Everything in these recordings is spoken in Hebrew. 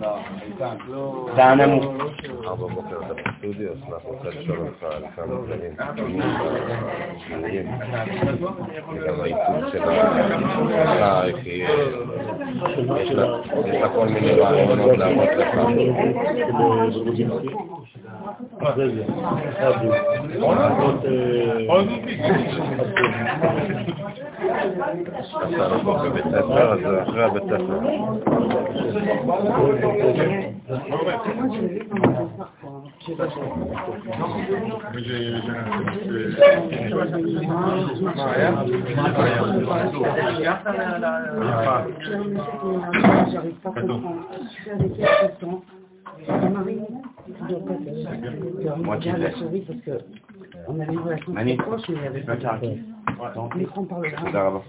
דן עמוק. ארבע בוקר, אתה בסטודיו, אשמח רוצה לשאול אותך על כמה דברים שמליים וגם העיצוב של המשפחה, איך יהיה, יש לה כל מיני רעיונות להראות לך. אתה רבוק בבית הספר, אז אחרי הבית הספר. Moi qui l'ai. On avait une relation très proche, mais il avait pas de caractère. Donc, il prend par le bras.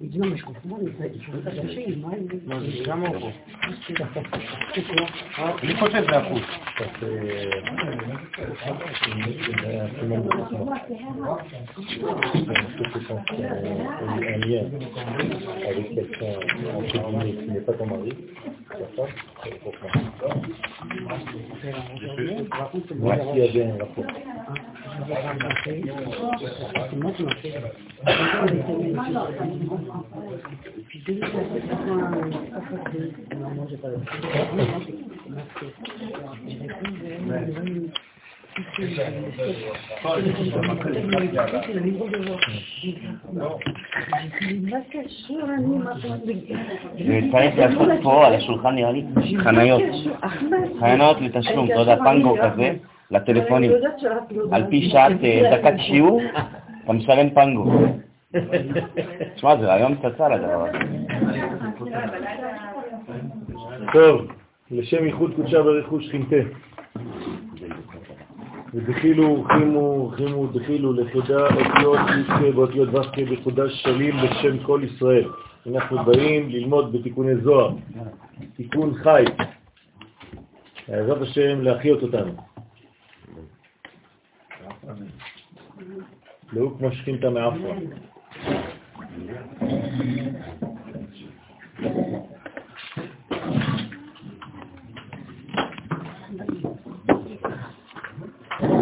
Il dit non, mais je comprends pas, mais il faut pas lâcher, il m'a aidé. Non, c'est vraiment faux. C'est quoi ? Les prochaines de la frousse. C'est un lien avec quelqu'un entre guillemets qui n'est pas ton mari. Moi, il y a bien un rapport. C'est moi qui m'a fait. Et puis dès que ça fait ça, moi j'ai pas le temps. נצטרך לעשות פה על השולחן נראה לי חניות לתשלום, אתה יודע, פנגו כזה לטלפונים על פי שעת דקת שיעור אתה משלם פנגו. תשמע, זה היום קצר לדבר הזה. טוב, לשם ייחוד קודשה ברכוש חינתה ודחילו, חימו, דחילו לחדה אותיות יזכה ואותיות וחכה בחודש שלים בשם כל ישראל. אנחנו באים ללמוד בתיקוני זוהר, תיקון חי. העזרת השם להחיות אותנו. לאו כמו שכינתה מאפרה.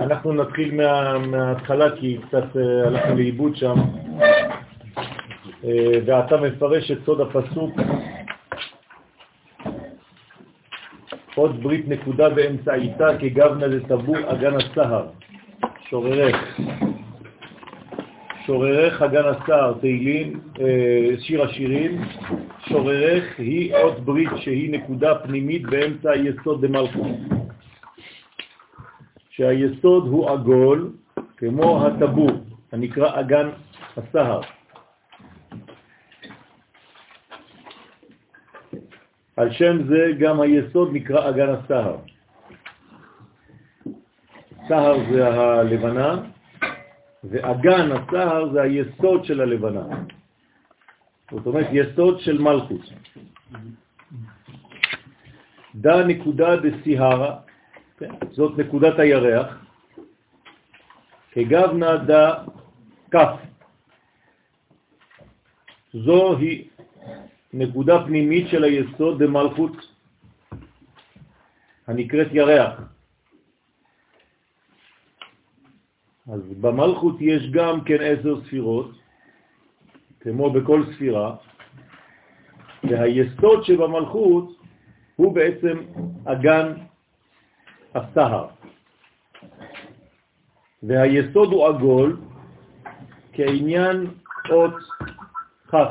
אנחנו נתחיל מההתחלה כי קצת הלכנו לאיבוד שם. ואתה מפרש את סוד הפסוק, עוד ברית נקודה באמצעיתה כגוונה לטבור אגן הסהר. שוררך אגן הסהר, תהילים, שיר השירים, שוררך היא עוד ברית שהיא נקודה פנימית באמצע היסוד דמלכות. שהיסוד הוא עגול, כמו הטבור, הנקרא אגן הסהר. על שם זה גם היסוד נקרא אגן הסהר. סהר זה הלבנה, ואגן הסהר זה היסוד של הלבנה. זאת אומרת, יסוד של מלכות. דה נקודה דסיהרה, זאת נקודת הירח, כגוונה דה כף. זו היא נקודה פנימית של היסוד במלכות, הנקראת ירח. אז במלכות יש גם כן 10 ספירות, כמו בכל ספירה, והיסוד שבמלכות הוא בעצם אגן הסהר. והיסוד הוא עגול כעניין אות חס.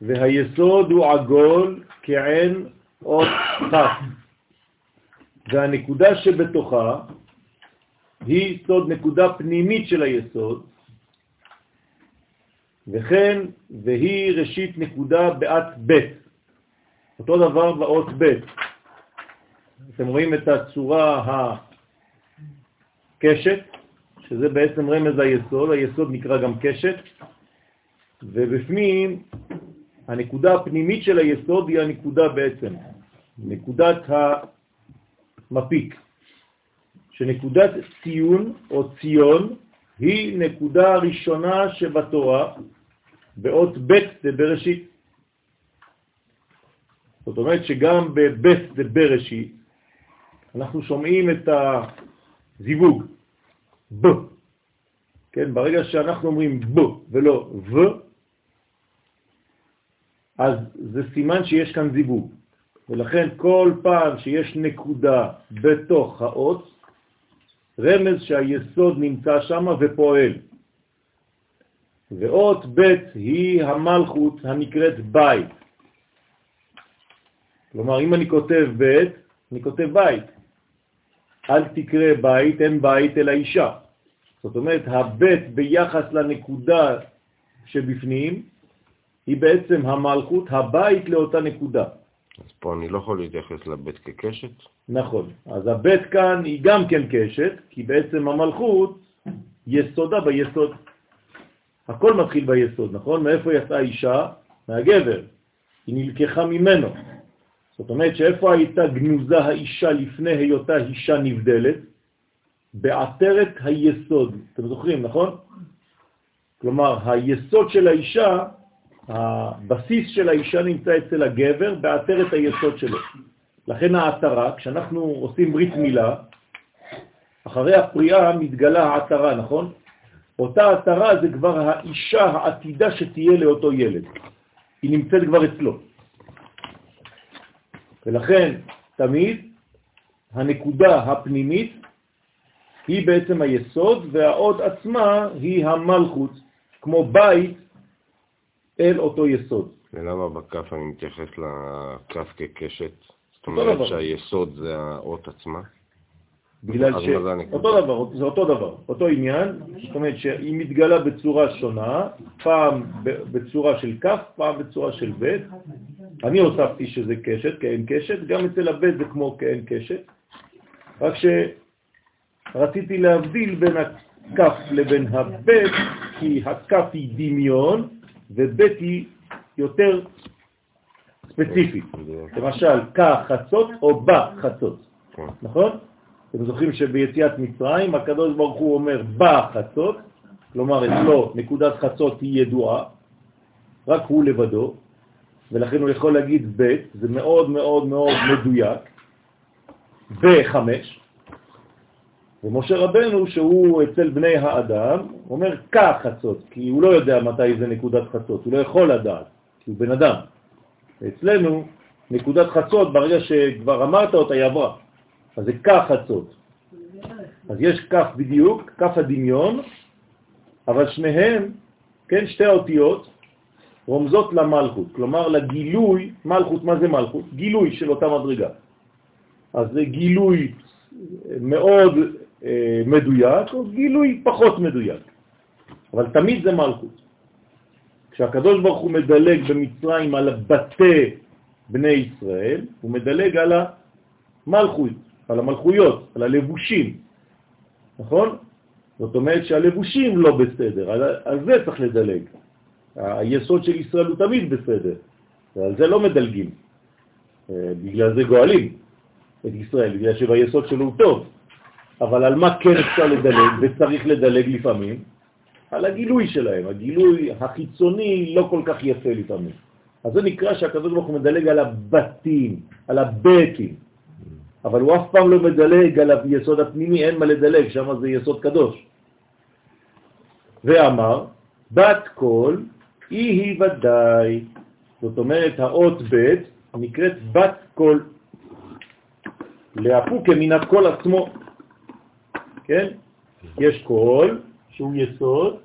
והיסוד הוא עגול כעין אות חס. והנקודה שבתוכה היא סוד נקודה פנימית של היסוד, וכן והיא ראשית נקודה בעת ב'. אותו דבר באות ב'. אתם רואים את הצורה הקשת, שזה בעצם רמז היסוד, היסוד נקרא גם קשת, ובפנים הנקודה הפנימית של היסוד היא הנקודה בעצם, נקודת המפיק, שנקודת ציון או ציון היא נקודה ראשונה שבתורה, באות ב' בראשית. זאת אומרת שגם בבית בראשית אנחנו שומעים את הזיווג ב. כן, ברגע שאנחנו אומרים ב ולא ו, אז זה סימן שיש כאן זיווג. ולכן כל פעם שיש נקודה בתוך האות, רמז שהיסוד נמצא שם ופועל. ואות בית היא המלכות הנקראת בית. כלומר, אם אני כותב בית, אני כותב בית. אל תקרא בית, אין בית אלא אישה. זאת אומרת, הבית ביחס לנקודה שבפנים, היא בעצם המלכות, הבית לאותה נקודה. אז פה אני לא יכול להתייחס לבית כקשת? נכון. אז הבית כאן היא גם כן קשת, כי בעצם המלכות יסודה ביסוד. הכל מתחיל ביסוד, נכון? מאיפה יצאה אישה? מהגבר. היא נלקחה ממנו. זאת אומרת שאיפה הייתה גנוזה האישה לפני היותה אישה נבדלת? בעתרת היסוד. אתם זוכרים, נכון? כלומר, היסוד של האישה, הבסיס של האישה נמצא אצל הגבר בעתרת היסוד שלו. לכן העתרה, כשאנחנו עושים ברית מילה, אחרי הפריאה מתגלה העתרה, נכון? אותה העתרה זה כבר האישה העתידה שתהיה לאותו ילד. היא נמצאת כבר אצלו. ולכן תמיד הנקודה הפנימית היא בעצם היסוד, והעוד עצמה היא המלכות, כמו בית אל אותו יסוד. ולמה בכף אני מתייחס לכף כקשת? זאת אומרת שהיסוד זה האות עצמה? בגלל ש... אותו דבר, זה אותו דבר, אותו עניין. זאת אומרת שהיא מתגלה בצורה שונה, פעם בצורה של כף, פעם בצורה של בית. אני הוספתי שזה קשת, כאין קשת, גם אצל הבית זה כמו כאין קשת. רק שרציתי להבדיל בין הכף לבין הבית, כי הכף היא דמיון, ובית היא יותר ספציפית. למשל, כחצות או בחצות. נכון? אתם זוכרים שביציאת מצרים הקדוש ברוך הוא אומר בחצות, כלומר אצלו נקודת חצות היא ידועה, רק הוא לבדו, ולכן הוא יכול להגיד בית, זה מאוד מאוד מאוד מדויק, בחמש. ומשה רבנו, שהוא אצל בני האדם, אומר כחצות, כי הוא לא יודע מתי זה נקודת חצות, הוא לא יכול לדעת, כי הוא בן אדם. ואצלנו נקודת חצות, ברגע שכבר אמרת אותה, היא עברה. אז זה כחצות. אז יש כף בדיוק, כף הדמיון, אבל שניהם, כן, שתי האותיות, רומזות למלכות, כלומר לגילוי, מלכות, מה זה מלכות? גילוי של אותה מדרגה. אז זה גילוי מאוד מדויק, או גילוי פחות מדויק. אבל תמיד זה מלכות. כשהקדוש ברוך הוא מדלג במצרים על הבתי בני ישראל, הוא מדלג על המלכות, על המלכויות, על הלבושים. נכון? זאת אומרת שהלבושים לא בסדר, על זה צריך לדלג. היסוד של ישראל הוא תמיד בסדר, ועל זה לא מדלגים. בגלל זה גואלים את ישראל, בגלל שביסוד שלו הוא טוב. אבל על מה כן אפשר לדלג, וצריך לדלג לפעמים? על הגילוי שלהם, הגילוי החיצוני לא כל כך יפה לפעמים. אז זה נקרא שהקדוש ברוך הוא מדלג על הבתים, על הבתים. אבל הוא אף פעם לא מדלג על היסוד הפנימי, אין מה לדלג, שם זה יסוד קדוש. ואמר, בת כל, היא ודאי. זאת אומרת, האות ב' נקראת בת כל. להפוק מן הכל עצמו. כן? יש כל, שהוא יסוד,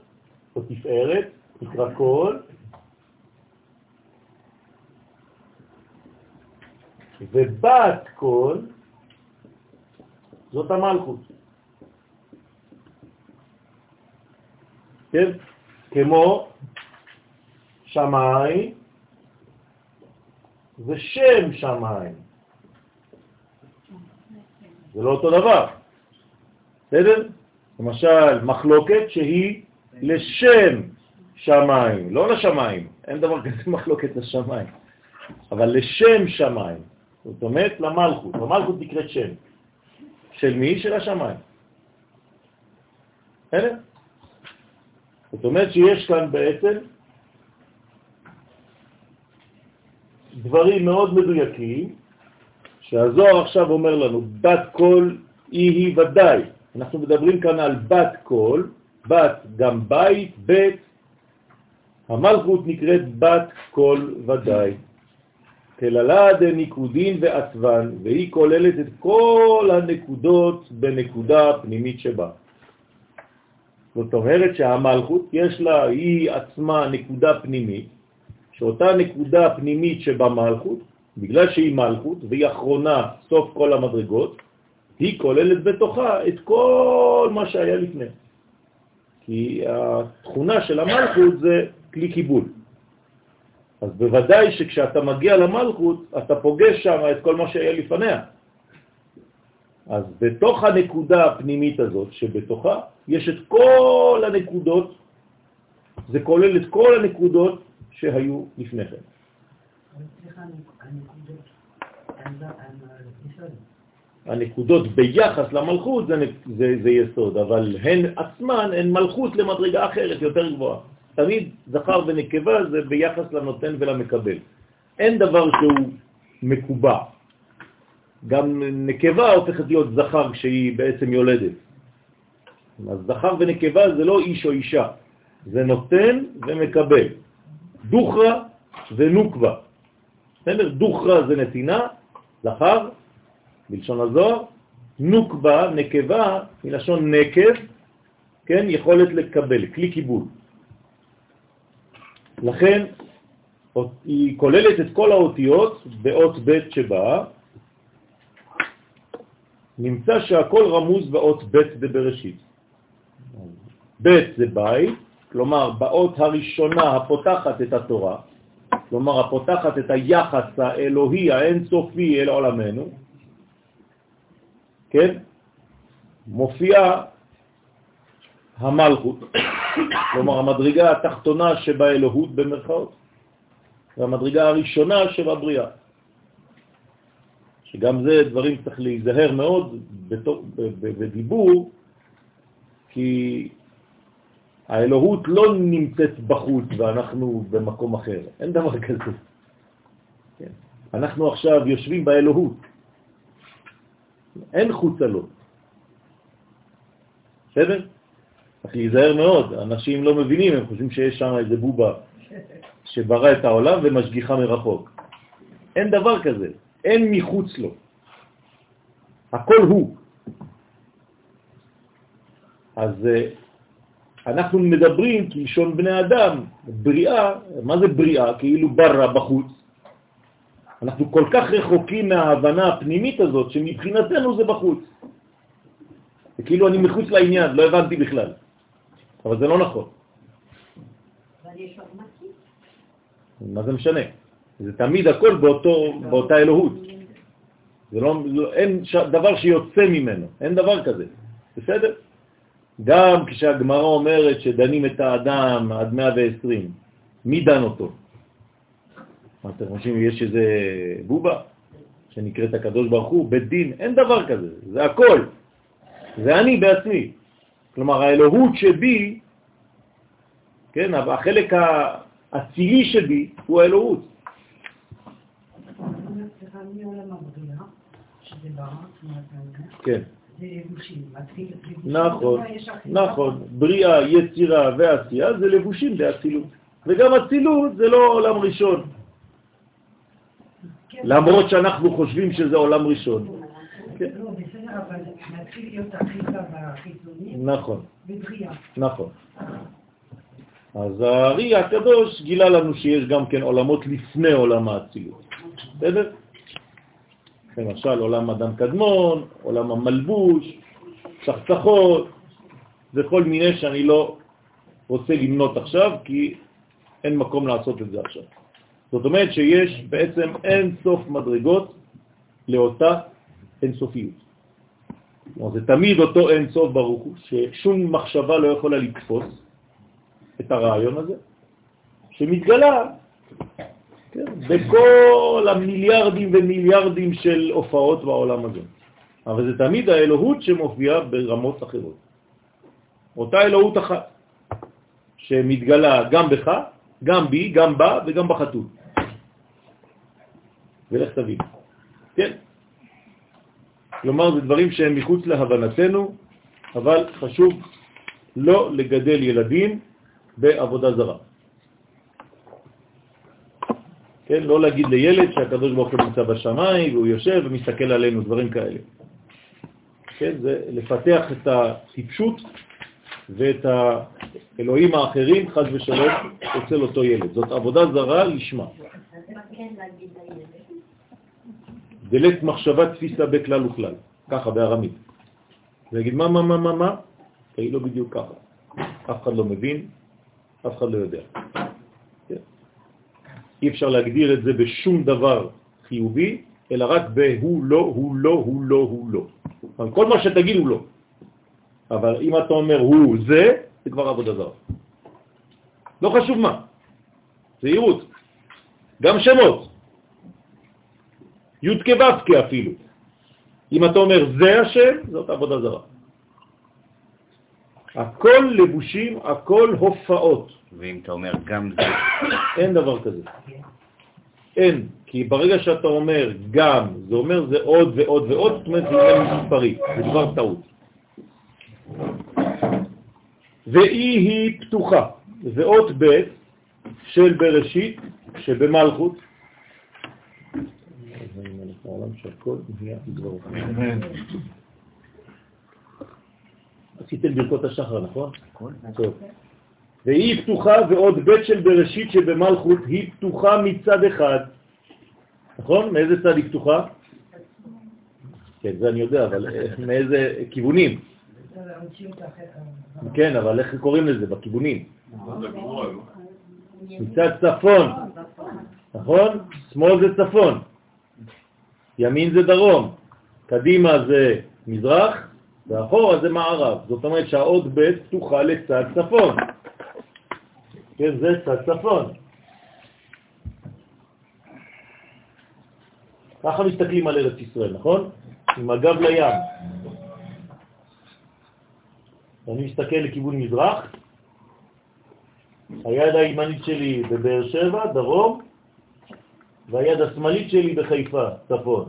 או תפארת, נקרא כל. ובת כל, זאת המלכות. כן? כמו שמיים ושם שמיים. זה לא אותו דבר. בסדר? למשל, מחלוקת שהיא לשם שמיים, לא לשמיים. אין דבר כזה מחלוקת לשמיים. אבל לשם שמיים. זאת אומרת, למלכות. למלכות נקראת שם. של מי? של השמיים. בסדר? זאת אומרת שיש כאן בעצם דברים מאוד מדויקים שהזוהר עכשיו אומר לנו, בת כל היא ודאי. אנחנו מדברים כאן על בת כל, בת גם בית, בית. המלכות נקראת בת כל ודאי. כללה דניקודין ועצבן, והיא כוללת את כל הנקודות בנקודה הפנימית שבה. זאת אומרת שהמלכות יש לה, היא עצמה נקודה פנימית, שאותה נקודה פנימית שבמלכות, בגלל שהיא מלכות והיא אחרונה סוף כל המדרגות, היא כוללת בתוכה את כל מה שהיה לפני. כי התכונה של המלכות זה כלי קיבול. אז בוודאי שכשאתה מגיע למלכות, אתה פוגש שם את כל מה שהיה לפניה. אז בתוך הנקודה הפנימית הזאת שבתוכה, יש את כל הנקודות, זה כולל את כל הנקודות שהיו לפני כן. הנקודות ביחס למלכות זה יסוד, אבל הן עצמן הן מלכות למדרגה אחרת יותר גבוהה. תמיד זכר ונקבה זה ביחס לנותן ולמקבל. אין דבר שהוא מקובע. גם נקבה הופכת להיות זכר כשהיא בעצם יולדת. אז זכר ונקבה זה לא איש או אישה, זה נותן ומקבל. דוחרה ונוקבה. דוחרה זה נתינה, זכר, בלשון הזוהר, נוקבה, נקבה, מלשון נקב, כן, יכולת לקבל, כלי קיבול. לכן היא כוללת את כל האותיות באות ב' שבה, נמצא שהכל רמוז באות ב' בבראשית. ב' זה בית, כלומר באות הראשונה הפותחת את התורה, כלומר הפותחת את היחס האלוהי האינסופי אל עולמנו, כן? מופיעה המלכות, כלומר המדרגה התחתונה שבאלוהות במרכאות, והמדרגה הראשונה שבבריאה. שגם זה דברים צריך להיזהר מאוד בדיבור, כי האלוהות לא נמצאת בחוץ ואנחנו במקום אחר. אין דבר כזה. כן. אנחנו עכשיו יושבים באלוהות. אין חוץ עלות. בסדר? צריך להיזהר מאוד. אנשים לא מבינים, הם חושבים שיש שם איזה בובה שברא את העולם ומשגיחה מרחוק. אין דבר כזה. אין מחוץ לו. הכל הוא. אז אנחנו מדברים כלשון בני אדם, בריאה, מה זה בריאה? כאילו ברא בחוץ. אנחנו כל כך רחוקים מההבנה הפנימית הזאת, שמבחינתנו זה בחוץ. זה כאילו אני מחוץ לעניין, לא הבנתי בכלל. אבל זה לא נכון. אבל יש עוד משהו? מה זה משנה? זה תמיד הכל באותה אלוהות. זה לא, אין דבר שיוצא ממנו, אין דבר כזה. בסדר? גם כשהגמרא אומרת שדנים את האדם עד 120, מי דן אותו? אתם חושבים, יש איזה בובה שנקראת הקדוש ברוך הוא, בית דין, אין דבר כזה, זה הכל, זה אני בעצמי. כלומר, האלוהות שבי, כן, החלק האצילי שבי הוא האלוהות. סליחה, מי עולם הבריאה, שזה ברע, כן. נכון, נכון. בריאה, יצירה ועשייה זה לבושים באצילות. וגם אצילות זה לא עולם ראשון. למרות שאנחנו חושבים שזה עולם ראשון. כן. לא, בסדר, אבל נתחיל להיות אחיזה והחיתונית. נכון. בבריאה. נכון. אז הארי הקדוש גילה לנו שיש גם כן עולמות לפני עולם האצילות. בסדר? למשל עולם אדם קדמון, עולם המלבוש, שחצחות, וכל מיני שאני לא רוצה למנות עכשיו, כי אין מקום לעשות את זה עכשיו. זאת אומרת שיש בעצם אין סוף מדרגות לאותה אין סופיות. זה תמיד אותו אין סוף ברוך הוא, ששום מחשבה לא יכולה לתפוס את הרעיון הזה, שמתגלה בכל המיליארדים ומיליארדים של הופעות בעולם הזה. אבל זה תמיד האלוהות שמופיעה ברמות אחרות. אותה אלוהות אחת שמתגלה גם בך, גם בי, גם בה וגם בחתול. ולך תבין. כן. כלומר, זה דברים שהם מחוץ להבנתנו, אבל חשוב לא לגדל ילדים בעבודה זרה. כן, לא להגיד לילד שהקדוש ברוך הוא נמצא בשמיים והוא יושב ומסתכל עלינו, דברים כאלה. כן, זה לפתח את הטיפשות ואת האלוהים האחרים, חז ושלום, אצל אותו ילד. זאת עבודה זרה לשמה. דלת מחשבה תפיסה בכלל וכלל, ככה בארמית. להגיד מה, היא לא בדיוק ככה. אף אחד לא מבין, אף אחד לא יודע. אי אפשר להגדיר את זה בשום דבר חיובי, אלא רק בהוא לא, הוא לא, הוא לא, הוא לא. כל מה שתגיד הוא לא. אבל אם אתה אומר הוא זה, זה כבר עבודה זרה. לא חשוב מה. זהירות. גם שמות. י' כבבקה אפילו. אם אתה אומר זה השם, זאת עבודה זרה. הכל לבושים, הכל הופעות. ואם אתה אומר גם זה? אין דבר כזה. אין, כי ברגע שאתה אומר גם, זה אומר זה עוד ועוד ועוד, זאת אומרת זה גם מספרי, זה דבר טעות. ואי היא פתוחה, זה עוד ב' של בראשית, שבמלכות. עשיתם ברכות השחר, נכון? טוב. והיא פתוחה ועוד בית של בראשית שבמלכות היא פתוחה מצד אחד. נכון? מאיזה צד היא פתוחה? כן, זה אני יודע, אבל מאיזה כיוונים? כן, אבל איך קוראים לזה? בכיוונים. מצד צפון. נכון? שמאל זה צפון. ימין זה דרום. קדימה זה מזרח. ואחורה זה מערב. זאת אומרת שהעוד בית פתוחה לצד צפון. כן, זה צד צפון. ככה מסתכלים על ארץ ישראל, נכון? עם הגב לים. אני מסתכל לכיוון מזרח. היד הימנית שלי בבאר שבע, דרום, והיד השמאלית שלי בחיפה, צפון.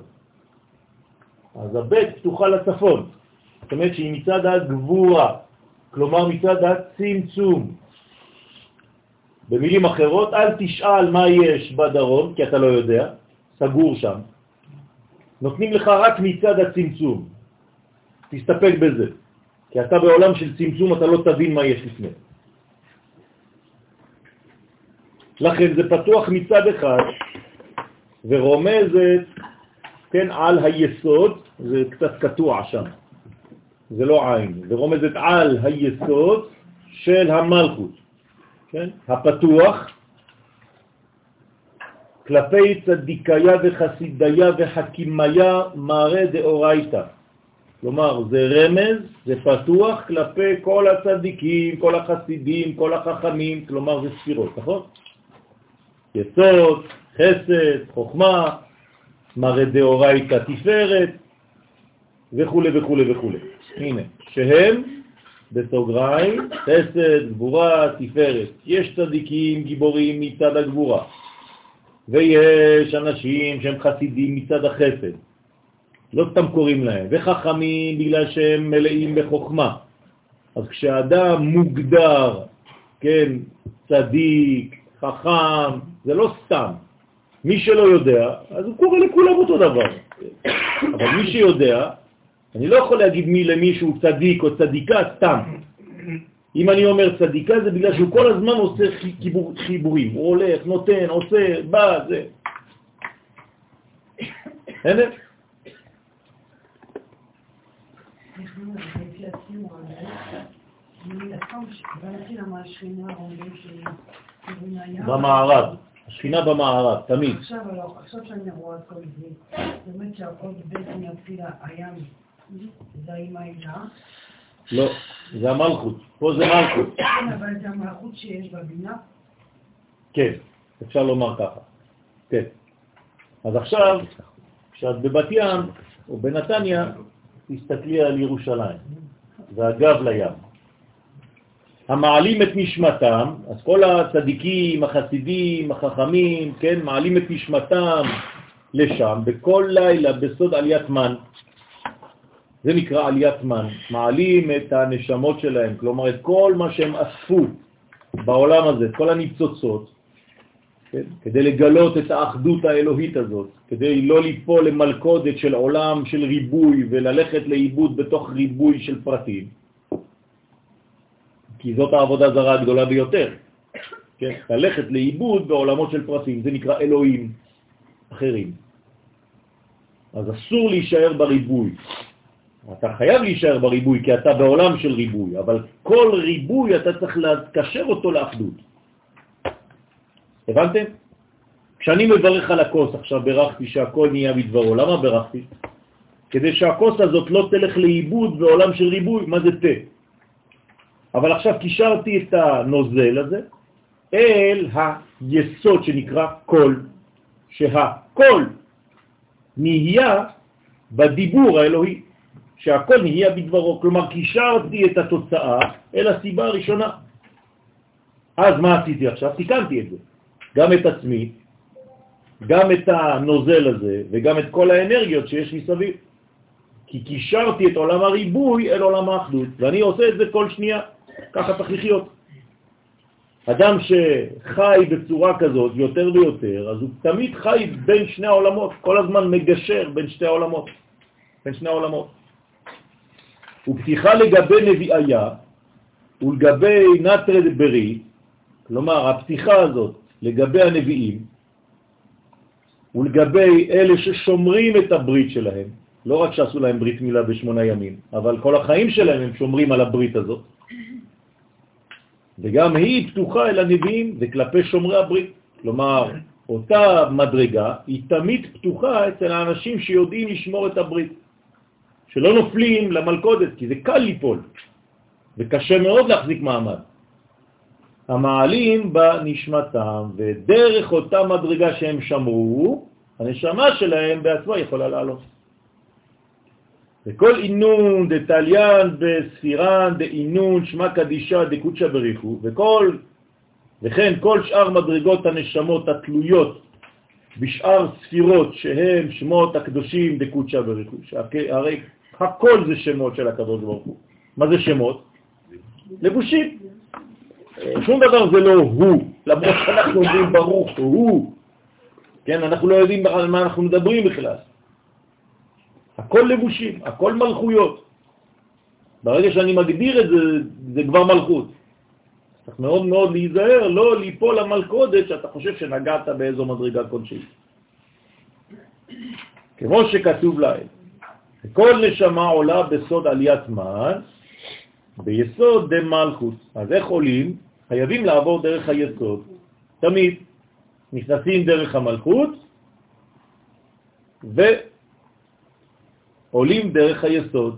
אז הבית פתוחה לצפון. זאת אומרת שהיא מצד הגבורה, כלומר מצד הצמצום. במילים אחרות, אל תשאל מה יש בדרום, כי אתה לא יודע, סגור שם. נותנים לך רק מצד הצמצום. תסתפק בזה, כי אתה בעולם של צמצום, אתה לא תבין מה יש לפני. לכן זה פתוח מצד אחד, ורומזת, כן, על היסוד, זה קצת קטוע שם, זה לא עין, ורומזת על היסוד של המלכות. כן? הפתוח כלפי צדיקיה וחסידיה וחכימיה מראה דאורייתא. כלומר, זה רמז, זה פתוח כלפי כל הצדיקים, כל החסידים, כל החכמים, כלומר זה ספירות, נכון? יסוד, חסד, חוכמה, מראה דאורייתא תפארת וכו' וכו' וכו'. הנה, שהם בסוגריים, חסד, גבורה, תפארת. יש צדיקים גיבורים מצד הגבורה, ויש אנשים שהם חסידים מצד החסד. לא סתם קוראים להם. וחכמים בגלל שהם מלאים בחוכמה. אז כשאדם מוגדר, כן, צדיק, חכם, זה לא סתם. מי שלא יודע, אז הוא קורא לכולם אותו דבר. אבל מי שיודע, אני לא יכול להגיד מי למישהו צדיק או צדיקה סתם. אם אני אומר צדיקה זה בגלל שהוא כל הזמן עושה חיבורים. הוא הולך, נותן, עושה, בא, זה. הנה? במערב. השכינה במערב, תמיד. עכשיו שאני רואה כל זה, באמת שהעוד בית נפיל הים. זה עם העילה? לא, זה המלכות. פה זה מלכות. אבל זה המלכות שיש בבינה? כן, אפשר לומר ככה. כן. אז עכשיו, כשאת בבת ים או בנתניה, תסתכלי על ירושלים. והגב לים. המעלים את נשמתם, אז כל הצדיקים, החסידים, החכמים, כן, מעלים את נשמתם לשם, בכל לילה בסוד עליית מן, זה נקרא עליית מן, מעלים את הנשמות שלהם, כלומר את כל מה שהם אספו בעולם הזה, כל הניצוצות, כן? כדי לגלות את האחדות האלוהית הזאת, כדי לא ליפול למלכודת של עולם של ריבוי וללכת לאיבוד בתוך ריבוי של פרטים, כי זאת העבודה זרה הגדולה ביותר, כן? ללכת לאיבוד בעולמות של פרטים, זה נקרא אלוהים אחרים. אז אסור להישאר בריבוי. אתה חייב להישאר בריבוי, כי אתה בעולם של ריבוי, אבל כל ריבוי אתה צריך להתקשר אותו לאחדות. הבנתם? כשאני מברך על הכוס, עכשיו ברכתי שהכל נהיה בדברו. למה ברכתי? כדי שהכוס הזאת לא תלך לאיבוד בעולם של ריבוי, מה זה פה? אבל עכשיו קישרתי את הנוזל הזה אל היסוד שנקרא כל, שהכל נהיה בדיבור האלוהי. שהכל נהיה בדברו, כלומר קישרתי את התוצאה אל הסיבה הראשונה. אז מה עשיתי עכשיו? תיקנתי את זה, גם את עצמי, גם את הנוזל הזה וגם את כל האנרגיות שיש מסביב. כי קישרתי את עולם הריבוי אל עולם האחדות, ואני עושה את זה כל שנייה, ככה צריך לחיות. אדם שחי בצורה כזאת יותר ויותר, אז הוא תמיד חי בין שני העולמות, כל הזמן מגשר בין שתי העולמות, ופתיחה לגבי נביאיה ולגבי נטרד ברי, כלומר הפתיחה הזאת לגבי הנביאים ולגבי אלה ששומרים את הברית שלהם, לא רק שעשו להם ברית מילה ב8 ימים, אבל כל החיים שלהם הם שומרים על הברית הזאת, וגם היא פתוחה אל הנביאים וכלפי שומרי הברית. כלומר אותה מדרגה היא תמיד פתוחה אצל האנשים שיודעים לשמור את הברית, שלא נופלים למלכודת, כי זה קל ליפול, וקשה מאוד להחזיק מעמד. המעלים בנשמתם, ודרך אותה מדרגה שהם שמרו, הנשמה שלהם בעצמה יכולה לעלות. וכל אינון דתליין בספירן דאינון שמה קדישה דקודשה בריחו, וכן כל שאר מדרגות הנשמות התלויות בשאר ספירות שהם שמות הקדושים דקודשה בריחו. הרי הכל זה שמות של הקדוש ברוך הוא. מה זה שמות? לבושים. שום דבר זה לא הוא, למרות שאנחנו אומרים ברוך הוא. כן, אנחנו לא יודעים על מה אנחנו מדברים בכלל. הכל לבושים, הכל מלכויות. ברגע שאני מגדיר את זה, זה כבר מלכות. צריך מאוד מאוד להיזהר, לא ליפול למלכודת שאתה חושב שנגעת באיזו מדרגה כלשהי. כמו שכתוב להם, כל נשמה עולה בסוד עליית מן, ביסוד דמלכות. אז איך עולים? חייבים לעבור דרך היסוד. תמיד נכנסים דרך המלכות ועולים דרך היסוד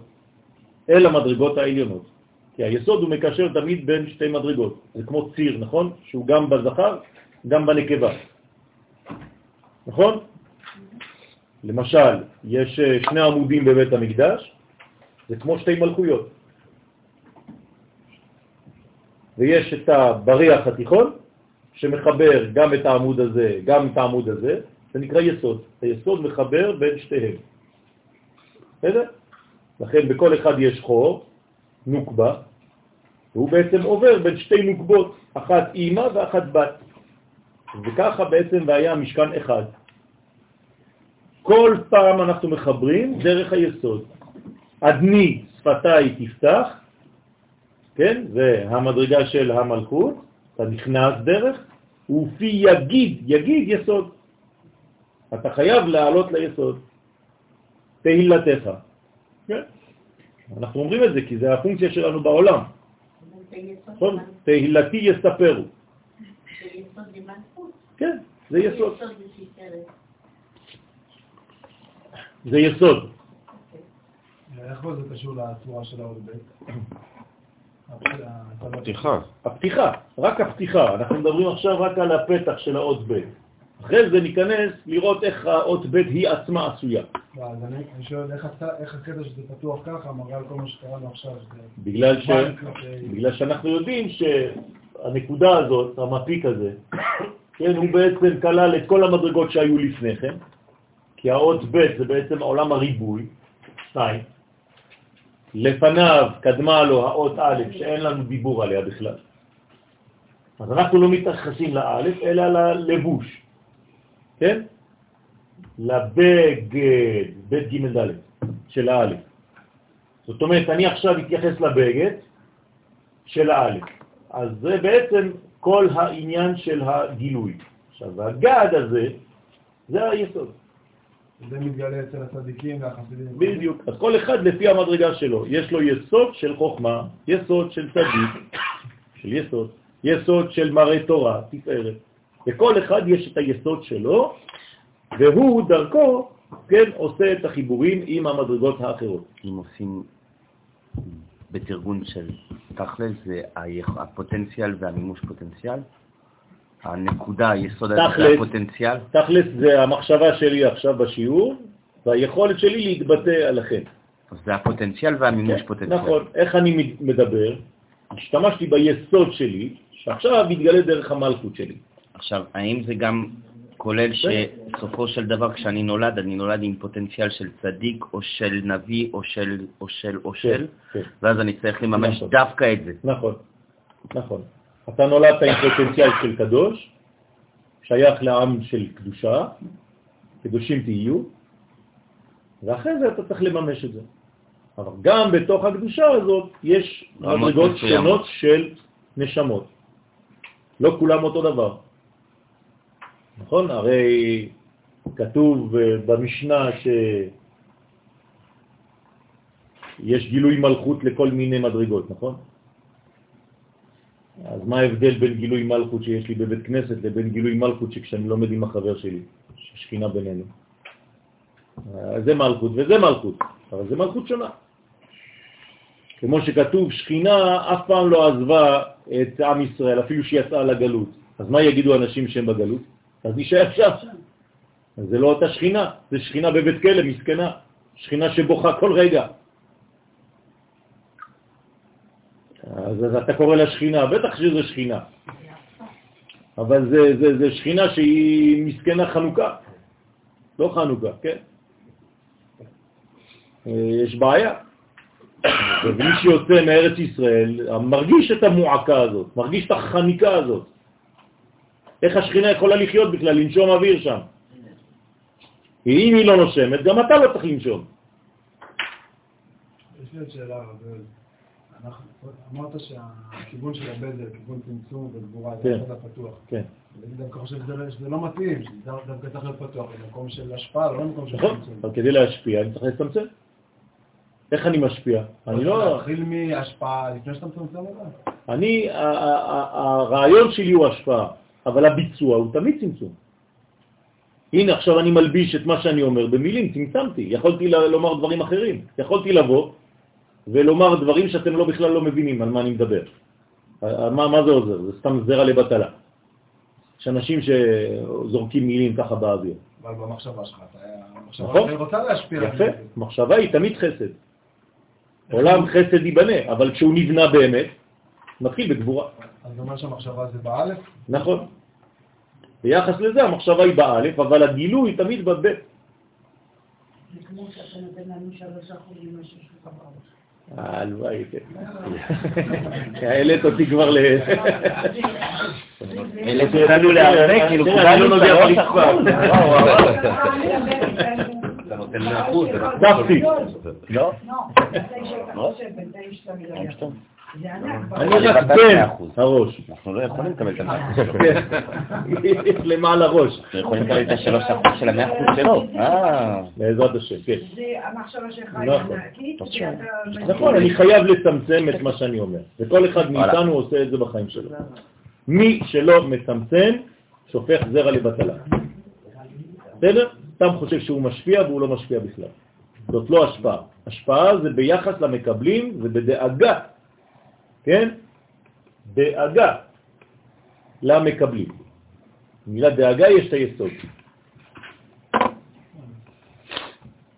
אל המדרגות העליונות. כי היסוד הוא מקשר תמיד בין שתי מדרגות. זה כמו ציר, נכון? שהוא גם בזכר, גם בנקבה. נכון? למשל, יש 2 עמודים בבית המקדש, זה כמו 2 מלכויות. ויש את הבריח התיכון, שמחבר גם את העמוד הזה, גם את העמוד הזה, זה נקרא יסוד. היסוד מחבר בין שתיהם. בסדר? לכן בכל אחד יש חור, נוקבה, והוא בעצם עובר בין 2 נוקבות, אחת אימא ואחת בת. וככה בעצם והיה משכן אחד. כל פעם אנחנו מחברים דרך היסוד. אדני שפתיי תפתח, כן? זה המדרגה של המלכות, אתה נכנס דרך, ופי יגיד, יגיד יסוד. אתה חייב לעלות ליסוד. תהילתך. כן? אנחנו אומרים את זה כי זה הפונקציה שלנו בעולם. תהילתי יספרו. זה יסוד למלכות. כן, זה יסוד. זה יסוד. איך זה קשור לצורה של העול בית? הפתיחה. הפתיחה, רק הפתיחה. אנחנו מדברים עכשיו רק על הפתח של האות בית. אחרי זה ניכנס לראות איך האות בית היא עצמה עשויה. אז אני שואל איך הקטע שזה פתוח ככה מראה על כל מה שקראנו עכשיו. בגלל שאנחנו יודעים שהנקודה הזאת, המפיק הזה, הוא בעצם כלל את כל המדרגות שהיו לפניכם. כי האות ב' זה בעצם עולם הריבוי, שתיים. לפניו קדמה לו האות א' שאין לנו דיבור עליה בכלל. אז אנחנו לא מתייחסים לאלף אלא ללבוש, כן? לבגד, בית ג' ד' של האלף. זאת אומרת, אני עכשיו אתייחס לבגד של האלף. אז זה בעצם כל העניין של הגילוי. עכשיו, הגד הזה, זה היסוד. זה מתגלה אצל הצדיקים והחסידים. בדיוק. אז כל אחד לפי המדרגה שלו. יש לו יסוד של חוכמה, יסוד של צדיק, של יסוד, יסוד של מראה תורה, תפארת. לכל אחד יש את היסוד שלו, והוא דרכו, כן, עושה את החיבורים עם המדרגות האחרות. אם עושים בתרגון של תכל'ס, זה הפוטנציאל והמימוש פוטנציאל. הנקודה, היסוד הזה, הפוטנציאל. תכל'ס זה המחשבה שלי עכשיו בשיעור, והיכולת שלי להתבטא עליכם. זה הפוטנציאל והמימוש פוטנציאל. נכון, איך אני מדבר? השתמשתי ביסוד שלי, שעכשיו מתגלה דרך המלכות שלי. עכשיו, האם זה גם כולל שסופו של דבר כשאני נולד, אני נולד עם פוטנציאל של צדיק או של נביא או של ואז אני צריך לממש דווקא את זה. נכון, נכון. אתה נולדת עם פוטנציאל של קדוש, שייך לעם של קדושה, קדושים תהיו, ואחרי זה אתה צריך לממש את זה. אבל גם בתוך הקדושה הזאת יש מדרגות שונות של נשמות. לא כולם אותו דבר. נכון? הרי כתוב במשנה שיש גילוי מלכות לכל מיני מדרגות, נכון? אז מה ההבדל בין גילוי מלכות שיש לי בבית כנסת לבין גילוי מלכות שכשאני לומד עם החבר שלי, ששכינה בינינו? זה מלכות וזה מלכות, אבל זה מלכות שונה. כמו שכתוב, שכינה אף פעם לא עזבה את עם ישראל, אפילו שיצאה לגלות. אז מה יגידו אנשים שהם בגלות? אז נשאר שם. אז זה לא אותה שכינה, זה שכינה בבית כלא, מסכנה. שכינה שבוכה כל רגע. אז אתה קורא לה שכינה, בטח שזה שכינה. אבל זה שכינה שהיא מסכנה חנוכה. לא חנוכה, כן? יש בעיה. ומי שיוצא מארץ ישראל מרגיש את המועקה הזאת, מרגיש את החניקה הזאת. איך השכינה יכולה לחיות בכלל, לנשום אוויר שם? אם היא לא נושמת, גם אתה לא צריך לנשום. יש לי עוד שאלה, אבל אמרת שהכיוון של הבדל, כיוון צמצום וגבורה, זה אחד הפתוח. כן. אני דווקא חושב שזה לא מתאים, שזה דווקא צריך להיות פתוח, במקום של השפעה, לא במקום של צמצום. אבל כדי להשפיע, אני צריך להצטמצם. איך אני משפיע? אני לא... תתחיל מהשפעה, לפני שאתה מצמצם לבד. אני, הרעיון שלי הוא השפעה. אבל הביצוע הוא תמיד צמצום. הנה, עכשיו אני מלביש את מה שאני אומר במילים, צמצמתי. יכולתי לומר דברים אחרים. יכולתי לבוא ולומר דברים שאתם לא בכלל לא מבינים על מה אני מדבר. מה זה עוזר? זה סתם זרע לבטלה. יש אנשים שזורקים מילים ככה באוויר. אבל במחשבה שלך, המחשבה רוצה להשפיע. יפה, מחשבה היא תמיד חסד. עולם חסד ייבנה, אבל כשהוא נבנה באמת, מתחיל בגבורה. אז אומר שהמחשבה זה באלף? נכון. ביחס לזה המחשבה היא באלף, אבל הגילוי תמיד בבית. זה כמו שאתה נותן לנו 3% מה שיש לך באלף. הלוואי, כן. העלית אותי כבר ל... העלית אותנו להראה, כאילו כולנו נוגע בלקפה. אתה נותן 100%. דפתי. לא? לא. אני רק בן הראש. אנחנו לא יכולים לקבל את ה-100%. כן. למעלה ראש. אנחנו יכולים לקבל את ה-3% של ה-100% שלו. לעזרת השם, כן. זה המחשבה שלך נעקית. נכון, אני חייב לצמצם את מה שאני אומר. וכל אחד מאיתנו עושה את זה בחיים שלו. מי שלא מצמצם, שופך זרע לבטלה. בסדר? סתם חושב שהוא משפיע והוא לא משפיע בכלל. זאת לא השפעה. השפעה זה ביחס למקבלים ובדאגה. כן? דאגה למקבלים. מילה דאגה יש את היסוד.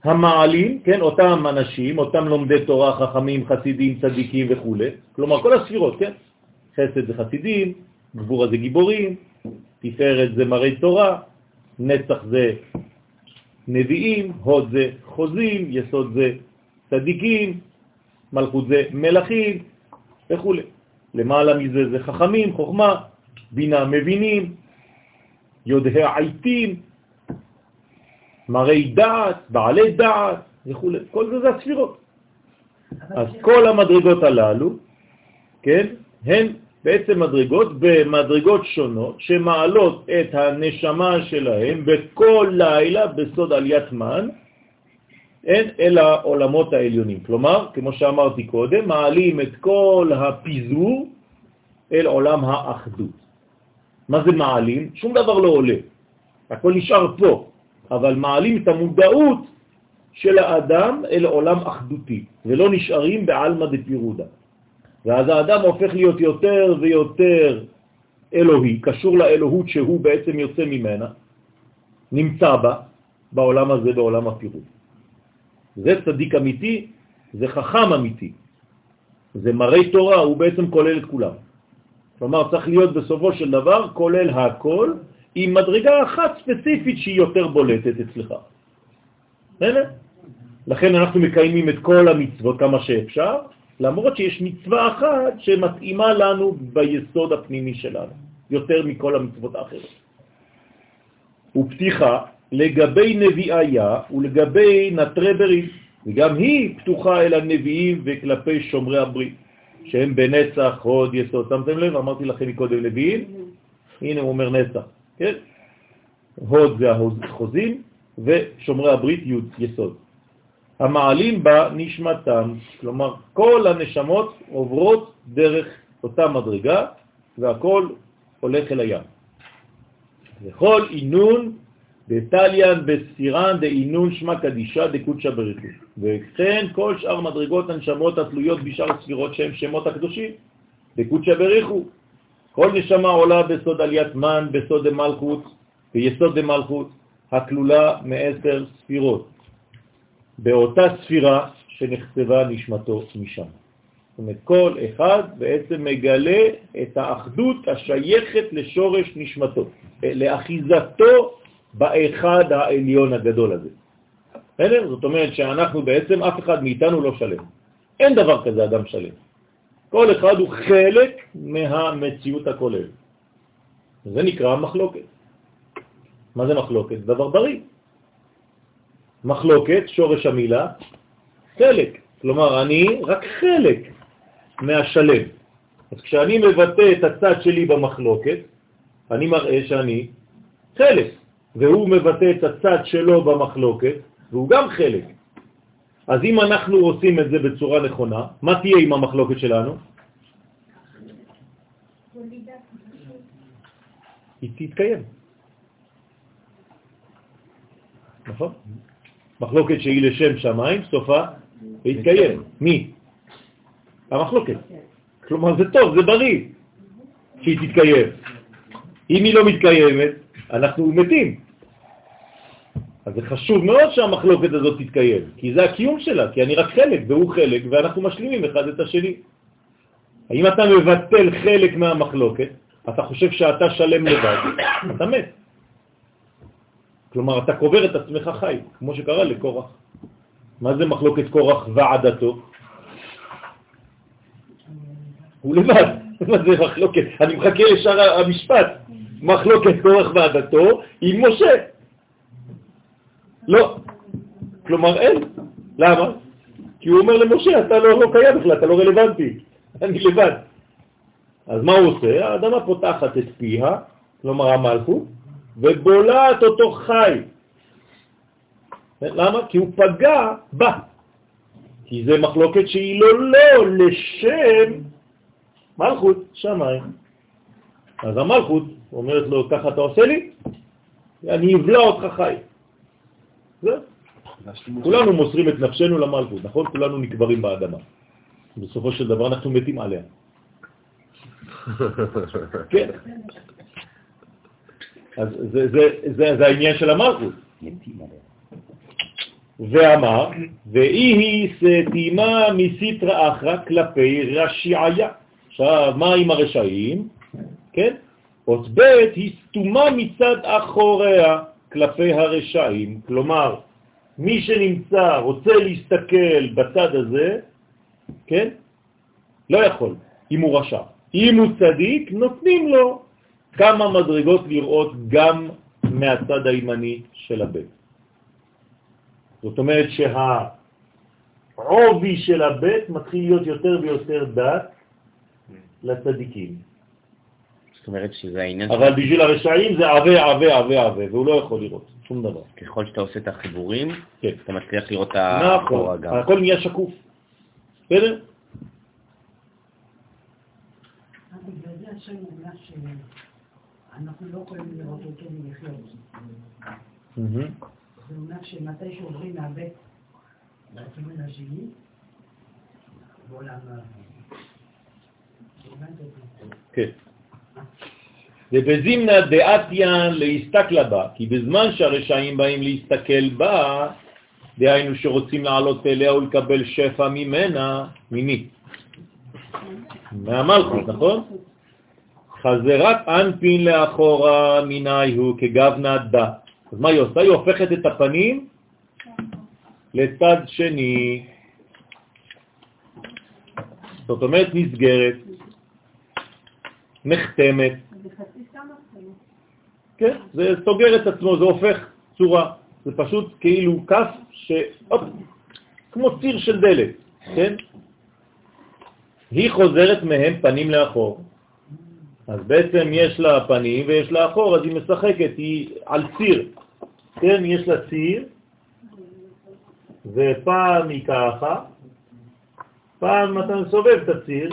המעלים, כן, אותם אנשים, אותם לומדי תורה, חכמים, חסידים, צדיקים וכו'. כלומר, כל הספירות, כן? חסד זה חסידים, גבורה זה גיבורים, תפארת זה מראי תורה, נצח זה נביאים, הוד זה חוזים, יסוד זה צדיקים, מלכות זה מלכים וכו'. למעלה מזה זה חכמים, חוכמה, בינה מבינים, יודעי עיתים, מראי דעת, בעלי דעת וכו'. כל זה זה הספירות. אז כל המדרגות הללו, כן, הן בעצם מדרגות במדרגות שונות שמעלות את הנשמה שלהם בכל לילה בסוד עליית מן אין אל העולמות העליונים. כלומר, כמו שאמרתי קודם, מעלים את כל הפיזור אל עולם האחדות. מה זה מעלים? שום דבר לא עולה. הכל נשאר פה, אבל מעלים את המודעות של האדם אל עולם אחדותי, ולא נשארים בעלמא דפירודה. ואז האדם הופך להיות יותר ויותר אלוהי, קשור לאלוהות שהוא בעצם יוצא ממנה, נמצא בה, בעולם הזה, בעולם הפירוד. זה צדיק אמיתי, זה חכם אמיתי, זה מראי תורה, הוא בעצם כולל את כולם. כלומר, צריך להיות בסופו של דבר כולל הכל, עם מדרגה אחת ספציפית שהיא יותר בולטת אצלך. לכן אנחנו מקיימים את כל המצוות כמה שאפשר, למרות שיש מצווה אחת שמתאימה לנו ביסוד הפנימי שלנו, יותר מכל המצוות האחרות. ופתיחה לגבי נביאיה ולגבי נטרי ברית, וגם היא פתוחה אל הנביאים וכלפי שומרי הברית, שהם בנצח, הוד, יסוד. שמתם לב? אמרתי לכם מקודם נביאים, הנה הוא אומר נצח, כן? הוד זה החוזים ושומרי הברית יסוד. המעלים בה נשמתם, כלומר כל הנשמות עוברות דרך אותה מדרגה והכל הולך אל הים. וכל עינון בטליין בסירן דעינון שמה קדישה דקודשה בריחו. וכן כל שאר מדרגות הנשמות התלויות בשאר ספירות שהם שמות הקדושים דקודשה בריחו. כל נשמה עולה בסוד עליית מן, בסוד המלכות ויסוד המלכות הכלולה מ10 ספירות. באותה ספירה שנחצבה נשמתו משם. זאת אומרת, כל אחד בעצם מגלה את האחדות השייכת לשורש נשמתו, לאחיזתו באחד העליון הגדול הזה. זאת אומרת שאנחנו בעצם, אף אחד מאיתנו לא שלם. אין דבר כזה אדם שלם. כל אחד הוא חלק מהמציאות הכולל. זה נקרא מחלוקת. מה זה מחלוקת? זה דבר בריא. מחלוקת, שורש המילה, חלק. כלומר, אני רק חלק מהשלם. אז כשאני מבטא את הצד שלי במחלוקת, אני מראה שאני חלק. והוא מבטא את הצד שלו במחלוקת, והוא גם חלק. אז אם אנחנו עושים את זה בצורה נכונה, מה תהיה עם המחלוקת שלנו? היא תתקיים. נכון? מחלוקת שהיא לשם שמיים, סופה, להתקיים. מי? המחלוקת. כלומר זה טוב, זה בריא שהיא תתקיים. אם היא לא מתקיימת, אנחנו מתים. אז זה חשוב מאוד שהמחלוקת הזאת תתקיים, כי זה הקיום שלה, כי אני רק חלק והוא חלק, ואנחנו משלימים אחד את השני. האם אתה מבטל חלק מהמחלוקת, אתה חושב שאתה שלם לבד, אתה מת. כלומר, אתה קובר את עצמך חי, כמו שקרה לקורח. מה זה מחלוקת קורח ועדתו? הוא לבד. מה זה מחלוקת? אני מחכה לשאר המשפט. מחלוקת קורח ועדתו עם משה. לא. כלומר, אין. למה? כי הוא אומר למשה, אתה לא קיים בכלל, אתה לא רלוונטי. אני לבד. אז מה הוא עושה? האדמה פותחת את פיה, כלומר המלכות, ובולעת אותו חי. למה? כי הוא פגע בה. כי זה מחלוקת שהיא לא לשם מלכות שמיים. אז המלכות אומרת לו, ככה אתה עושה לי? אני אבלע אותך חי. זה? כולנו מוסרים את נפשנו למלכות, נכון? כולנו נקברים באדמה. בסופו של דבר אנחנו מתים עליה. כן. אז זה העניין של המלכות. ואמר, ואי סתימה מסתרא אחרא כלפי רשעיה. עכשיו, מה עם הרשעים? כן? עוד ב' היא סתומה מצד אחוריה, כלפי הרשעים, כלומר, מי שנמצא, רוצה להסתכל בצד הזה, כן? לא יכול, אם הוא רשע. אם הוא צדיק, נותנים לו כמה מדרגות לראות גם מהצד הימני של הבן. זאת אומרת שהעובי של הבית מתחיל להיות יותר ויותר דק לצדיקים. זאת אומרת שזה העניין... אבל בשביל הרשעים זה עווה, והוא לא יכול לראות שום דבר. ככל שאתה עושה את החיבורים, אתה מצליח לראות את האחורה גם. הכל נהיה שקוף. בסדר? בגלל זה השם אומר שאנחנו לא יכולים לראות אותו ולחיות. זה אומר שמתי שעוברים מהבית לכיוון השני, בעולם... כן. ובזימנה דעתיה להסתכל בה, כי בזמן שהרשעים באים להסתכל בה, דהיינו שרוצים לעלות אליה ולקבל שפע ממנה, ממי? מהמלכות, נכון? חזרת אנפין לאחורה מיני הוא כגוונה דה. אז מה היא עושה? היא הופכת את הפנים לצד שני. זאת אומרת, נסגרת, נחתמת. כן, זה סוגר את עצמו, זה הופך צורה. זה פשוט כאילו כף כמו ציר של דלת, כן? היא חוזרת מהם פנים לאחור. אז בעצם יש לה פנים ויש לה אחור, אז היא משחקת, היא על ציר. כן, יש לה ציר, ופעם היא ככה, פעם אתה מסובב את הציר,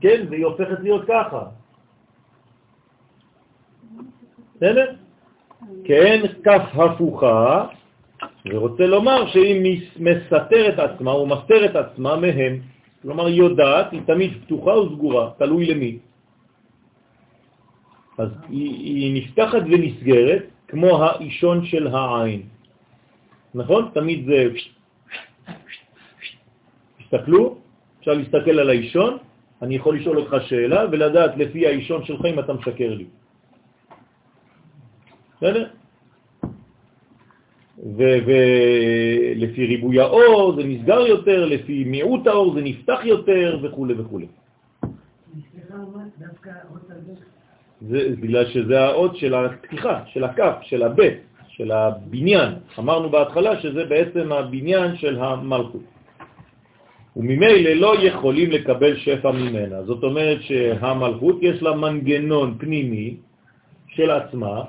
כן, והיא הופכת להיות ככה. בסדר? כן, כף הפוכה, ורוצה לומר שהיא מסתרת עצמה, או מסתרת עצמה מהם. כלומר, היא יודעת, היא תמיד פתוחה או סגורה, תלוי למי. אז היא נפתחת ונסגרת, כמו האישון של העין. נכון? תמיד זה... תסתכלו, אפשר להסתכל על האישון, אני יכול לשאול אותך שאלה, ולדעת לפי האישון שלך אם אתה משקר לי. בסדר? ולפי ריבוי האור זה נסגר יותר, לפי מיעוט האור זה נפתח יותר וכו' וכו'. זה בגלל שזה האות של הפתיחה, של הקף, של הבית, של הבניין. אמרנו בהתחלה שזה בעצם הבניין של המלכות. וממילא לא יכולים לקבל שפע ממנה. זאת אומרת שהמלכות יש לה מנגנון פנימי של עצמה,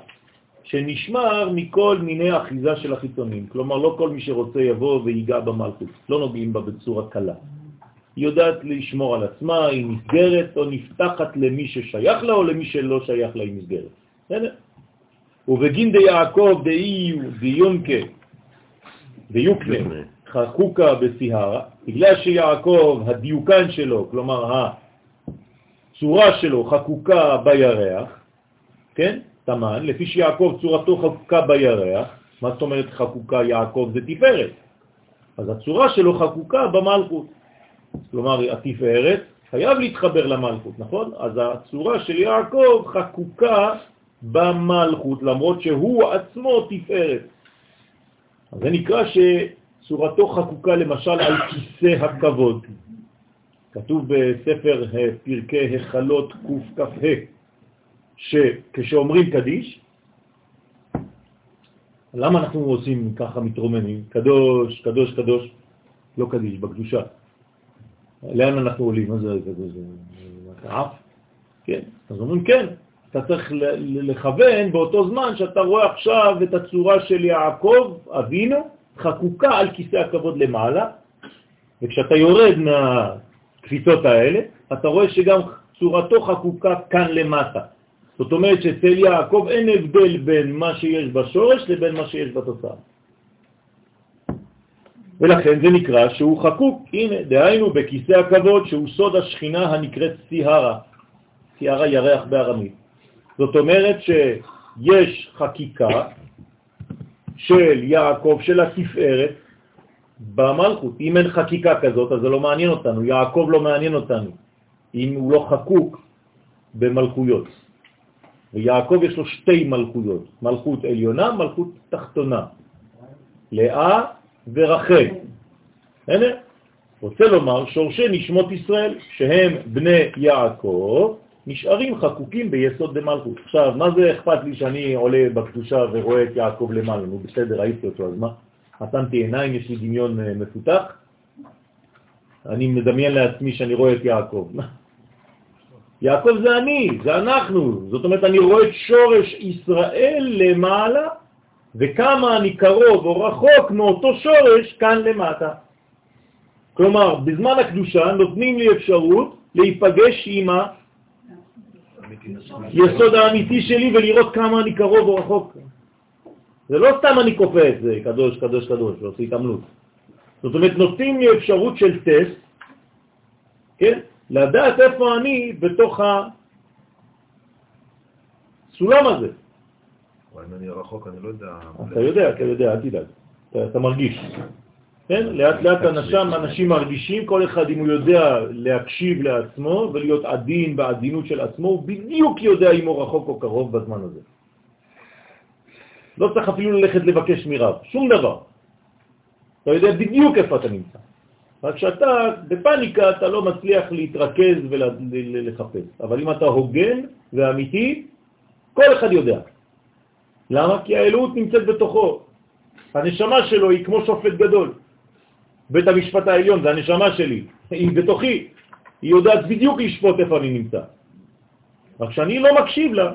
שנשמר מכל מיני אחיזה של החיתונים. כלומר, לא כל מי שרוצה יבוא ויגע במלכות. לא נוגעים בה בצורה קלה. היא יודעת לשמור על עצמה, היא נסגרת או נפתחת למי ששייך לה או למי שלא שייך לה, היא נסגרת. בסדר? ובגין די יעקב דאי דיונקה דיוקנה חקוקה בסיהרה, בגלל שיעקב הדיוקן שלו, כלומר הצורה שלו חקוקה בירח, כן? תמן, לפי שיעקב צורתו חקוקה בירח. מה זאת אומרת חקוקה? יעקב זה תפארת, אז הצורה שלו חקוקה במלכות. כלומר, התפארת חייב להתחבר למלכות, נכון? אז הצורה של יעקב חקוקה במלכות, למרות שהוא עצמו תפארת. אז זה נקרא שצורתו חקוקה למשל על כיסא הכבוד. כתוב בספר פרקי החלות קכ"ה, שכשאומרים קדיש, למה אנחנו עושים ככה, מתרוממים? קדוש, קדוש, קדוש. לא קדיש, בקדושה. לאן אנחנו עולים? מה זה? עף? כן. אז אומרים כן. אתה צריך לכוון באותו זמן שאתה רואה עכשיו את הצורה של יעקב אבינו חקוקה על כיסא הכבוד למעלה, וכשאתה יורד מהקפיצות האלה אתה רואה שגם צורתו חקוקה כאן למטה. זאת אומרת שאצל יעקב אין הבדל בין מה שיש בשורש לבין מה שיש בתוצאה. ולכן זה נקרא שהוא חקוק, הנה, דהיינו בכיסא הכבוד שהוא סוד השכינה הנקראת סיהרה, סיהרה ירח בארמית. זאת אומרת שיש חקיקה של יעקב, של התפארת, במלכות. אם אין חקיקה כזאת, אז זה לא מעניין אותנו. יעקב לא מעניין אותנו, אם הוא לא חקוק במלכויות. ויעקב יש לו שתי מלכויות, מלכות עליונה, מלכות תחתונה, לאה ורחל. רוצה לומר שורשי נשמות ישראל, שהם בני יעקב, נשארים חקוקים ביסוד דמלכות. עכשיו, מה זה אכפת לי שאני עולה בקדושה ורואה את יעקב למעלה? נו, בסדר, ראיתי אותו, אז מה? עצמתי עיניים, יש לי דמיון מפותח, אני מדמיין לעצמי שאני רואה את יעקב. יעקב זה אני, זה אנחנו, זאת אומרת אני רואה את שורש ישראל למעלה, וכמה אני קרוב או רחוק מאותו שורש כאן למטה. כלומר, בזמן הקדושה נותנים לי אפשרות להיפגש עם היסוד האמיתי שלי ולראות כמה אני קרוב או רחוק. זה לא סתם אני קופא את זה, קדוש, קדוש, קדוש, ועושה התעמלות. זאת אומרת, נותנים לי אפשרות של טסט, כן? לדעת איפה אני בתוך הסולם הזה. אבל אם אני רחוק, אני לא יודע. אתה יודע, אל תדאג. אתה מרגיש. כן? לאט לאט אנשים מרגישים, כל אחד אם הוא יודע להקשיב לעצמו ולהיות עדין בעדינות של עצמו, הוא בדיוק יודע אם הוא רחוק או קרוב בזמן הזה. לא צריך אפילו ללכת לבקש מרב, שום דבר. אתה יודע בדיוק איפה אתה נמצא. רק שאתה בפניקה אתה לא מצליח להתרכז ולחפש. אבל אם אתה הוגן ואמיתי, כל אחד יודע. למה? כי האלוהות נמצאת בתוכו. הנשמה שלו היא כמו שופט גדול. בית המשפט העליון זה הנשמה שלי. היא בתוכי. היא יודעת בדיוק לשפוט איפה אני נמצא. רק שאני לא מקשיב לה,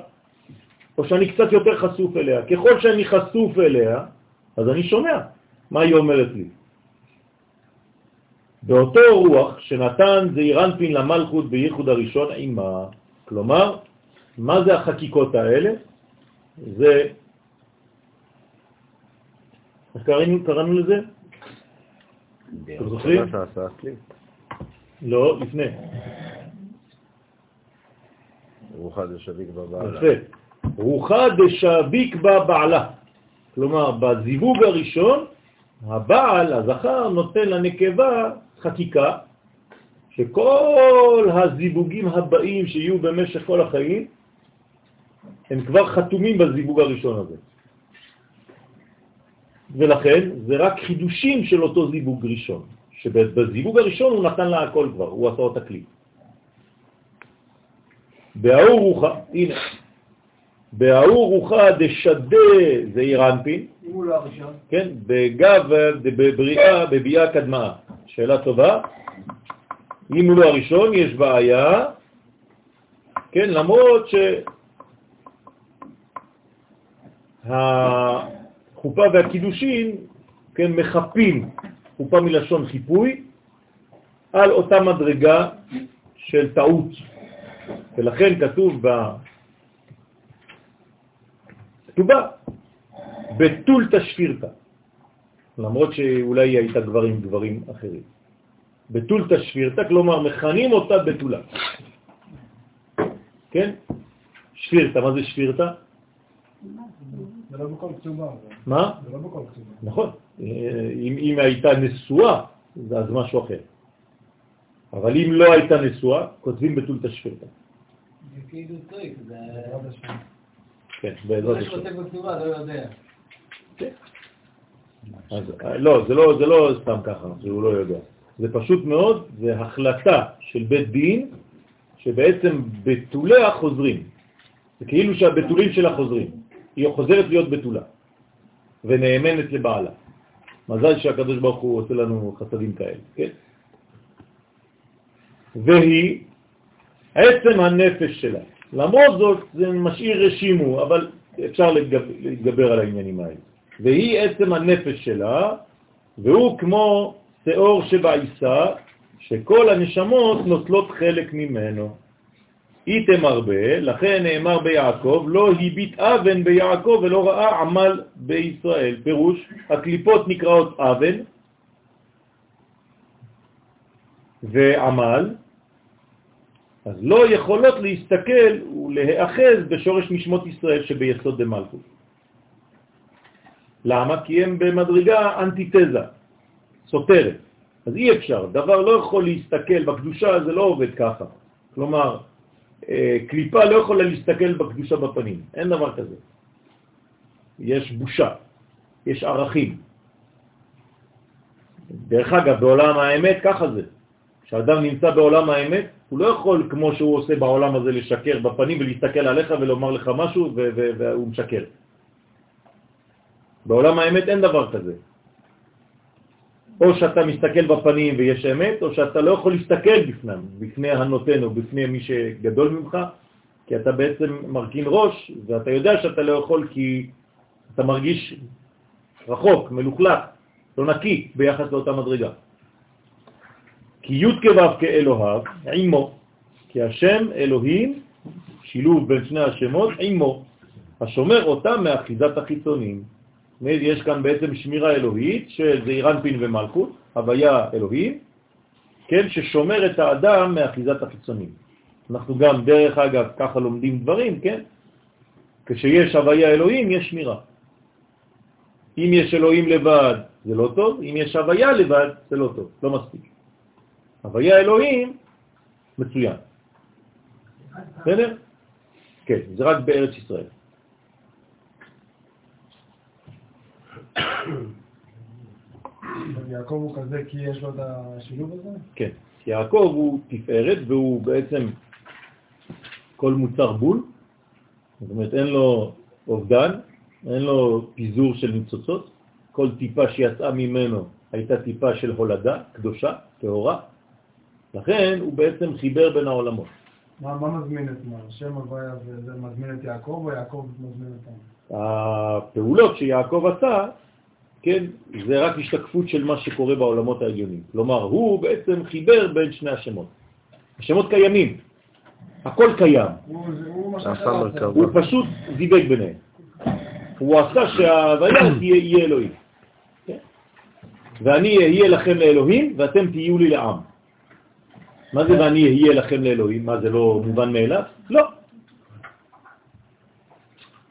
או שאני קצת יותר חשוף אליה. ככל שאני חשוף אליה, אז אני שומע מה היא אומרת לי. באותו רוח שנתן זעירנפין למלכות בייחוד הראשון עימה, כלומר, מה זה החקיקות האלה? זה, איך קראנו לזה? אתם זוכרים? לא, לפני. רוחה דשביק בבעלה. רוחה דשביק בבעלה. כלומר, בזיווג הראשון, הבעל, הזכר, נותן לנקבה חקיקה שכל הזיווגים הבאים שיהיו במשך כל החיים הם כבר חתומים בזיווג הראשון הזה, ולכן זה רק חידושים של אותו זיווג ראשון, שבזיווג הראשון הוא נתן לה הכל כבר, הוא עשה אותה כלי. באור רוחה, הנה, באור רוחה דשדה זעירנפין, אם הוא לא הראשון, כן, בגב, בבריאה, בביאה קדמה. שאלה טובה. אם הוא לא הראשון, יש בעיה, כן, למרות שהחופה והקידושים, כן, מחפים, חופה מלשון חיפוי, על אותה מדרגה של טעות. ולכן כתוב בכתובה, בטול תשפירתה. למרות שאולי היא הייתה גברים גברים אחרים. בטול תשפירתה, כלומר מכנים אותה בטולה. כן? שפירתה, מה זה שפירתה? זה לא בכל קצובה. מה? זה לא בכל קצובה. נכון. אם הייתה נשואה, אז משהו אחר. אבל אם לא הייתה נשואה, כותבים בטול תשפירתה. זה כאילו טריק, זה בעזרת השם. כן, בעזרת השם. זה שקוצה לא יודע. כן. לא, זה לא סתם ככה, שהוא לא יודע. זה פשוט מאוד, זה החלטה של בית דין, שבעצם בתוליה חוזרים. זה כאילו שהבתולים שלה חוזרים. היא חוזרת להיות בתולה, ונאמנת לבעלה. מזל שהקדוש ברוך הוא עושה לנו חסדים כאלה, כן? והיא עצם הנפש שלה. למרות זאת, זה משאיר רשימו, אבל אפשר להתגבר על העניינים האלה. והיא עצם הנפש שלה, והוא כמו תיאור שבעיסה, שכל הנשמות נוטלות חלק ממנו. היא תמרבה, לכן נאמר ביעקב, לא הביט אבן ביעקב ולא ראה עמל בישראל. פירוש, הקליפות נקראות אבן ועמל, אז לא יכולות להסתכל ולהאחז בשורש נשמות ישראל שביסוד דמלכות. למה? כי הם במדרגה אנטיתזה, סותרת. אז אי אפשר, דבר לא יכול להסתכל, בקדושה זה לא עובד ככה. כלומר, קליפה לא יכולה להסתכל בקדושה בפנים, אין דבר כזה. יש בושה, יש ערכים. דרך אגב, בעולם האמת ככה זה. כשאדם נמצא בעולם האמת, הוא לא יכול כמו שהוא עושה בעולם הזה לשקר בפנים ולהסתכל עליך ולומר לך משהו והוא משקר. בעולם האמת אין דבר כזה. או שאתה מסתכל בפנים ויש אמת, או שאתה לא יכול להסתכל בפנים, בפני הנותן או בפני מי שגדול ממך, כי אתה בעצם מרכין ראש ואתה יודע שאתה לא יכול כי אתה מרגיש רחוק, מלוכלך, לא נקי ביחס לאותה מדרגה. כי י' כו' כאלוהיו, עמו, כי השם אלוהים, שילוב בין שני השמות, עמו, השומר אותם מאחיזת החיצונים. יש כאן בעצם שמירה אלוהית, שזה אירנפין ומלכות, הוויה אלוהים, כן, ששומר את האדם מאחיזת החיצונים. אנחנו גם, דרך אגב, ככה לומדים דברים, כן? כשיש הוויה אלוהים, יש שמירה. אם יש אלוהים לבד, זה לא טוב, אם יש הוויה לבד, זה לא טוב, לא מספיק. הוויה אלוהים, מצוין. בסדר? כן, זה רק בארץ ישראל. יעקב הוא כזה כי יש לו את השילוב הזה? כן, יעקב הוא תפארת והוא בעצם כל מוצר בול, זאת אומרת אין לו אובדן, אין לו פיזור של ניצוצות, כל טיפה שיצאה ממנו הייתה טיפה של הולדה, קדושה, תאורה, לכן הוא בעצם חיבר בין העולמות. מה מזמין את מה? שם הוויה זה מזמין את יעקב או יעקב מזמין אותם? הפעולות שיעקב עשה, כן, זה רק השתקפות של מה שקורה בעולמות העליונים. כלומר, הוא בעצם חיבר בין שני השמות. השמות קיימים, הכל קיים. הוא פשוט זיבק ביניהם. הוא עשה שההוויה תהיה אלוהים. ואני אהיה לכם לאלוהים ואתם תהיו לי לעם. מה זה ואני אהיה לכם לאלוהים? מה זה לא מובן מאליו? לא.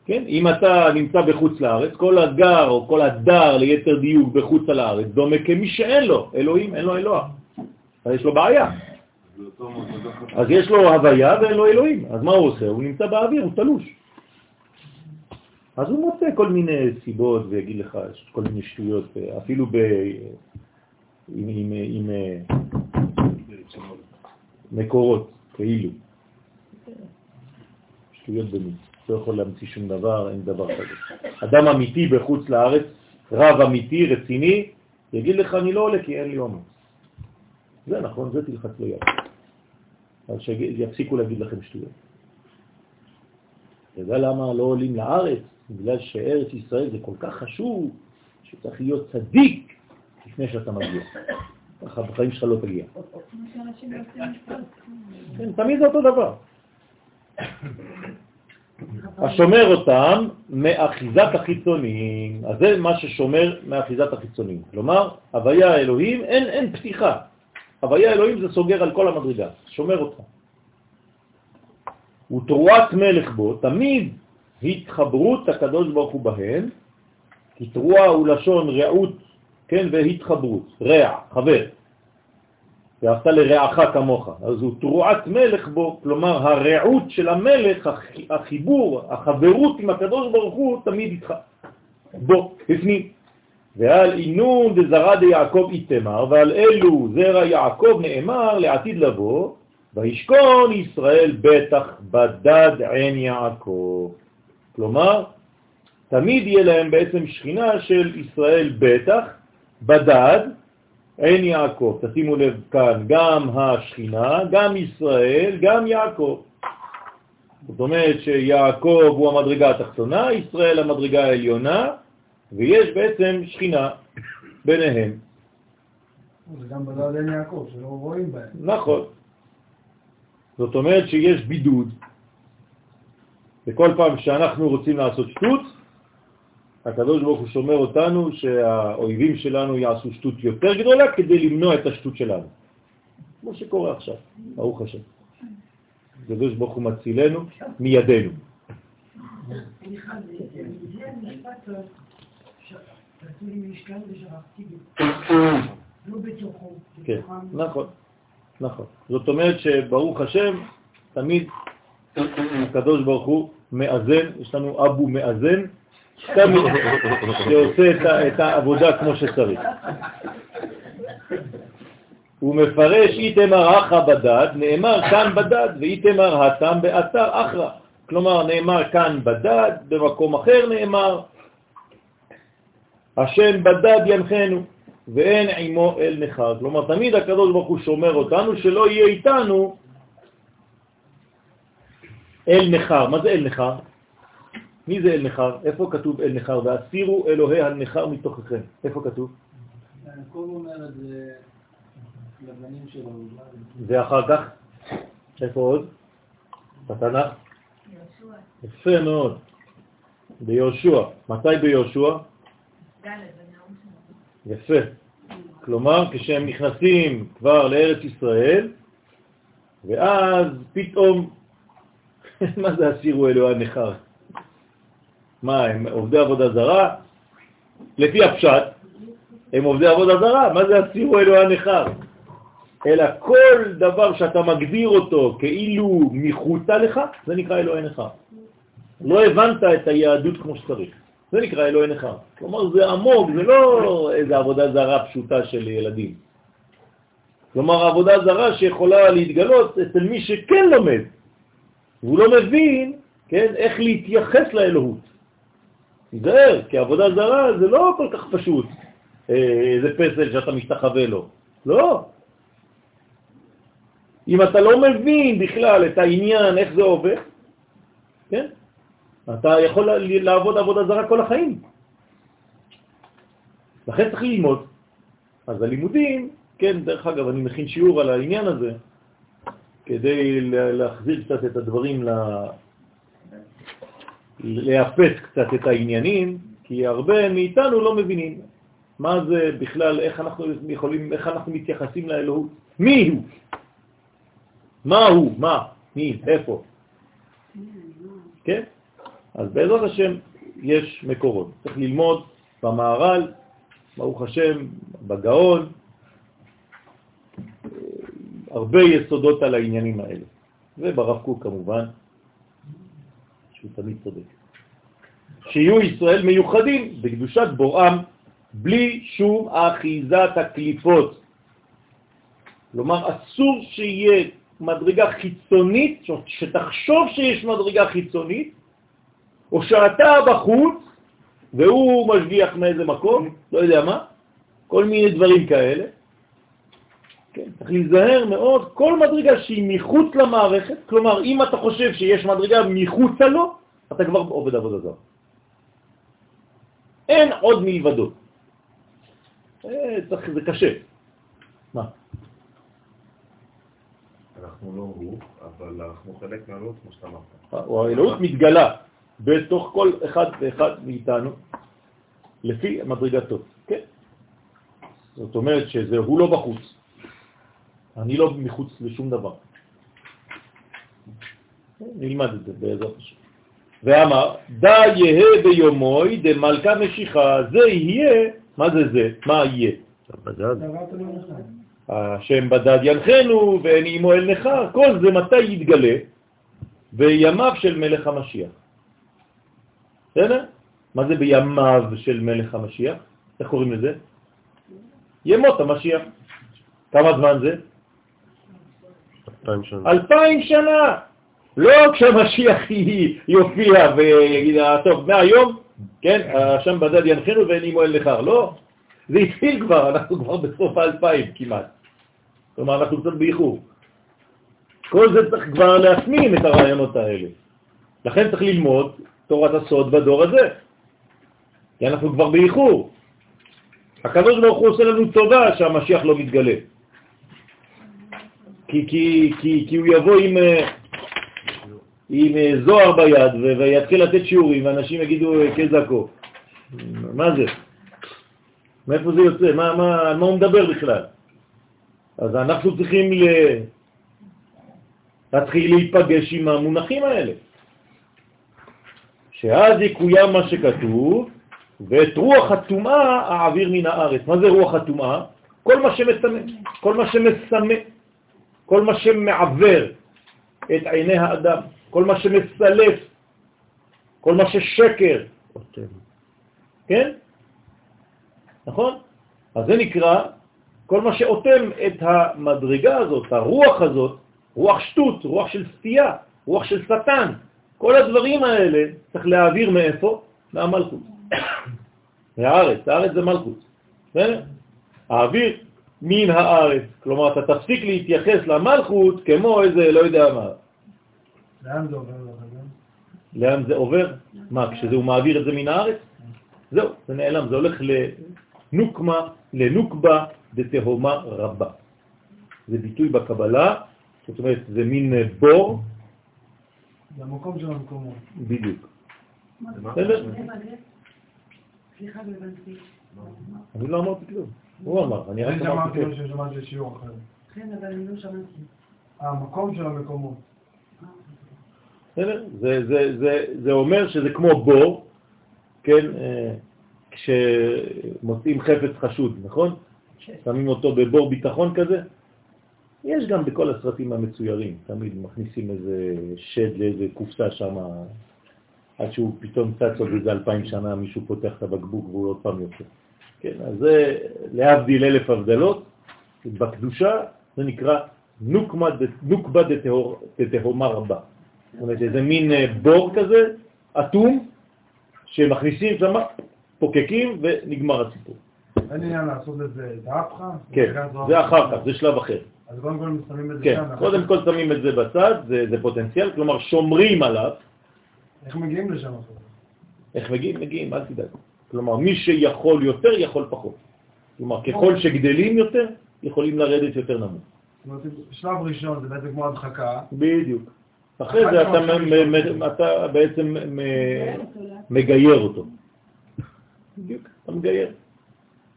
כן? אם אתה נמצא בחוץ לארץ, כל אגר או כל אדר ליתר דיוק בחוץ לארץ, דומה כמי שאין לו אלוהים, אין לו אלוה. אז יש לו בעיה. אז יש לו הוויה ואין לו אלוהים. אז מה הוא עושה? הוא נמצא באוויר, הוא תלוש. אז הוא מוצא כל מיני סיבות ויגיד לך כל מיני שטויות, אפילו עם מקורות, כאילו. שטויות במין. לא יכול להמציא שום דבר, אין דבר כזה. אדם אמיתי בחוץ לארץ, רב אמיתי, רציני, יגיד לך אני לא עולה כי אין לי אומץ. זה נכון, זה תלחץ לו יד. אז שיפסיקו להגיד לכם שטויות. אתה יודע למה לא עולים לארץ? בגלל שארץ ישראל זה כל כך חשוב, שצריך להיות צדיק לפני שאתה מגיע. ככה בחיים שלך לא תגיע. תמיד זה אותו דבר. השומר אותם מאחיזת החיצונים, אז זה מה ששומר מאחיזת החיצונים. כלומר, הוויה אלוהים אין פתיחה. הוויה אלוהים זה סוגר על כל המדרגה, שומר אותם. ותרועת מלך בו, תמיד התחברות הקדוש ברוך הוא בהן, כי תרועה הוא לשון רעות, כן, והתחברות, רע, חבר. ועשתה לרעך כמוך, אז הוא תרועת מלך בו, כלומר הרעות של המלך, החיבור, החברות עם הקדוש ברוך הוא תמיד איתך, בו, לפני. ועל אינון דזרע דיעקב איתמר, ועל אלו זרע יעקב נאמר לעתיד לבוא, וישכון ישראל בטח בדד עין יעקב. כלומר, תמיד יהיה להם בעצם שכינה של ישראל בטח בדד, אין יעקב, תשימו לב כאן, גם השכינה, גם ישראל, גם יעקב. זאת אומרת שיעקב הוא המדרגה התחתונה, ישראל המדרגה העליונה, ויש בעצם שכינה ביניהם. זה גם בדד אין יעקב, שלא רואים בהם. נכון. זאת אומרת שיש בידוד. וכל פעם שאנחנו רוצים לעשות שטות, הקדוש ברוך הוא שומר אותנו שהאויבים שלנו יעשו שטות יותר גדולה כדי למנוע את השטות שלנו. כמו שקורה עכשיו, ברוך השם. הקדוש ברוך הוא מצילנו מידינו. סליחה, זה המשפט שתתנו לי משקל ושרחתי לא בתוכו. כן, נכון, נכון. זאת אומרת שברוך השם תמיד הקדוש ברוך הוא מאזן, יש לנו אבו מאזן, תמיד שעושה את העבודה כמו שצריך. ומפרש איתמר אחא בדד, נאמר כאן בדד, ואיתמר התם באתר אחרא. כלומר, נאמר כאן בדד, במקום אחר נאמר, השם בדד ינחנו, ואין עמו אל נחר. כלומר, תמיד הקדוש ברוך הוא שומר אותנו, שלא יהיה איתנו אל נחר. מה זה אל נחר? מי זה אל נחר? איפה כתוב אל נחר? והסירו אלוהי הנחר מתוככם. איפה כתוב? כל אומר את זה לבנים שלו. ואחר כך? איפה עוד? בתנ"ך? יהושע. יפה מאוד. ביהושע. מתי ביהושע? יפה. כלומר, כשהם נכנסים כבר לארץ ישראל, ואז פתאום, מה זה הסירו אלוהי הנחר? מה, הם עובדי עבודה זרה? לפי הפשט, הם עובדי עבודה זרה, מה זה הסירו אלוהי הנחר? אלא כל דבר שאתה מגדיר אותו כאילו מחוצה לך, זה נקרא אלוהי הנחר. לא הבנת את היהדות כמו שצריך. זה נקרא אלוהי הנחר. כלומר, זה עמוק, זה לא איזו עבודה זרה פשוטה של ילדים. כלומר, עבודה זרה שיכולה להתגלות אצל מי שכן לומד. והוא לא מבין, כן, איך להתייחס לאלוהות. תיזהר, כי עבודה זרה זה לא כל כך פשוט. איזה פסל שאתה משתחווה לו. לא. אם אתה לא מבין בכלל את העניין, איך זה עובד, כן? אתה יכול לעבוד עבודה זרה כל החיים. לכן צריך ללמוד. אז הלימודים, כן, דרך אגב, אני מכין שיעור על העניין הזה, כדי להחזיר קצת את הדברים, להפס קצת את העניינים, כי הרבה מאיתנו לא מבינים מה זה בכלל, איך אנחנו יכולים, איך אנחנו מתייחסים לאלוהות. מי הוא? מה הוא? מה? מי? איפה? כן? אז בעזרת השם יש מקורות. צריך ללמוד במערל, ברוך השם, בגאון, הרבה יסודות על העניינים האלה. וברב קוק כמובן, שהוא תמיד צודק. שיהיו ישראל מיוחדים בקדושת בוראם, בלי שום אחיזת הקליפות. כלומר, אסור שיהיה מדרגה חיצונית, שתחשוב שיש מדרגה חיצונית, או שאתה בחוץ, והוא משגיח מאיזה מקום, לא יודע מה, כל מיני דברים כאלה. כן, צריך להיזהר מאוד, כל מדרגה שהיא מחוץ למערכת, כלומר, אם אתה חושב שיש מדרגה מחוץ לו, אתה כבר עובד עבודה זרה. אין עוד מלבדו. זה קשה. מה? אנחנו לא הוא, אבל אנחנו חלק מהאלוהות, כמו שאתה אמרת. האלוהות מתגלה. בתוך כל אחד ואחד מאיתנו, לפי מדרגתו, כן? זאת אומרת שזה הוא לא בחוץ, אני לא מחוץ לשום דבר. נלמד את זה בעזרת השם. ואמר, דא יהא ביומוי דמלכה משיחה, זה יהיה, מה זה זה? מה יהיה? השם בדד ינחנו ואין עמו אל נחר, כל זה מתי יתגלה? בימיו של מלך המשיח. בסדר? מה זה בימיו של מלך המשיח? איך קוראים לזה? ימות המשיח. כמה זמן זה? 2000 שנה. 2000 שנה! לא כשהמשיח יופיע ויגיד, טוב, מהיום, כן, השם בדד ינחנו ואין עמו אל נחר. לא, זה התחיל כבר, אנחנו כבר בסוף 2000 כמעט. כלומר, אנחנו קצת באיחור. כל זה צריך כבר להפנים את הרעיונות האלה. לכן צריך ללמוד תורת הסוד בדור הזה, כי אנחנו כבר באיחור. הקדוש ברוך הוא עושה לנו טובה שהמשיח לא מתגלה, כי הוא יבוא עם זוהר ביד ויתחיל לתת שיעורים, ואנשים יגידו כזקו, מה זה? מאיפה זה יוצא? מה הוא מדבר בכלל? אז אנחנו צריכים להתחיל להיפגש עם המונחים האלה. שאז יקוים מה שכתוב, ואת רוח הטומאה העביר מן הארץ. מה זה רוח הטומאה? כל מה שמסמא, כל מה שמעבר את עיני האדם, כל מה שמסלף, כל מה ששקר. כן? נכון? אז זה נקרא כל מה שאותם את המדרגה הזאת, הרוח הזאת, רוח שטות, רוח של סטייה, רוח של שטן. כל הדברים האלה צריך להעביר מאיפה? מהמלכות. מהארץ, הארץ זה מלכות. האוויר מן הארץ. כלומר, אתה תפסיק להתייחס למלכות כמו איזה, לא יודע מה. לאן זה עובר? לאן זה עובר? מה, כשהוא מעביר את זה מן הארץ? זהו, זה נעלם, זה הולך לנוקבה דתהומה רבה. זה ביטוי בקבלה, זאת אומרת, זה מין בור. זה המקום של המקומות. בדיוק. בסדר? סליחה, בבנתי. אני לא אמרתי כלום. הוא אמר, אני רק אמרתי כלום. אני שמעתי שיעור אחר. כן, אבל אני לא שמעתי. המקום של המקומות. בסדר? זה אומר שזה כמו בור, כן, כשמוצאים חפץ חשוד, נכון? שמים אותו בבור ביטחון כזה. יש גם בכל הסרטים המצוירים, תמיד מכניסים איזה שד לאיזה קופסה שם, עד שהוא פתאום צץ עוד איזה 2000 שנה, מישהו פותח את הבקבוק והוא עוד פעם יוצא. כן, אז זה להבדיל 1000 הבדלות, בקדושה זה נקרא נוקבה דתהומה רבה. זאת אומרת, איזה מין בור כזה, אטום, שמכניסים שם, פוקקים ונגמר הסיפור. אין עניין לעשות איזה דאפחה? כן, זה אחר כך, זה שלב אחר. אז קודם כל שמים את זה כאן. כן, קודם כל שמים את זה בצד, זה פוטנציאל, כלומר שומרים עליו. איך מגיעים לשם? איך מגיעים? מגיעים, אל תדאג. כלומר, מי שיכול יותר, יכול פחות. כלומר, ככל שגדלים יותר, יכולים לרדת יותר נמוך. זאת אומרת, שלב ראשון זה בעצם כמו הדחקה. בדיוק. אחרי זה אתה בעצם מגייר אותו. בדיוק, אתה מגייר.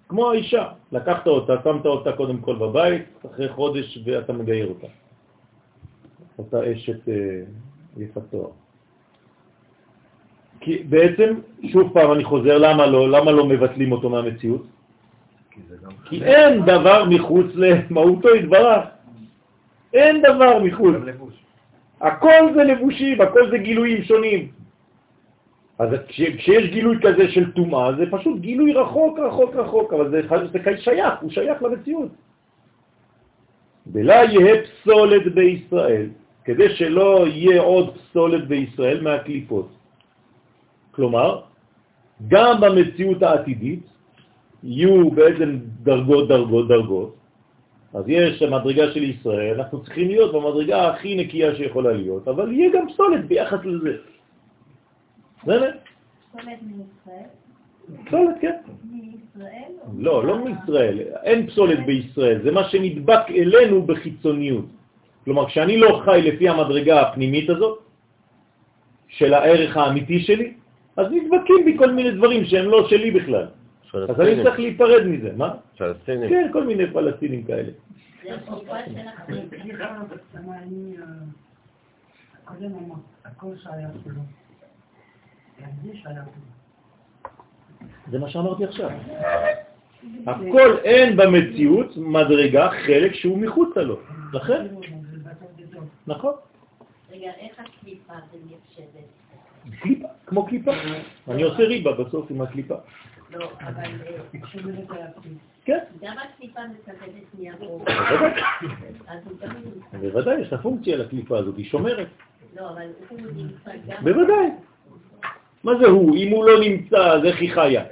כמו האישה, לקחת אותה, שמת אותה קודם כל בבית, אחרי חודש ואתה מגייר אותה. אותה אשת יפתוח. כי בעצם, שוב פעם אני חוזר, למה לא מבטלים אותו מהמציאות? כי אין דבר מחוץ למהותו יתברך. אין דבר מחוץ. הכל זה לבושים, הכל זה גילויים שונים. אז כשיש גילוי כזה של תומעה, זה פשוט גילוי רחוק, רחוק, רחוק, אבל זה שייך, הוא שייך למציאות. בלא יהיה פסולת בישראל, כדי שלא יהיה עוד פסולת בישראל מהקליפות. כלומר, גם במציאות העתידית יהיו בעצם דרגות, דרגות, דרגות. אז יש המדרגה של ישראל, אנחנו צריכים להיות במדרגה הכי נקייה שיכולה להיות, אבל יהיה גם פסולת ביחס לזה. בסדר? פסולת מישראל? פסולת, כן. מישראל? לא, לא מישראל. אין פסולת בישראל. זה מה שנדבק אלינו בחיצוניות. כלומר, כשאני לא חי לפי המדרגה הפנימית הזאת, של הערך האמיתי שלי, אז נדבקים בי כל מיני דברים שהם לא שלי בכלל. אז אני צריך להיפרד מזה, מה? פלסטינים. כן, כל מיני פלסטינים כאלה. זה התקופה שלך, סליחה, בצמה, אני... הקודם אמר, הכל שהיה שלו. זה מה שאמרתי עכשיו. הכל אין במציאות מדרגה חלק שהוא מחוץ לו. לכן? נכון. רגע, איך הקליפה זה נפשבת? קליפה, כמו קליפה. אני עושה ריבה בסוף עם הקליפה. לא, אבל שומרת על הפליט. כן. גם הקליפה מסתכלת מהרוב. בוודאי. בוודאי, יש הפונקציה לקליפה הזאת, היא שומרת. לא, אבל הוא נמצא גם... בוודאי. מה זה הוא? אם הוא לא נמצא, אז איך היא חיה?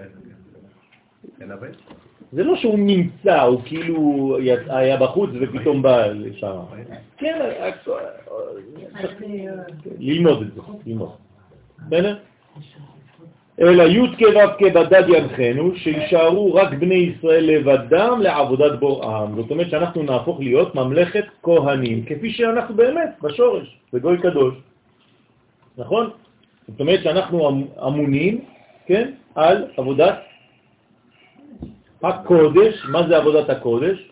זה לא שהוא נמצא, הוא כאילו היה בחוץ ופתאום בא לשם. כן, ללמוד את זה, ללמוד. בסדר? אלא י' כו' כבדד ינחנו, שישארו רק בני ישראל לבדם לעבודת בוראם. זאת אומרת שאנחנו נהפוך להיות ממלכת כהנים, כפי שאנחנו באמת, בשורש, בגוי קדוש. נכון? זאת אומרת שאנחנו אמונים, כן, על עבודת הקודש. מה זה עבודת הקודש?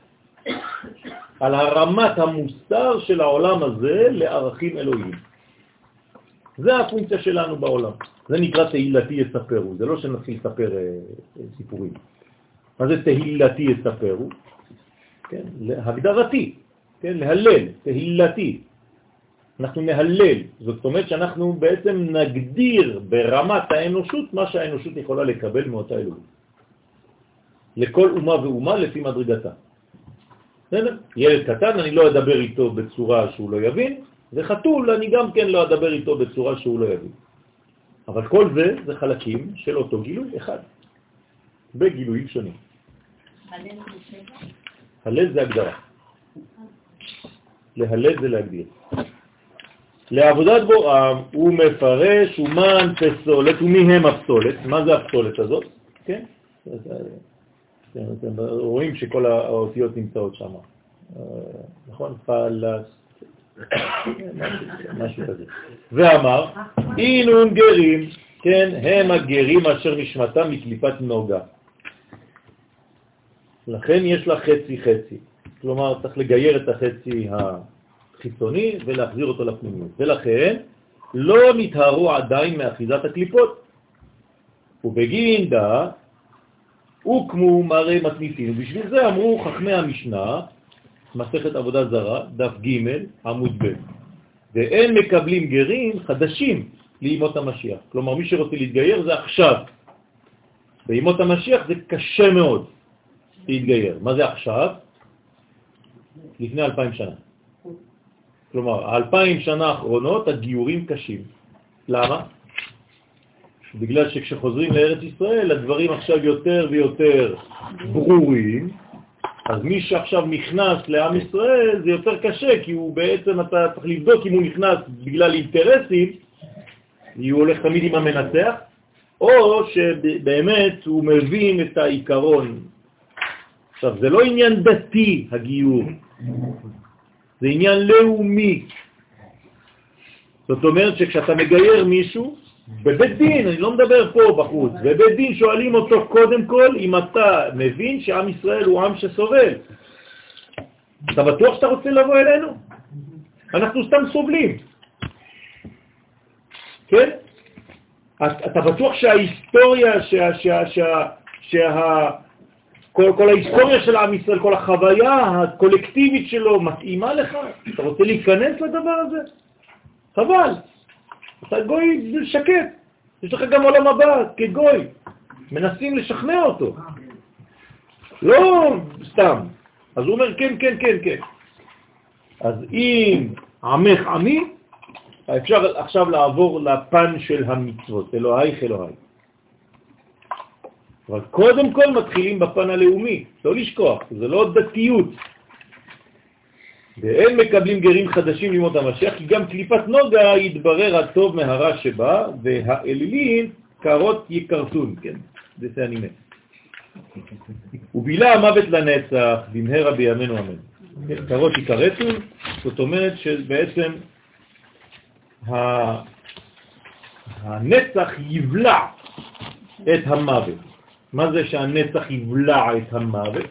על הרמת המוסר של העולם הזה לערכים אלוהים. זה הפונקציה שלנו בעולם. זה נקרא תהילתי יספרו, זה לא שנתחיל לספר סיפורים. מה זה תהילתי יספרו? כן, להגדרתי, כן, להלל, תהילתי. אנחנו נהלל, זאת אומרת שאנחנו בעצם נגדיר ברמת האנושות מה שהאנושות יכולה לקבל מאותה אלוהות. לכל אומה ואומה לפי מדרגתה. ילד קטן אני לא אדבר איתו בצורה שהוא לא יבין, וחתול אני גם כן לא אדבר איתו בצורה שהוא לא יבין. אבל כל זה זה חלקים של אותו גילוי אחד, בגילויים שונים. הלל זה הגדרה. להלל זה להגדיר. לעבודת בורם הוא מפרש ומן פסולת ומיהם הפסולת. מה זה הפסולת הזאת? כן? אתם רואים שכל האותיות נמצאות שם. נכון? פלס, משהו כזה. ואמר, אינון גרים, כן, הם הגרים אשר נשמתם מקליפת נוגה. לכן יש לה חצי חצי. כלומר, צריך לגייר את החצי החיצוני ולהחזיר אותו לפנימיות. ולכן, לא נתהרו עדיין מאחיזת הקליפות. ובגין דה, וכמו מראה מתניסים. בשביל זה אמרו חכמי המשנה, מסכת עבודה זרה, דף ג' עמוד ב', ואין מקבלים גרים חדשים לימות המשיח. כלומר, מי שרוצה להתגייר זה עכשיו. בימות המשיח זה קשה מאוד להתגייר. מה זה עכשיו? לפני 2000 שנה. כלומר, 2000 שנה האחרונות הגיורים קשים. למה? בגלל שכשחוזרים לארץ ישראל הדברים עכשיו יותר ויותר ברורים, אז מי שעכשיו נכנס לעם ישראל זה יותר קשה, כי הוא בעצם, אתה צריך לבדוק אם הוא נכנס בגלל אינטרסים, הוא הולך תמיד עם המנצח, או שבאמת הוא מבין את העיקרון. עכשיו, זה לא עניין דתי הגיור, זה עניין לאומי. זאת אומרת שכשאתה מגייר מישהו, בבית דין, אני לא מדבר פה בחוץ, בבית דין שואלים אותו קודם כל אם אתה מבין שעם ישראל הוא עם שסובל. אתה בטוח שאתה רוצה לבוא אלינו? אנחנו סתם סובלים. כן? אתה בטוח שההיסטוריה, כל ההיסטוריה של עם ישראל, כל החוויה הקולקטיבית שלו מתאימה לך? אתה רוצה להיכנס לדבר הזה? חבל. אתה גוי שקט, יש לך גם עולם הבא כגוי, מנסים לשכנע אותו, לא סתם. אז הוא אומר כן, כן, כן, כן. אז אם עמך עמי, אפשר עכשיו לעבור לפן של המצוות, אלוהיך אלוהי. אבל קודם כל מתחילים בפן הלאומי, לא לשכוח, זה לא דתיות. ואין מקבלים גרים חדשים לימות המשיח, כי גם קליפת נוגה יתברר הטוב מהרע שבה, והאלילים קרות יקרסון, כן, זה אני מת. ובילה המוות לנצח, במהרה בימינו אמן. קרות יקרסון, זאת אומרת שבעצם הנצח יבלע את המוות. מה זה שהנצח יבלע את המוות?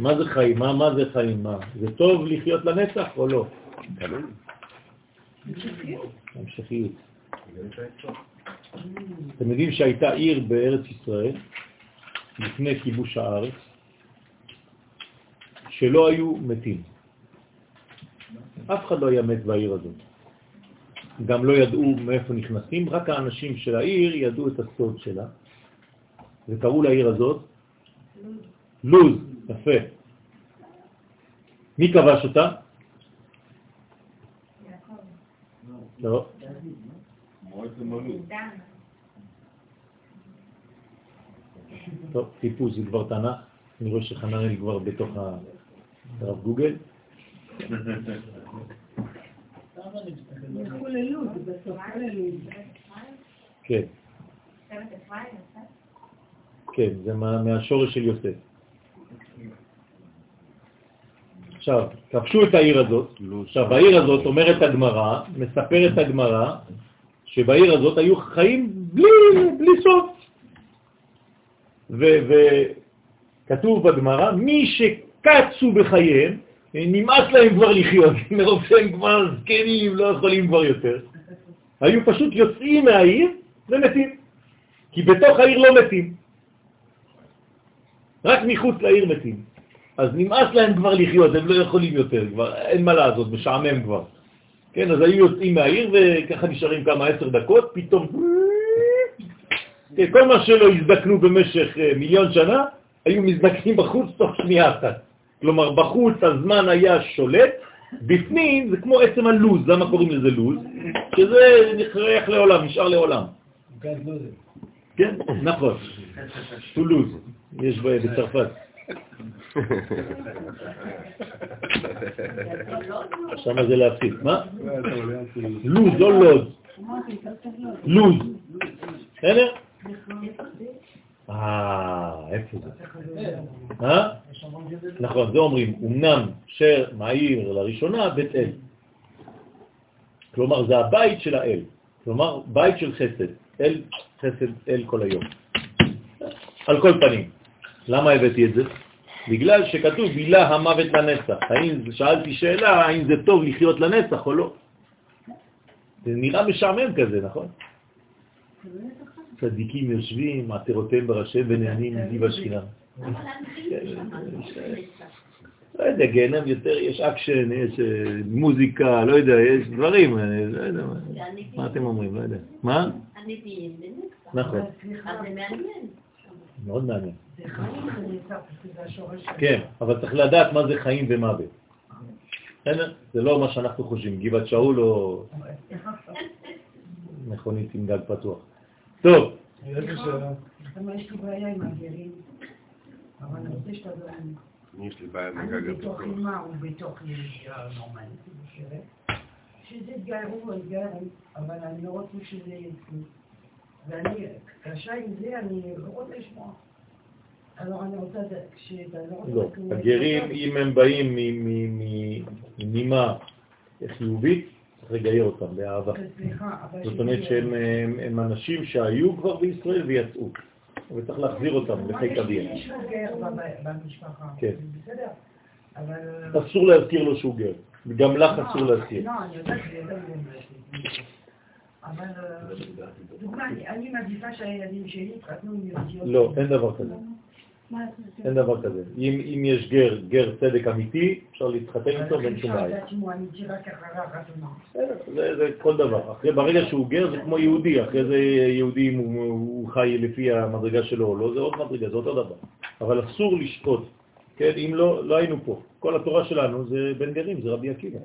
מה זה חיים? מה זה חיים? זה טוב לחיות לנצח או לא? המשכיות. אתם יודעים שהייתה עיר בארץ ישראל לפני כיבוש הארץ שלא היו מתים. אף אחד לא היה מת בעיר הזאת. גם לא ידעו מאיפה נכנסים, רק האנשים של העיר ידעו את הסוד שלה. וקראו לעיר הזאת לוז, יפה. מי כבש אותה? לא. טוב, טיפוס זה כבר תנ"ך. אני רואה שחנרל כבר בתוך הרב גוגל. כן. כן, זה מהשורש של יוסף. עכשיו, כבשו את העיר הזאת. עכשיו, העיר הזאת אומרת הגמרא, מספרת הגמרא, שבעיר הזאת היו חיים בלי סוף. וכתוב בגמרא, מי שקצו בחייהם, נמאס להם כבר לחיות, מרוב שהם כבר זקנים, לא יכולים כבר יותר. היו פשוט יוצאים מהעיר ומתים, כי בתוך העיר לא מתים. רק מחוץ לעיר מתים. אז נמאס להם כבר לחיות, הם לא יכולים יותר, כבר, אין מה לעשות, משעמם כבר. כן, אז היו יוצאים מהעיר וככה נשארים כמה 10 דקות, פתאום... כל מה שלא הזדקנו במשך 1,000,000 שנה, היו מזדקנים בחוץ תוך שנייה אחת. כלומר, בחוץ הזמן היה שולט, בפנים זה כמו עצם הלוז, למה קוראים לזה לוז? שזה נכרח לעולם, נשאר לעולם. כן, נכון. תולוז, יש בצרפת. שם זה להפסיק, מה? לוז, לא לוז. לוז. בסדר? איפה זה? נכון, זה אומרים, אמנם שר מהעיר לראשונה בית אל. כלומר, זה הבית של האל. כלומר, בית של חסד. אל, חסד, אל כל היום. על כל פנים. למה הבאתי את זה? בגלל שכתוב בילה המוות לנצח. שאלתי שאלה, האם זה טוב לחיות לנצח או לא? זה נראה משעמם כזה, נכון? צדיקים יושבים, עתירותיהם בראשם ונהנים מדיב השכינה. לא יודע, גהנם יותר, יש אקשן, יש מוזיקה, לא יודע, יש דברים, לא יודע. מה אתם אומרים? לא יודע. מה? הנביאים. נכון. אז זה מעניין. מאוד מעניין. זה חיים ונצח, זה השורש. כן, אבל צריך לדעת מה זה חיים ומוות. זה לא מה שאנחנו חושבים, גבעת שאול או... מכונית עם גג פתוח. טוב. יש לי בעיה עם הגרים, אבל אני רוצה שאתה דברים. יש לי בעיה עם הגג הפתוח. אני בתוך אימה ובתוך נשאר נורמלית, שזה התגיירו והתגיירים, אבל אני לא רוצה שזה יצאו. ואני קשה עם זה, אני לא רוצה לשמוע. alors אני רוצה כשאתה לא רוצה... לא, הגרים, אם הם באים מנימה חיובית, צריך לגייר אותם באהבה. זאת אומרת שהם אנשים שהיו כבר בישראל ויצאו, וצריך להחזיר אותם לחיק הדין. יש לו גר במשפחה, בסדר? אבל... אסור להזכיר לו שהוא גר, וגם לך אסור להזכיר. לא, אני יודעת שזה גר. אבל דוגמא, אני מעדיפה שהילדים שלי התחתנו עם יהודיות. לא, אין דבר כזה. אין דבר כזה. אם יש גר, גר צדק אמיתי, אפשר להתחתן איתו ואין שום בעיה. זה כל דבר. ברגע שהוא גר זה כמו יהודי, אחרי זה יהודי אם הוא חי לפי המדרגה שלו או לא, זה עוד מדרגה, זה אותו דבר. אבל אסור לשפוט, כן? אם לא, לא היינו פה. כל התורה שלנו זה בן גרים, זה רבי עקיבא.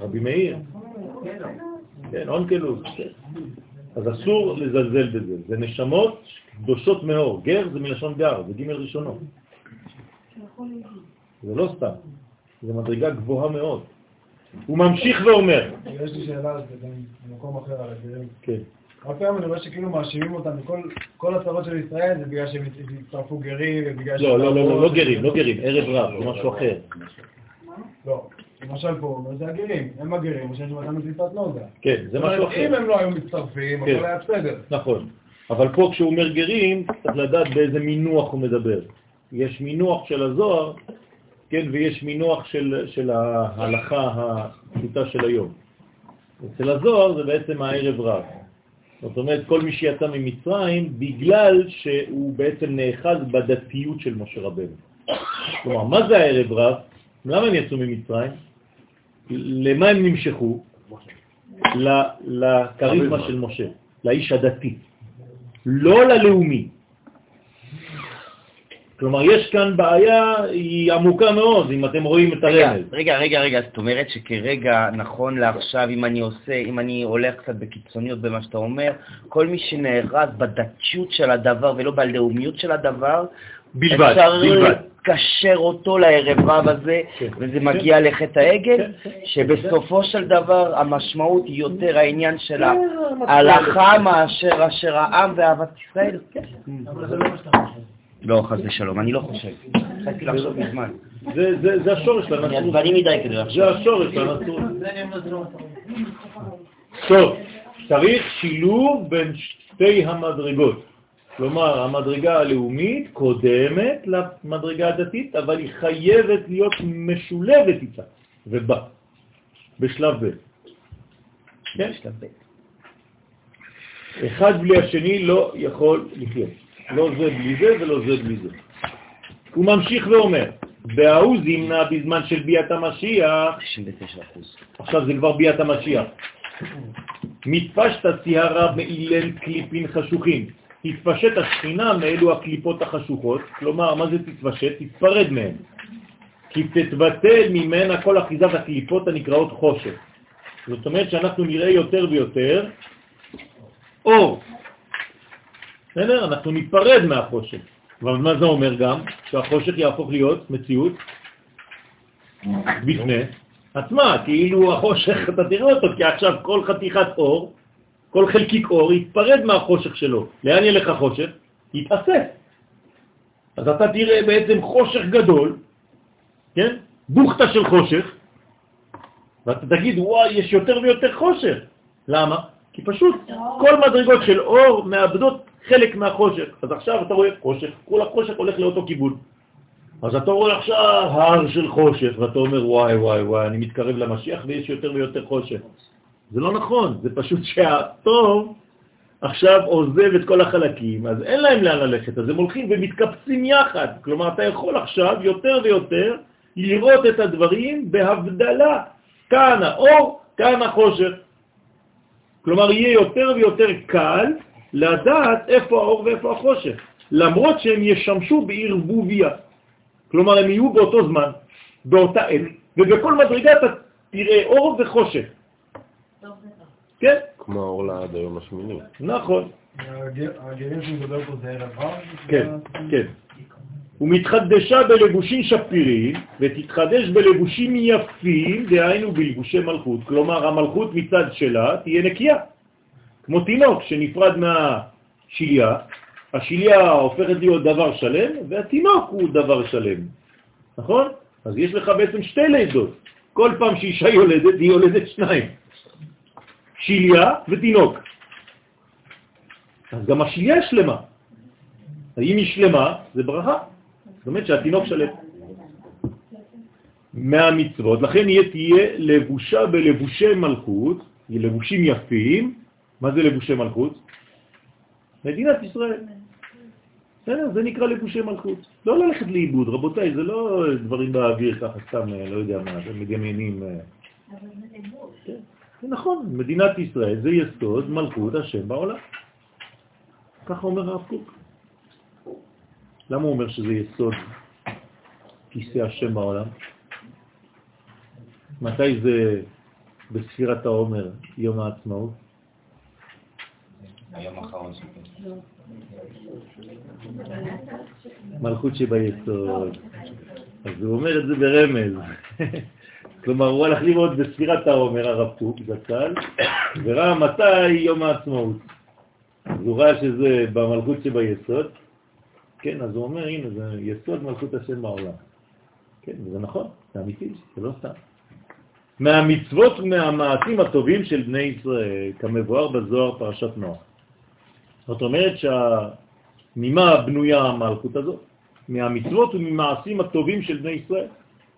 רבי מאיר, כן, אונקלוס, אז אסור לזלזל בזה, זה נשמות קדושות מאור, גר זה מלשון גר, זה ג' ראשונו, זה לא סתם, זה מדרגה גבוהה מאוד. הוא ממשיך ואומר, יש לי שאלה על זה, במקום אחר על הגרים, הרבה פעמים אני רואה שכאילו מאשימים אותם, כל הצרות של ישראל זה בגלל שהם הצטרפו גרים, לא, לא, לא, לא גרים, לא גרים, ערב רב, זה משהו אחר. לא. למשל פה, זה הגרים, הם הגרים, יש שם אדם מצליפת נוגה. כן, זה משהו אחר. אם הם לא היו מצטרפים, הכל היה בסדר. נכון, אבל פה כשהוא אומר גרים, צריך לדעת באיזה מינוח הוא מדבר. יש מינוח של הזוהר, כן, ויש מינוח של ההלכה הפשוטה של היום. אצל הזוהר זה בעצם הערב רב. זאת אומרת, כל מי שיצא ממצרים, בגלל שהוא בעצם נאחז בדתיות של משה רבנו. כלומר, מה זה הערב רב? למה הם יצאו ממצרים? למה הם נמשכו? לקריזמה של משה, לאיש הדתי, לא ללאומי. כלומר, יש כאן בעיה, היא עמוקה מאוד, אם אתם רואים את הרמז. רגע, זאת אומרת שכרגע, נכון לעכשיו, אם אני הולך קצת בקיצוניות במה שאתה אומר, כל מי שנאחז בדתיות של הדבר ולא בלאומיות של הדבר, בלבד, בלבד. קשר אותו לערב רב הזה, וזה מגיע לחטא העגל, שבסופו של דבר המשמעות היא יותר העניין של ההלכה מאשר אשר העם ואהבת ישראל. אבל זה לא מה שאתה חושב. לא, חס ושלום, אני לא חושב. חייתי לחשוב מזמן. זה השורש לנצרות. זה השורש לנצרות. טוב, צריך שילוב בין שתי המדרגות. כלומר, המדרגה הלאומית קודמת למדרגה הדתית, אבל היא חייבת להיות משולבת איתה, ובה, בשלב ב'. כן? בשלב ב'. אחד בלי השני לא יכול לחיות. לא זה בלי זה ולא זה בלי זה. הוא ממשיך ואומר, והוא זימנה בזמן של ביאת המשיח, עכשיו זה כבר ביאת המשיח, מתפשת הציהרה מאילן קליפין חשוכים, תתפשט השכינה מאלו הקליפות החשוכות, כלומר, מה זה תתפשט? תתפרד מהן, כי תתבטל ממנה כל אחיזת הקליפות הנקראות חושך. זאת אומרת שאנחנו נראה יותר ויותר אור. בסדר? אנחנו ניפרד מהחושך. אבל מה זה אומר גם? שהחושך יהפוך להיות מציאות בפני עצמה, כאילו החושך, אתה תראה אותו, כי עכשיו כל חתיכת אור, כל חלקיק אור יתפרד מהחושך שלו. לאן ילך החושך? יתאסף. אז אתה תראה בעצם חושך גדול, כן? בוכתה של חושך, ואתה תגיד, וואי, יש יותר ויותר חושך. למה? כי פשוט כל מדרגות של אור מאבדות חלק מהחושך. אז עכשיו אתה רואה חושך, כל החושך הולך לאותו כיוון. אז אתה רואה עכשיו הר של חושך, ואתה אומר, וואי, וואי, וואי, אני מתקרב למשיח ויש יותר ויותר חושך. זה לא נכון, זה פשוט שהטוב עכשיו עוזב את כל החלקים, אז אין להם לאן ללכת, אז הם הולכים ומתקפצים יחד. כלומר, אתה יכול עכשיו יותר ויותר לראות את הדברים בהבדלה. כאן האור, כאן החושך. כלומר, יהיה יותר ויותר קל לדעת איפה האור ואיפה החושך, למרות שהם ישמשו בערבוביה. כלומר, הם יהיו באותו זמן, באותה עת, ובכל מדרגה אתה תראה אור וחושך. כן? כמו האור לעד היום השמיני. נכון. הגרים שמדבר פה זה רבה? כן, כן. ומתחדשה בלבושים שפירים, ותתחדש בלבושים יפים, דהיינו בלבושי מלכות. כלומר, המלכות מצד שלה תהיה נקייה. כמו תינוק שנפרד מהשיליה, השיליה הופכת להיות דבר שלם, והתינוק הוא דבר שלם. נכון? אז יש לך בעצם שתי לידות. כל פעם שאישה יולדת, היא יולדת שניים. שיליה ותינוק. אז גם השיליה שלמה. אם היא שלמה, זה ברכה. זאת אומרת שהתינוק שלם. מהמצוות. לכן תהיה לבושה בלבושי מלכות, לבושים יפים. מה זה לבושי מלכות? מדינת ישראל. זה נקרא לבושי מלכות. לא ללכת לאיבוד, רבותיי, זה לא דברים באוויר ככה, סתם, לא יודע מה, זה מדמיינים. אבל זה לבוש. נכון, מדינת ישראל זה יסוד מלכות השם בעולם. ככה אומר הרב קוק. למה הוא אומר שזה יסוד כיסא השם בעולם? מתי זה בספירת העומר, יום העצמאות? היום האחרון שלו. מלכות שביסוד. אז הוא אומר את זה ברמז. כלומר, הוא הלך לראות בספירת העומר, הרב קוק, זצ"ל, וראה מתי יום העצמאות. אז הוא ראה שזה במלכות שביסוד. כן, אז הוא אומר, הנה, זה יסוד מלכות השם בעולם. כן, וזה נכון, זה אמיתי, זה לא סתם. מהמצוות ומהמעשים הטובים של בני ישראל, כמבואר בזוהר פרשת נח. זאת אומרת ממה בנויה המלכות הזאת? מהמצוות וממעשים הטובים של בני ישראל.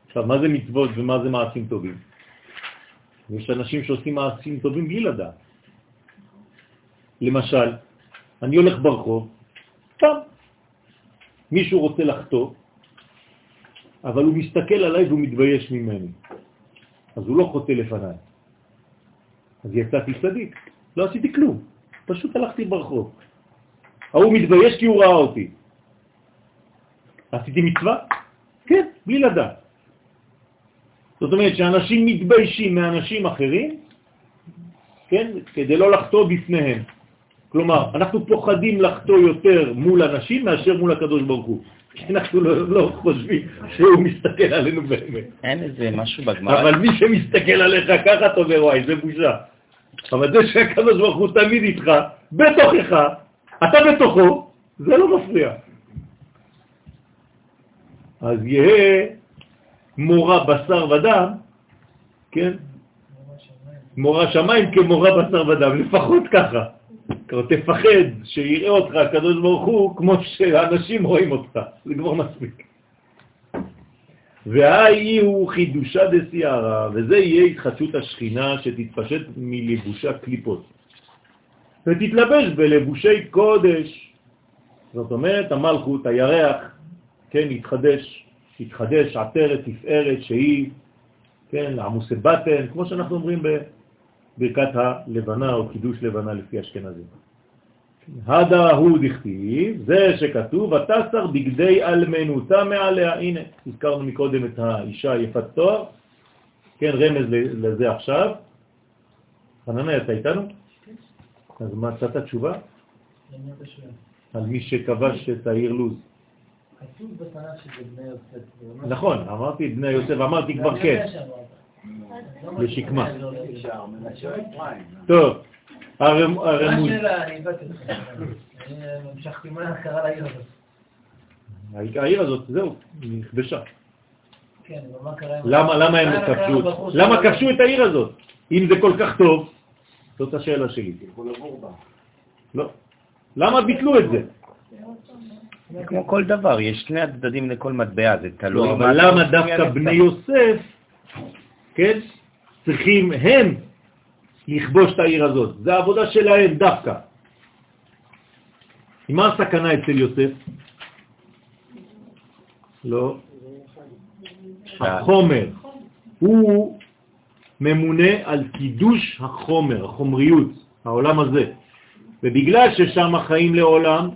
עכשיו, מה זה מצוות ומה זה מעשים טובים? יש אנשים שעושים מעשים טובים בלי לדעת. למשל, אני הולך ברחוב, סתם. מישהו רוצה לחטוא, אבל הוא מסתכל עליי והוא מתבייש ממני. אז הוא לא חוטא לפניי. אז יצאתי צדיק. לא עשיתי כלום. פשוט הלכתי ברחוב. הוא מתבייש כי הוא ראה אותי. עשיתי מצווה? כן, בלי לדעת. זאת אומרת שאנשים מתביישים מאנשים אחרים, כן, כדי לא לחטוא בפניהם. כלומר, אנחנו פוחדים לחטוא יותר מול אנשים מאשר מול הקדוש ברוך הוא. אנחנו לא חושבים שהוא מסתכל עלינו באמת. אין איזה משהו בגמרא. אבל מי שמסתכל עליך ככה, אתה אומר, וואי, זה בושה. אבל זה שהקדוש ברוך הוא תמיד איתך, בתוכך, אתה בתוכו, זה לא מפריע. אז יהיה מורה בשר ודם, כן? מורה שמיים כמורה בשר ודם, לפחות ככה. כבר תפחד שיראה אותך הקדוש ברוך הוא כמו שאנשים רואים אותך, זה כבר מספיק. והאי הוא חידושה דסיירה, וזה יהיה התחדשות השכינה שתתפשט מלבושי קליפות. ותתלבש בלבושי קודש, זאת אומרת המלכות, הירח, כן, התחדש, התחדש, עטרת, תפארת, שהיא, כן, עמוסי בטן, כמו שאנחנו אומרים בברכת הלבנה או קידוש לבנה לפי אשכנזים. הדה הוא דכתיב, זה שכתוב, ותסר בגדי אלמנותה מעליה, הנה, הזכרנו מקודם את האישה יפת תואר, כן, רמז לזה עכשיו. חננה, אתה איתנו? אז מצאת התשובה? על מי שכבש את העיר לוז. כתוב בתנ"ך שזה בני יוסף. נכון, אמרתי בני יוסף, אמרתי כבר כן. לשקמה. טוב, הרמוז. אני המשכתי מה קרה לעיר הזאת. העיר הזאת, זהו, נכבשה. למה הם כבשו? למה כבשו את העיר הזאת? אם זה כל כך טוב, זאת השאלה שלי. לא. למה ביטלו את זה? כמו כל דבר, יש שני הצדדים לכל מטבע, זה תלוי. אבל למה דווקא בני יוסף, כן, צריכים הם לכבוש את העיר הזאת? זה העבודה שלהם דווקא. מה הסכנה אצל יוסף? לא. החומר. הוא ממונה על קידוש החומר, החומריות, העולם הזה. ובגלל ששם החיים לעולם,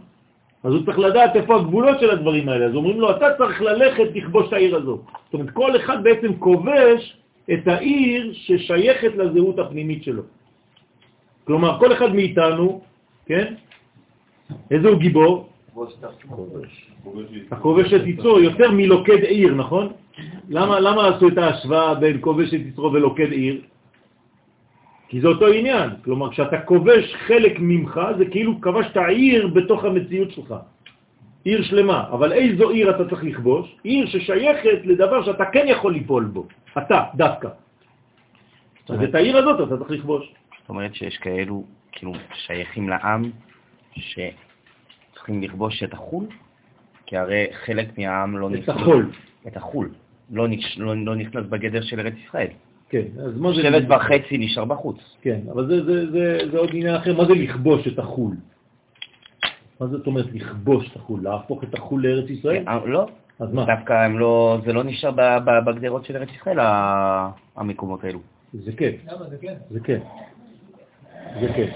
אז הוא צריך לדעת איפה הגבולות של הדברים האלה. אז אומרים לו, אתה צריך ללכת לכבוש את העיר הזאת. זאת אומרת, כל אחד בעצם כובש את העיר ששייכת לזהות הפנימית שלו. כלומר, כל אחד מאיתנו, כן? איזה הוא גיבור? אתה כובש את יצרו יותר מלוקד עיר, נכון? למה עשו את ההשוואה בין כובש את יצרו ולוקד עיר? כי זה אותו עניין. כלומר, כשאתה כובש חלק ממך, זה כאילו כבשת עיר בתוך המציאות שלך. עיר שלמה. אבל איזו עיר אתה צריך לכבוש? עיר ששייכת לדבר שאתה כן יכול ליפול בו. אתה, דווקא. אז את העיר הזאת אתה צריך לכבוש. זאת אומרת שיש כאלו, כאילו, שייכים לעם שצריכים לכבוש את החול? כי הרי חלק מהעם לא נכנס... את החול. את החול. לא נכנס בגדר של ארץ ישראל. כן, אז מה זה... שבט וחצי נשאר בחוץ. כן, אבל זה עוד עניין אחר. מה זה לכבוש את החול? מה זאת אומרת לכבוש את החול? להפוך את החול לארץ ישראל? לא. אז מה? דווקא זה לא נשאר בגדרות של ארץ ישראל, המקומות האלו. זה כן. זה כן. זה כן. זה כן.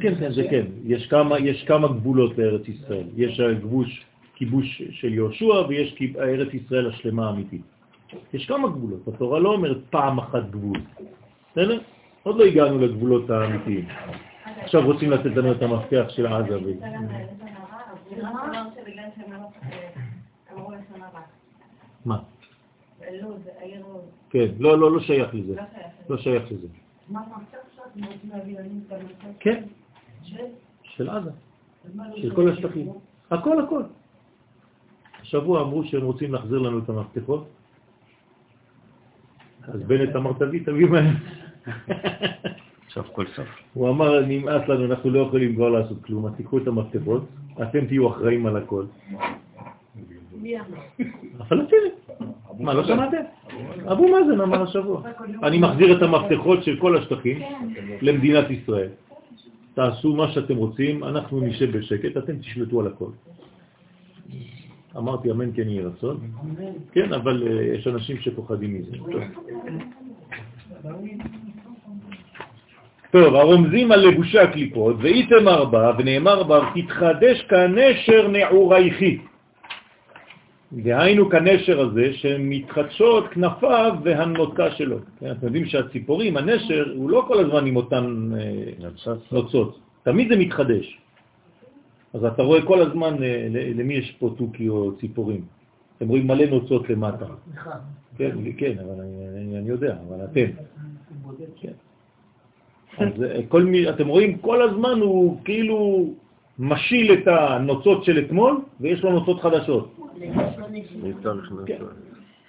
כן, זה כן. יש כמה גבולות לארץ ישראל. יש כיבוש של יהושע ויש ארץ ישראל השלמה האמיתית. יש כמה גבולות, התורה לא אומרת פעם אחת גבול. בסדר? עוד לא הגענו לגבולות האמיתיים. עכשיו רוצים לתת לנו את המפתח של עזה. מה? לא שייך לזה. לא שייך לזה. מה המפתח שאת רוצים להביא לנו את המפתח? כן, של עזה. של כל השטחים. הכל. השבוע אמרו שהם רוצים להחזיר לנו את המפתחות. אז בנט אמר, תביא מה... סוף כל סוף. הוא אמר, נמאס לנו, אנחנו לא יכולים כבר לעשות כלום, אז תיקחו את המפתחות, אתם תהיו אחראים על הכל. מי אמר? הפלסטינים. מה, לא שמעתם? אבו מאזן אמר השבוע. אני מחזיר את המפתחות של כל השטחים למדינת ישראל. תעשו מה שאתם רוצים, אנחנו נשב בשקט, אתם תשלטו על הכל. אמרתי אמן כן יהיה רצון, כן, אבל יש אנשים שפוחדים מזה. טוב, הרומזים על לבושי הקליפות, ואיתמר בה ונאמר בה, תתחדש כנשר נעורייכי. דהיינו כנשר הזה שמתחדשות כנפיו והנוצה שלו. אתם יודעים שהציפורים, הנשר, הוא לא כל הזמן עם אותן נוצות, תמיד זה מתחדש. אז אתה רואה כל הזמן למי יש פה תוקי או ציפורים. אתם רואים מלא נוצות למטה. כן, אבל אני יודע, אבל אתם. אז אתם רואים כל הזמן הוא כאילו משיל את הנוצות של אתמול, ויש לו נוצות חדשות.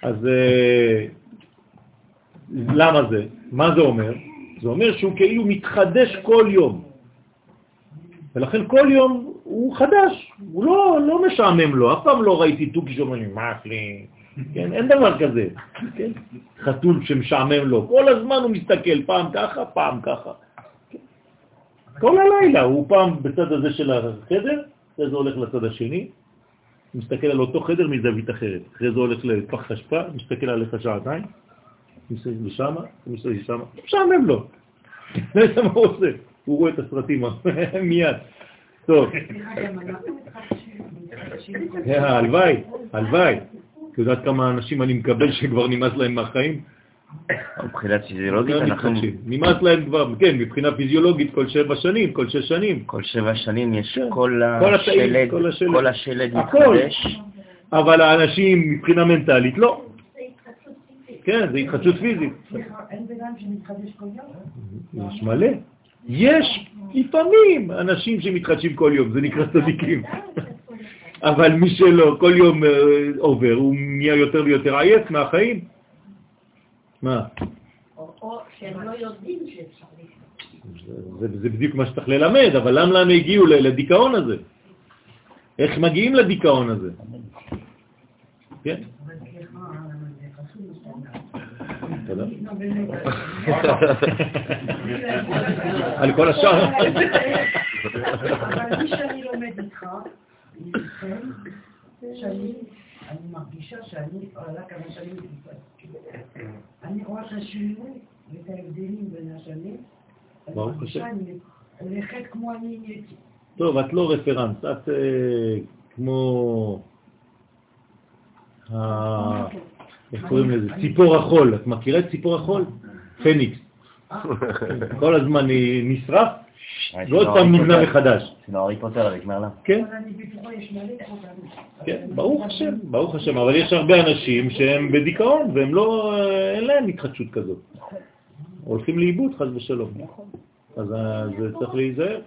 אז למה זה? מה זה אומר? זה אומר שהוא כאילו מתחדש כל יום. ולכן כל יום הוא חדש, הוא לא משעמם לו, אף פעם לא ראיתי תוקי שאומרים לי, מה אכלי? אין דבר כזה, חתול שמשעמם לו, כל הזמן הוא מסתכל, פעם ככה, פעם ככה. כל הלילה, הוא פעם בצד הזה של החדר, זה הולך לצד השני, מסתכל על אותו חדר מזווית אחרת, אחרי זה הולך לפח אשפה, מסתכל עליך שעתיים, מסתכל לשם, מסתכל לשם, משעמם לו. זה מה הוא עושה, הוא רואה את הסרטים מיד. טוב. הלוואי, הלוואי. את יודעת כמה אנשים אני מקבל שכבר נמאס להם מהחיים? מבחינת פיזיולוגית אנחנו... נמאס להם כבר, כן, מבחינה פיזיולוגית כל 7 שנים, כל 6 שנים. כל 7 שנים יש כל השלד מתחדש. אבל האנשים מבחינה מנטלית לא. כן, זה התחדשות פיזית. אין בינם שמתחדש כל יום? יש מלא. יש לפעמים אנשים שמתחדשים כל יום, זה נקרא צדיקים. אבל מי שלא, כל יום עובר, הוא נהיה יותר ויותר עייף מהחיים. מה? או שהם לא יודעים שאפשר להתחדש. זה בדיוק מה שצריך ללמד, אבל למה הם הגיעו לדיכאון הזה? איך מגיעים לדיכאון הזה? כן? על כל השאר. אבל מי שאני לומד איתך, שאני מרגישה שאני עולה כמה שנים להתפעל. אני רואה את השינוי ואת ההבדלים בין השנים. אני מרגישה שאני הולכת כמו אני נהייתי. טוב, את לא רפרנס, את כמו... איך קוראים לזה? ציפור החול. את מכירה את ציפור החול? פניקס. כל הזמן נשרף, ועוד פעם נבנה מחדש. סינאורי פוטר, הרי כמעלה. כן. ברוך השם, ברוך השם. אבל יש הרבה אנשים שהם בדיכאון, והם לא... אין להם התחדשות כזאת. הולכים לאיבוד, חס ושלום. אז זה צריך להיזהר.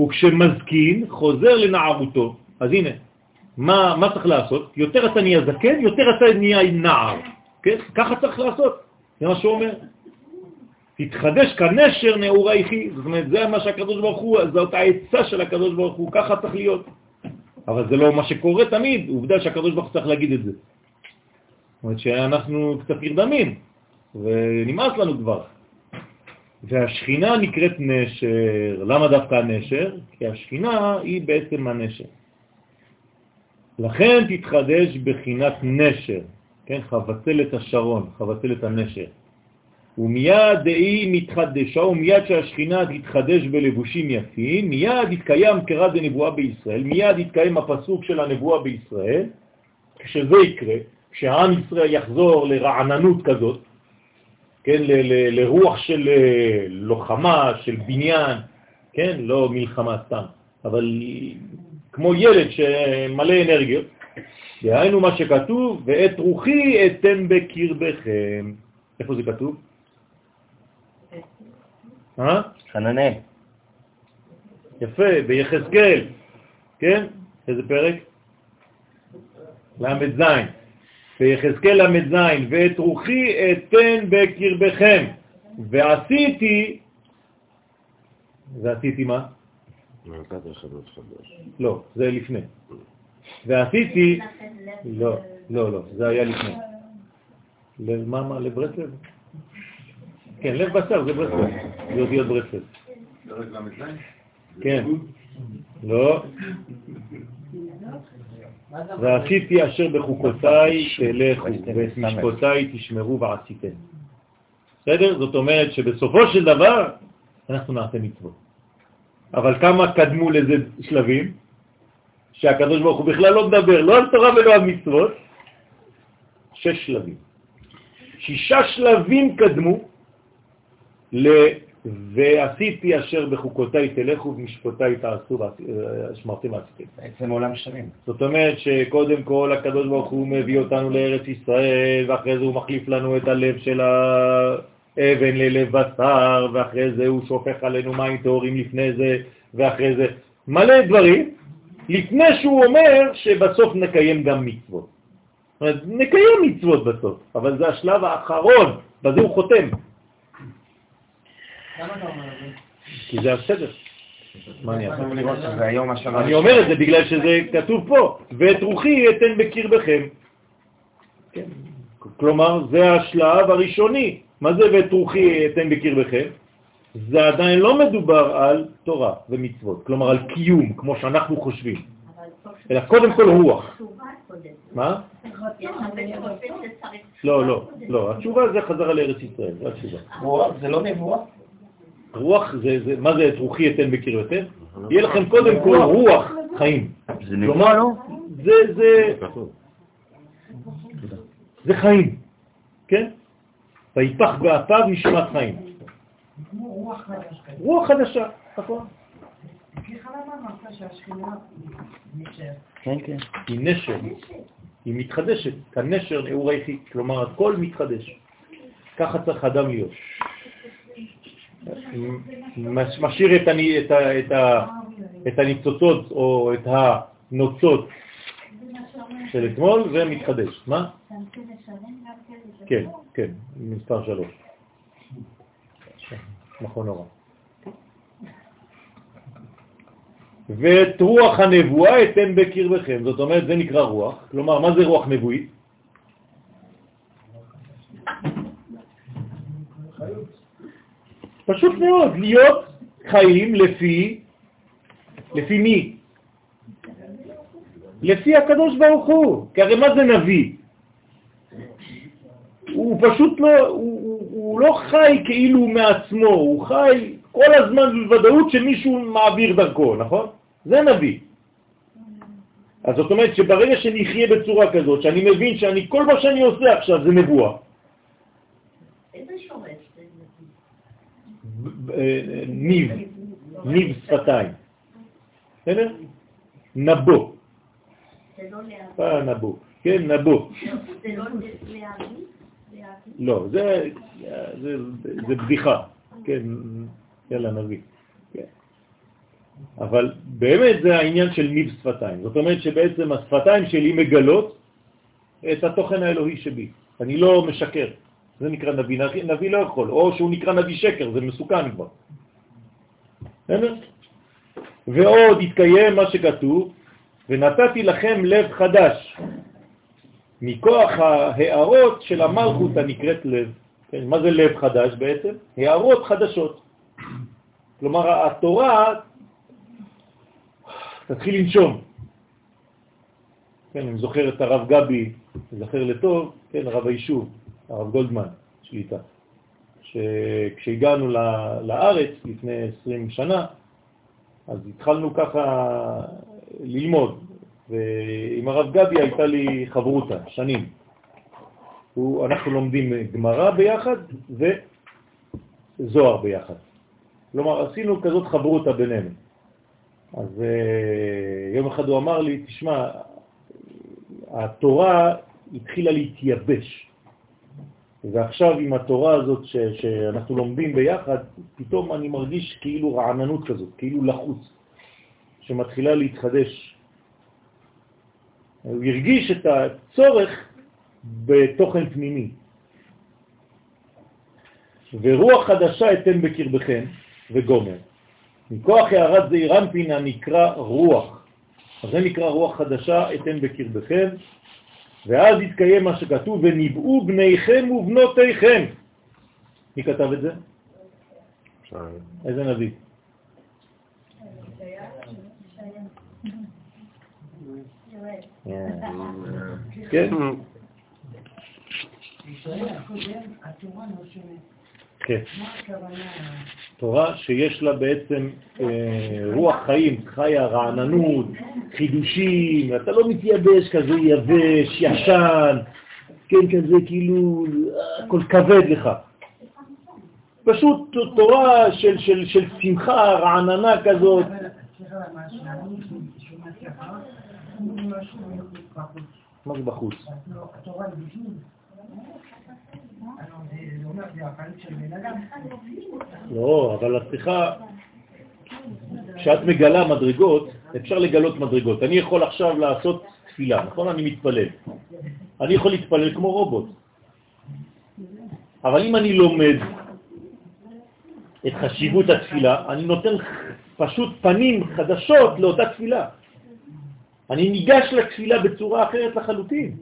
וכשמזקין חוזר לנערותו, אז הנה. מה צריך לעשות? יותר אתה נהיה זקן, יותר אתה נהיה נער. כן? ככה צריך לעשות. זה מה שהוא אומר. תתחדש כנשר נעורייכי. זאת אומרת, זה מה שהקדוש ברוך הוא, זאת העצה של הקדוש ברוך הוא, ככה צריך להיות. אבל זה לא מה שקורה תמיד, עובדה שהקדוש ברוך הוא צריך להגיד את זה. זאת אומרת שאנחנו קצת נרדמים, ונמאס לנו כבר. והשכינה נקראת נשר. למה דווקא הנשר? כי השכינה היא בעצם הנשר. לכן תתחדש בחינת נשר, כן, חבצלת השרון, חבצלת הנשר. ומיד דהי מתחדשה, ומיד שהשכינה תתחדש בלבושים יפים, מיד יתקיים קרא דנבואה בישראל, מיד יתקיים הפסוק של הנבואה בישראל. כשזה יקרה, כשהעם ישראל יחזור לרעננות כזאת, כן, לרוח של לוחמה, של בניין, כן, לא מלחמה סתם, אבל... כמו ילד שמלא אנרגיות, דהיינו מה שכתוב, ואת רוחי אתם בקרבכם. איפה זה כתוב? חננה. יפה, ביחזקאל. כן? איזה פרק? למד זין. ביחזקאל למד זין, ואת רוחי אתם בקרבכם. ועשיתי מה? לא, זה לפני. ועשיתי... לא, לא, לא, זה היה לפני. לב מה? לב ברצלב? כן, לב בשר, זה ברצלב. זה אותיות ברצלב. כן. לא. ועשיתי אשר בחוקותיי תלכו, ואת משפטותיי תשמרו ועשיתם. בסדר? זאת אומרת שבסופו של דבר אנחנו נעשה מצוות. אבל כמה קדמו לזה שלבים? שהקדוש ברוך הוא בכלל לא מדבר, לא על תורה ולא על מצוות. 6 שלבים. 6 שלבים קדמו ועשיתי אשר בחוקותיי תלכו ובמשפטותיי תעשו שמרתם ועשיתם. בעצם עולם שלם. זאת אומרת שקודם כל הקדוש ברוך הוא מביא אותנו לארץ ישראל, ואחרי זה הוא מחליף לנו את הלב של אבן ללב בשר, ואחרי זה הוא שופך עלינו מים טהורים לפני זה, ואחרי זה מלא דברים, לפני שהוא אומר שבסוף נקיים גם מצוות. נקיים מצוות בסוף, אבל זה השלב האחרון, בזה הוא חותם. למה אתה אומר את זה? כי זה הסדר. אני אומר את זה בגלל שזה כתוב פה, ואת רוחי אתן בקרבכם. כלומר, זה השלב הראשוני. מה זה ואת רוחי אתם בקרבכם? זה עדיין לא מדובר על תורה ומצוות, כלומר על קיום, כמו שאנחנו חושבים. אלא קודם כל רוח. מה? לא, לא, לא. התשובה זה חזרה לארץ ישראל, זה התשובה. רוח זה לא נבואה? רוח זה, מה זה את רוחי אתן בקרבתכם? יהיה לכם קודם כל רוח חיים. זה נבואה, לא? זה חיים, כן? ויפח באפיו נשמת חיים. רוח חדשה. רוח חדשה, נכון. סליחה, למה אמרת שהשכינה נשר? כן, כן. היא נשר. היא מתחדשת. כנשר נאור היחי. כלומר, הכל מתחדש. ככה צריך אדם להיות. משאיר את הניצוצות או את הנוצות של אתמול ומתחדש. מה? כן, כן. מספר 3. נכון נורא. ואת רוח הנבואה אתם בקרבכם. זאת אומרת, זה נקרא רוח. כלומר, מה זה רוח נבואית? פשוט מאוד, להיות חיים לפי מי? לפי הקדוש ברוך הוא. כי הרי מה זה נביא? הוא פשוט לא, הוא לא חי כאילו מעצמו, הוא חי כל הזמן בוודאות שמישהו מעביר דרכו, נכון? זה נביא. אז זאת אומרת שברגע שנחיה בצורה כזאת, שאני מבין שאני כל מה שאני עושה עכשיו זה נבואה. איזה שורש זה נביא? ניב, ניב שפתיים. בסדר? נבו. זה לא להביא. נבו, כן, נבו. זה לא להביא? לא, זה בדיחה, כן, יאללה נביא, כן. אבל באמת זה העניין של ניב שפתיים, זאת אומרת שבעצם השפתיים שלי מגלות את התוכן האלוהי שבי, אני לא משקר, זה נקרא נביא, נביא לא יכול, או שהוא נקרא נביא שקר, זה מסוכן כבר. ועוד התקיים מה שכתוב, ונתתי לכם לב חדש. מכוח ההערות של המלכות הנקראת לב. כן, מה זה לב חדש בעצם? הערות חדשות. כלומר, התורה תתחיל לנשום. כן, אני זוכר את הרב גבי, אני זוכר לטוב, כן, הרב היישוב, הרב גולדמן, שליטה. שכשהגענו לארץ לפני 20 שנה, אז התחלנו ככה ללמוד. ועם הרב גבי הייתה לי חברותה, שנים. אנחנו לומדים גמרא ביחד וזוהר ביחד. כלומר, עשינו כזאת חברותה בינינו. אז יום אחד הוא אמר לי, תשמע, התורה התחילה להתייבש. ועכשיו עם התורה הזאת שאנחנו לומדים ביחד, פתאום אני מרגיש כאילו רעננות כזאת, כאילו לחוץ, שמתחילה להתחדש. הוא הרגיש את הצורך בתוכן פנימי. ורוח חדשה אתם בקרבכם וגומר. מכוח הערת זעיר אנפין נקרא רוח. אז זה נקרא רוח חדשה אתם בקרבכם. ואז התקיים מה שכתוב, וניבאו בניכם ובנותיכם. מי כתב את זה? איזה נביא? כן? כן. תורה שיש לה בעצם רוח חיים, חיה, רעננות, חידושים, אתה לא מתייבש כזה יבש, ישן, כן, כזה כאילו הכל כבד לך. פשוט תורה של שמחה, רעננה כזאת. מה זה בחוץ? התורה לבפנים. זה אומר, זה החיים של בן אדם. לא, אבל השיחה, כשאת מגלה מדרגות, אפשר לגלות מדרגות. אני יכול עכשיו לעשות תפילה, נכון? אני מתפלל. אני יכול להתפלל כמו רובוט. אבל אם אני לומד את חשיבות התפילה, אני נותן פשוט פנים חדשות לאותה תפילה. אני ניגש לתפילה בצורה אחרת לחלוטין.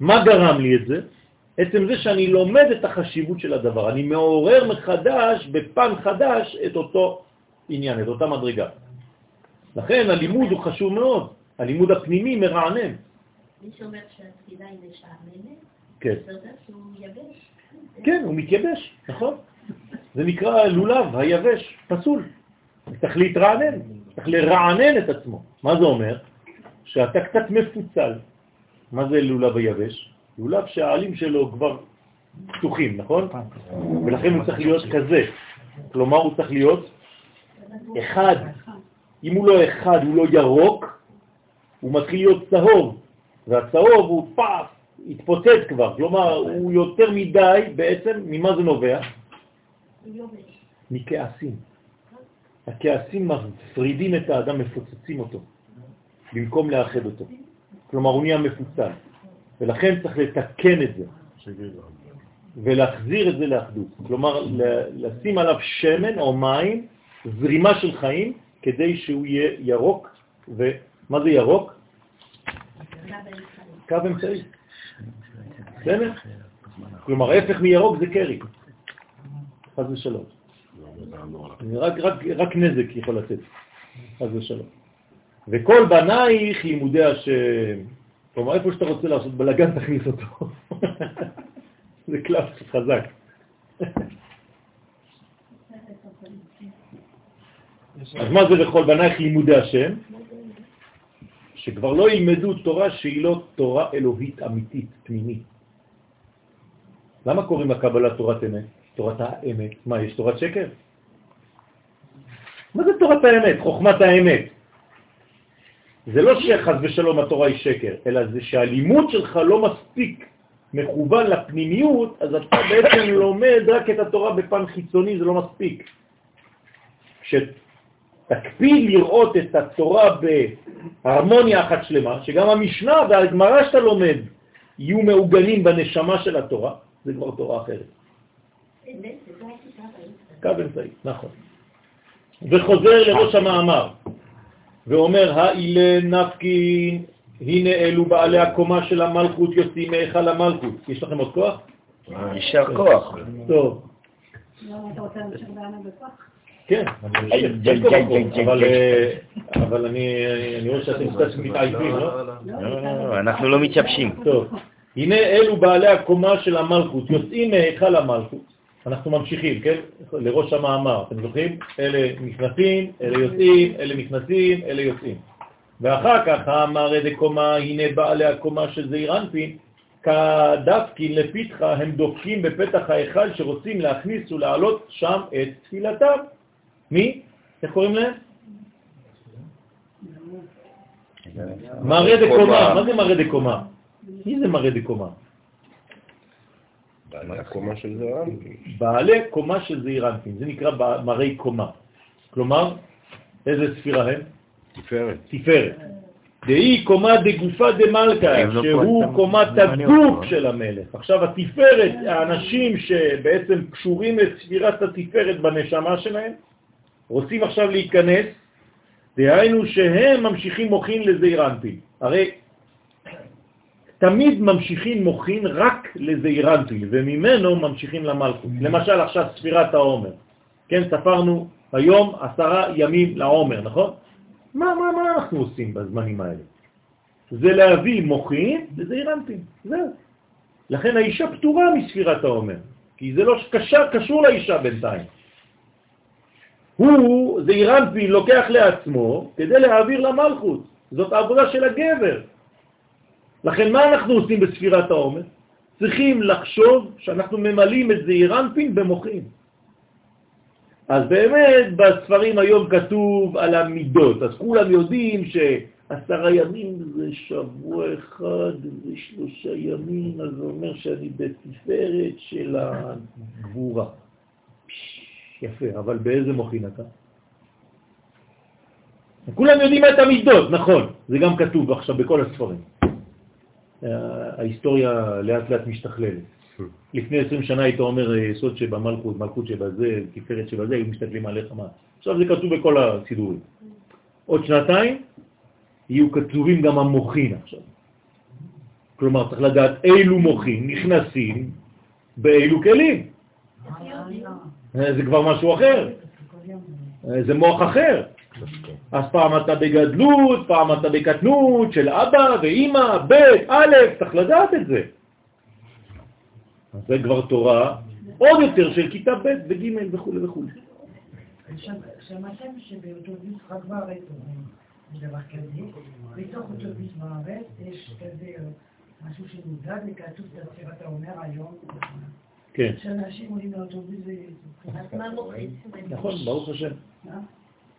מה גרם לי את זה? עצם זה שאני לומד את החשיבות של הדבר. אני מעורר מחדש, בפן חדש, את אותו עניין, את אותה מדרגה. לכן הלימוד הוא חשוב מאוד. הלימוד הפנימי מרענן. מי שאומר שהתחילה היא משעממת, כן. אתה יודע שהוא יבש. כן, הוא מתייבש, נכון? זה נקרא לולב, היבש, פסול. צריך להתרענן, צריך לרענן את עצמו. מה זה אומר? שאתה קצת מפוצל. מה זה לולב היבש? לולב שהעלים שלו כבר פתוחים, נכון? ולכן הוא צריך להיות כזה. כלומר הוא צריך להיות אחד. אם הוא לא אחד, הוא לא ירוק, הוא מתחיל להיות צהוב. והצהוב הוא פאף, התפוצץ כבר. כלומר הוא יותר מדי בעצם, ממה זה נובע? מכעסים. הכעסים מפרידים את האדם, מפוצצים אותו, במקום לאחד אותו. כלומר הוא נהיה מפוצל. ולכן צריך לתקן את זה. ולהחזיר את זה לאחדות. כלומר, לשים עליו שמן או מים, זרימה של חיים, כדי שהוא יהיה ירוק. ומה זה ירוק? קו אמצעי. בסדר? כלומר, ההפך מירוק זה קרי. חס ושלום. רק נזק יכול לצאת. חס ושלום. וכל בנייך לימודי השם. כלומר, איפה שאתה רוצה לעשות בלגן, תכניס אותו. זה קלף חזק. אז מה זה לכל בנייך לימודי השם? שכבר לא ילמדו תורה שהיא לא תורה אלוהית אמיתית, פנימית. למה קוראים לקבלה תורת אמת? תורת האמת. מה, יש תורת שקר? מה זה תורת האמת? חוכמת האמת. זה לא שחז ושלום התורה היא שקר, אלא זה שהלימוד שלך לא מספיק מכוון לפנימיות, אז אתה בעצם לומד רק את התורה בפן חיצוני, זה לא מספיק. כשתקפיד לראות את התורה בהרמוניה אחת שלמה, שגם המשנה והגמרא שאתה לומד יהיו מעוגנים בנשמה של התורה, זה כבר תורה אחרת. קו אמצעי, נכון. וחוזר לראש המאמר. ואומר, האילה נפקין, הנה אלו בעלי הקומה של המלכות יוצאים מהיכל המלכות. יש לכם עוד כוח? נשאר כוח. טוב. לא, אתה רוצה להמשיך בענה בכוח? כן, אבל אני רואה שאתם קצת מתעייפים, לא? לא, אנחנו לא מתייבשים. טוב. הנה אלו בעלי הקומה של המלכות יוצאים מהיכל המלכות. אנחנו ממשיכים, כן? לראש המאמר, אתם זוכרים? אלה נכנסים, אלה יוצאים, אלה נכנסים, אלה יוצאים. ואחר כך האמר איזה קומה, הנה בעלי הקומה של זעיר אנפין, כדפקין לפתחה הם דופקים בפתח ההיכל שרוצים להכניס ולהעלות שם את תפילתם. מי? איך קוראים להם? מראה דקומה, מה זה מראה דקומה? מי זה מראה דקומה? בעלי קומה של זעיר אנפין, זה נקרא מראי קומה. כלומר, איזה ספירה הם? תפארת. תפארת. דהי קומה דגופה דמלכה, שהוא קומת הגוף של המלך. עכשיו התפארת, האנשים שבעצם קשורים לספירת התפארת בנשמה שלהם, רוצים עכשיו להיכנס, דהיינו שהם ממשיכים מוכין לזעיר אנפין. הרי תמיד ממשיכים מוכין רק לזעיר אנפין, וממנו ממשיכים למלכות. למשל עכשיו ספירת העומר. כן, ספרנו היום 10 ימים לעומר, נכון? מה אנחנו עושים בזמנים האלה? זה להביא מוחין וזעיר אנפין, זהו. לכן האישה פטורה מספירת העומר, כי זה לא קשור לאישה בינתיים. הוא, זעיר אנפין, לוקח לעצמו כדי להעביר למלכות. זאת העבודה של הגבר. לכן מה אנחנו עושים בספירת העומר? צריכים לחשוב שאנחנו ממלאים את זעיר אנפין במוחין. אז באמת בספרים היום כתוב על המידות, אז כולם יודעים ש10 ימים זה שבוע אחד, זה 3 ימים, אז זה אומר שאני בתפארת של הגבורה. יפה, אבל באיזה מוכין אתה? כולם יודעים את המידות, נכון, זה גם כתוב עכשיו בכל הספרים. ההיסטוריה לאט לאט משתכללת. לפני 20 שנה היית אומר יסוד שבמלכות, מלכות שבזה, תפארת שבזה, היו מסתכלים עליך מה. עכשיו זה כתוב בכל הסידורים. עוד 2 שנתיים יהיו כתובים גם המוחין עכשיו. כלומר, צריך לדעת אילו מוחין נכנסים באילו כלים. זה כבר משהו אחר. זה מוח אחר. אז פעם אתה בגדלות, פעם אתה בקטנות של אבא ואמא, ב' א', צריך לדעת את זה. זה כבר תורה עוד יותר של כיתה ב' וג' וכו' וכו'. שמעתם שבאוטוביס רק בארץ זה דבר כזה, בתוך אוטוביס בארץ יש כזה משהו שנודד לכתוב את הצבעת האומר היום. כן. כשאנשים עולים לאוטוביס זה... אז מה מוחית? נכון, ברוך השם.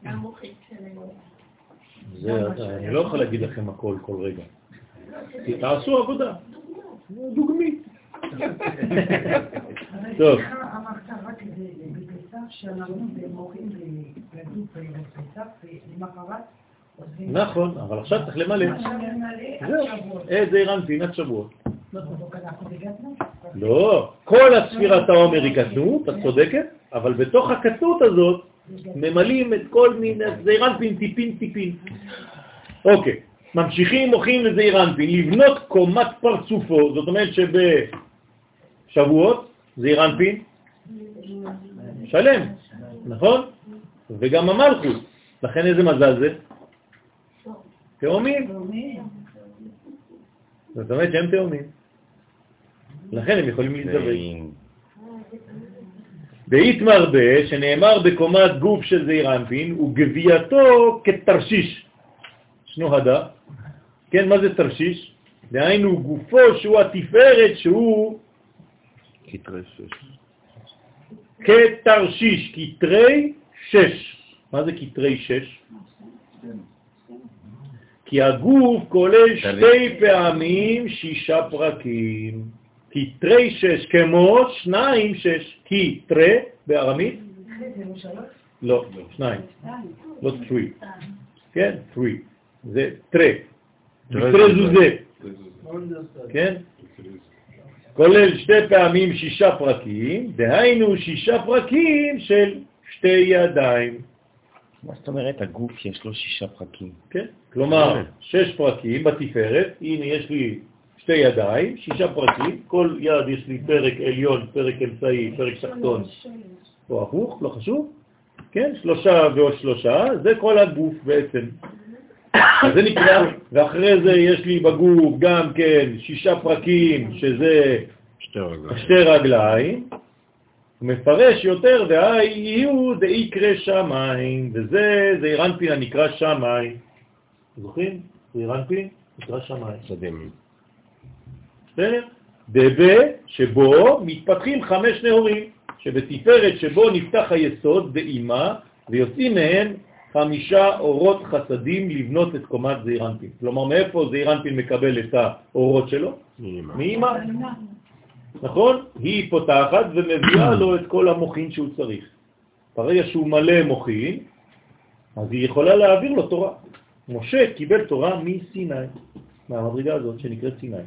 מה מוחית? אני לא יכול להגיד לכם הכל כל רגע. תעשו עבודה. דוגמית. טוב. שאנחנו מורים לגדות ולפסח ולמחרת עוזבים. נכון, אבל עכשיו צריך למלא. זה אירן פינת שבועות. לא, כל הספירת העומר היא קטנות, את צודקת, אבל בתוך הקטנות הזאת ממלאים את כל מיני, זה אירן פין, טיפין, טיפין. אוקיי, ממשיכים מוכרים לזה אירן פין, לבנות קומת פרצופו, זאת אומרת שבשבועות זה אירן פין, שלם, נכון? וגם המלכות. לכן איזה מזל זה? תאומים. זאת אומרת שהם תאומים. לכן הם יכולים להתזבק. דאית מרבה שנאמר בקומת גוף של זעיר אנפין וגביעתו כתרשיש. שנו הדה? כן, מה זה תרשיש? דהיינו גופו שהוא התפארת שהוא... כתרשיש. כתרשיש, כתרי שש. מה זה כתרי שש? כי הגוף כולל שתי פעמים שישה פרקים. כתרי שש, כמו שניים שש. כתרי, בארמית? לא, שניים. לא תרי. כן, תרי. זה תרי. תרי זוזה. כן? כולל שתי פעמים שישה פרקים, דהיינו שישה פרקים של שתי ידיים. מה זאת אומרת? הגוף יש לו שישה פרקים. כן, כלומר שש פרקים בתפארת, הנה יש לי שתי ידיים, שישה פרקים, כל יד יש לי פרק עליון, פרק אמצעי, פרק תחתון, או הפוך, לא חשוב, כן, שלושה ועוד שלושה, זה כל הגוף בעצם. אז זה נקרא, ואחרי זה יש לי בגוף גם כן שישה פרקים שזה שתי רגליים, מפרש יותר, והיו זה יקרא שמיים, וזה זעירנפין הנקרא שמיים. זוכרים? זעירנפין נקרא שמיים. שדמי. בסדר? דבה שבו מתפתחים חמש נהורים, שבתפארת שבו נפתח היסוד דאימה, ויוצאים מהם חמישה אורות חסדים לבנות את קומת זעיר אנפין. כלומר, מאיפה זעיר אנפין מקבל את האורות שלו? מאמא. נכון? היא פותחת ומביאה לו את כל המוחין שהוא צריך. ברגע שהוא מלא מוחין, אז היא יכולה להעביר לו תורה. משה קיבל תורה מסיני, מהמדרגה הזאת שנקראת סיני.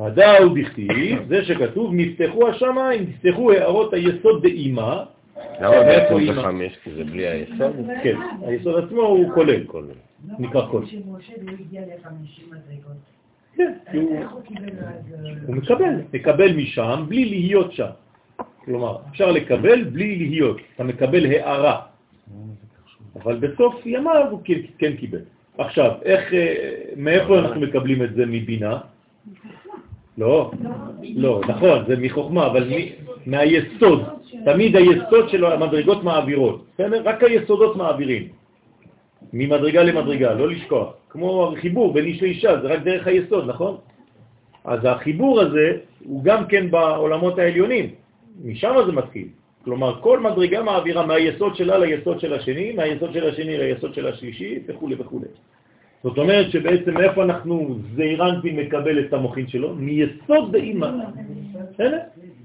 הדאו בכתיב, זה שכתוב, נפתחו השמיים, נפתחו הערות היסוד דאימה, למה בעצם זה חמש? כי זה בלי היסוד? כן, היסוד עצמו הוא כולל, נקרא כולל. שמשה לא הגיע ל50 מדרגות. כן, הוא מקבל משם בלי להיות שם. כלומר, אפשר לקבל בלי להיות. אתה מקבל הערה. אבל בסוף ימיו הוא כן קיבל. עכשיו, מאיפה אנחנו מקבלים את זה מבינה? לא, לא, נכון, זה מחוכמה, אבל מהיסוד. תמיד היסוד שלו, המדרגות מעבירות. רק היסודות מעבירים. ממדרגה למדרגה, לא לשכוח. כמו החיבור בין איש לאישה, זה רק דרך היסוד, נכון? אז החיבור הזה הוא גם כן בעולמות העליונים. משם זה מתחיל. כלומר, כל מדרגה מעבירה מהיסוד שלה ליסוד של השני, מהיסוד של השני ליסוד של השלישי, וכו' וכו'. זאת אומרת שבעצם איפה אנחנו זעיר אנפין מקבל את המוחין שלו? מיסוד דאימא.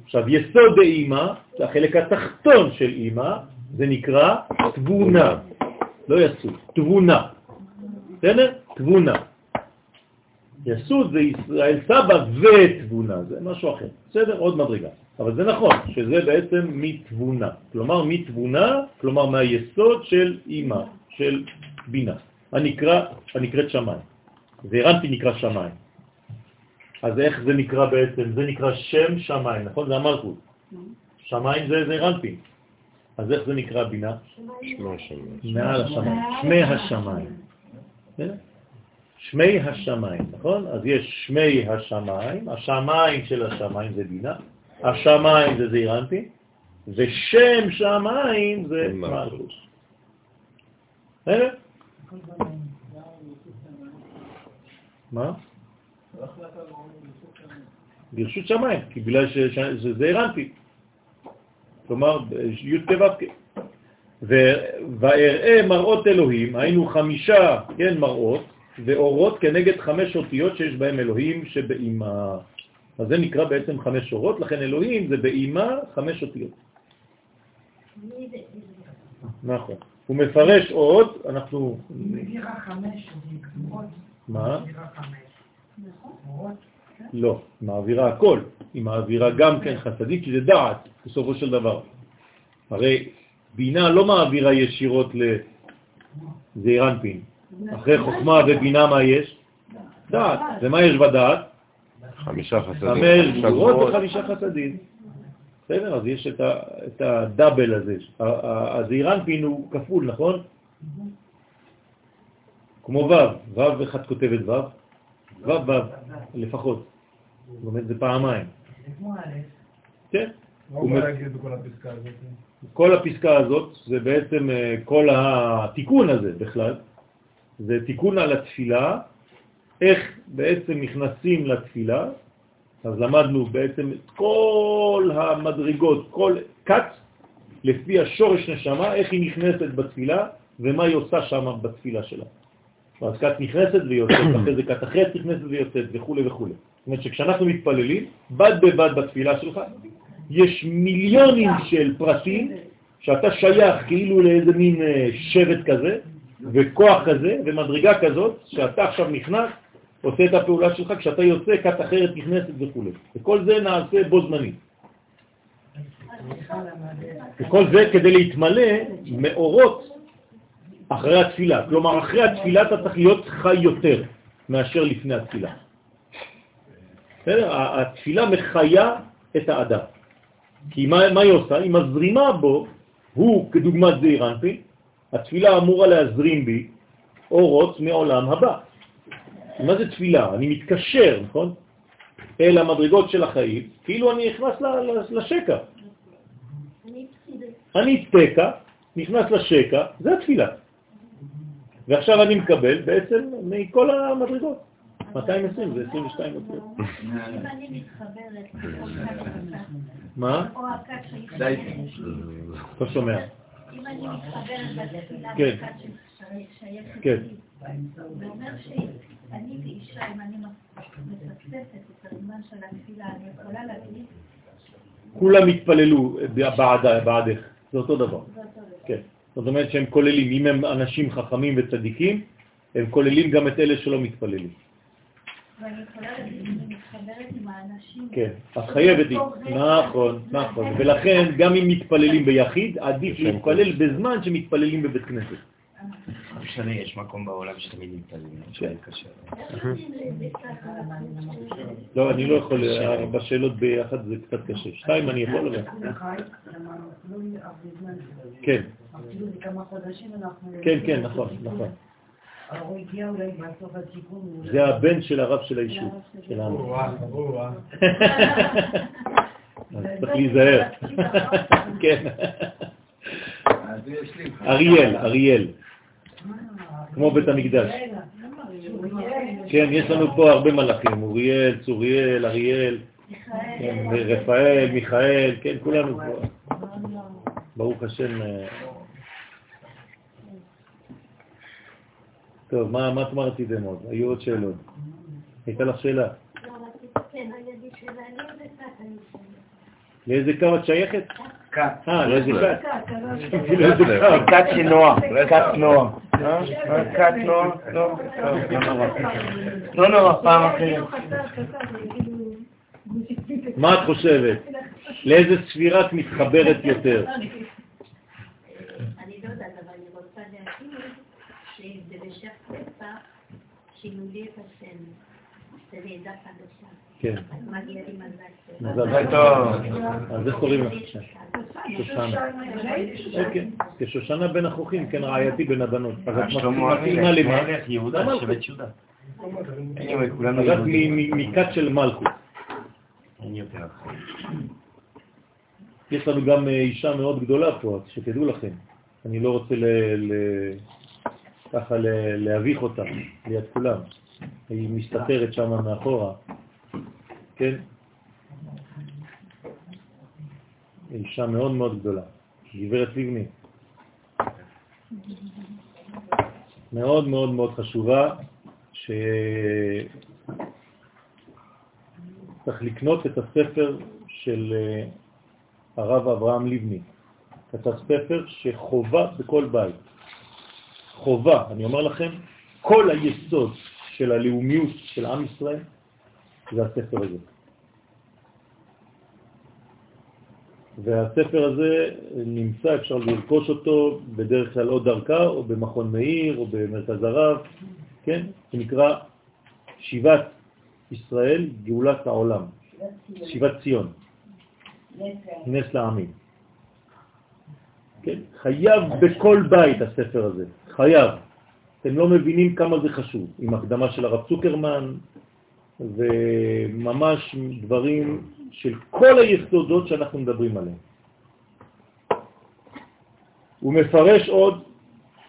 עכשיו, יסוד דאימא, החלק התחתון של אימא, זה נקרא תבונה. לא יסוד, תבונה. בסדר? תבונה. יסוד זה ישראל סבא ותבונה, זה משהו אחר. בסדר? עוד מדרגה. אבל זה נכון, שזה בעצם מתבונה. כלומר, מתבונה, כלומר מהיסוד של אימא, של בינה. הנקראת שמיים. זעיר אנפין נקרא שמיים. אז איך זה נקרא בעצם? זה נקרא שם שמיים, נכון? זה המלכות. שמיים זה זעיר אנפין. אז איך זה נקרא בינה? שמי השמיים. שמי השמיים, נכון? אז יש שמי השמיים, השמיים של השמיים זה בינה, השמיים זה זעירנטי, ושם שמיים זה מלכות. מה? ברשות שמיים, כי בגלל שזה זעירנטי. כלומר, י' תבבקה. ואראה מראות אלוהים, היינו 5 מראות, ואורות כנגד 5 אותיות שיש בהם אלוהים שבאימה. אז זה נקרא בעצם 5 אורות, לכן אלוהים זה באימה 5 אותיות. נכון. הוא מפרש עוד, אנחנו... מבירה 5 אורות. מה? מבירה 5. נכון? לא, מעבירה הכל. היא מעבירה גם כן חסדית, כי זה דעת, בסופו של דבר. הרי בינה לא מעבירה ישירות לזעירנפין. אחרי חוכמה ובינה מה יש? דעת. ומה יש בדעת? 5 חסדים. 5 גבורות ו5 חסדים. בסדר, אז יש את הדאבל הזה. הזעירנפין הוא כפול, נכון? כמו וו אחד כותבת וו, לפחות. זאת אומרת, זה פעמיים. זה כמו א'. כן. מה הוא להגיד בכל הפסקה הזאת? כל הפסקה הזאת, זה בעצם כל התיקון הזה בכלל. זה תיקון על התפילה, איך בעצם נכנסים לתפילה. אז למדנו בעצם את כל המדרגות, כל קץ, לפי השורש נשמה, איך היא נכנסת בתפילה ומה היא עושה שם בתפילה שלה. אז כת נכנסת ויוצאת, אחרי זה כת אחרת נכנסת ויוצאת וכו' וכו'. זאת אומרת שכשאנחנו מתפללים, בד בבד בתפילה שלך, יש מיליונים של פרטים שאתה שייך כאילו לאיזה מין שבט כזה, וכוח כזה, ומדרגה כזאת, שאתה עכשיו נכנס, עושה את הפעולה שלך, כשאתה יוצא, כת אחרת נכנסת וכו'. וכל זה נעשה בו זמני. וכל זה כדי להתמלא מאורות, אחרי התפילה, כלומר אחרי התפילה אתה צריך להיות חי יותר מאשר לפני התפילה. בסדר? התפילה מחיה את האדם. כי מה היא עושה? היא מזרימה בו, הוא כדוגמת זעירנפין, התפילה אמורה להזרים בי אורות מעולם הבא. מה זה תפילה? אני מתקשר, נכון? אל המדרגות של החיים, כאילו אני נכנס לשקע. אני תקע, נכנס לשקע, זה התפילה. ועכשיו אני מקבל בעצם מכל המדרגות. 220, זה 22 מטרות. אם אני מתחברת... מה? או הקט של חיים. לא שומע. אם אני מתחברת בתפילה, הקט ששייך לי, זה אומר שאני ואישה, אם אני מספספת את הזמן של התפילה, אני יכולה להגיד... כולם התפללו בעדך. זה אותו דבר. כן. זאת אומרת שהם כוללים, אם הם אנשים חכמים וצדיקים, הם כוללים גם את אלה שלא מתפללים. ואני יכולה להגיד, אני מתחברת עם האנשים... כן, את חייבת לי. נכון, נכון. ולכן, גם אם מתפללים ביחיד, עדיף להתפלל בזמן שמתפללים בבית כנסת. משנה, יש מקום בעולם שתמיד מתפללים. כן. לא, אני לא יכול, בשאלות ביחד זה קצת קשה. 2, אני יכול לבד. כן. כן, כן, נכון, נכון. זה הבן של הרב של היישוב, שלנו. וואה. אז צריך להיזהר. כן. אריאל. כמו בית המקדש. כן, יש לנו פה הרבה מלאכים. אוריאל, צוריאל, אריאל, רפאל, מיכאל, כן, כולנו פה. ברוך השם. טוב, מה את אמרת איתם עוד? היו עוד שאלות. הייתה לך שאלה? כן, הייתי שאלה, לאיזה קאט אני שייכת? לאיזה קאט את שייכת? קאט. לאיזה קאט? קאט שנועה, קאט נועה. קאט נועה, לא. לא נורא, פעם אחרת. מה את חושבת? לאיזה ספירה את מתחברת יותר? אני לא יודעת, אבל אני רוצה להגיד... שזה בשך פסח שימולי את השם, לידה חדשה. כן. מגיע לי מזל. מזל טוב. אז איך קוראים לך? שושנה. כן, כשושנה בין החוכים, כן, רעייתי בין הבנות. אז את מתאימה למלך יהודה, שבט יהודה. אז את מכת של מלכות. אין יותר. יש לנו גם אישה מאוד גדולה פה, שתדעו לכם. אני לא רוצה ככה להביך אותה ליד כולם. היא מסתתרת שם מאחורה. כן? אישה מאוד מאוד גדולה. גברת לבני. מאוד מאוד מאוד חשובה שצריך לקנות את הספר של הרב אברהם לבני. את הספר שחובה בכל בית. חובה, אני אומר לכם, כל היסוד של הלאומיות של עם ישראל זה הספר הזה. והספר הזה נמצא, אפשר לרכוש אותו בדרך כלל או דרכה, או במכון מאיר, או במרכז הרב, כן? זה נקרא שיבת ישראל, גאולת העולם, שיבת ציון, נס לעמים. כן? חייב בכל בית הספר הזה, חייב. אתם לא מבינים כמה זה חשוב, עם הקדמה של הרב צוקרמן, וממש דברים של כל היסודות שאנחנו מדברים עליהם. הוא מפרש עוד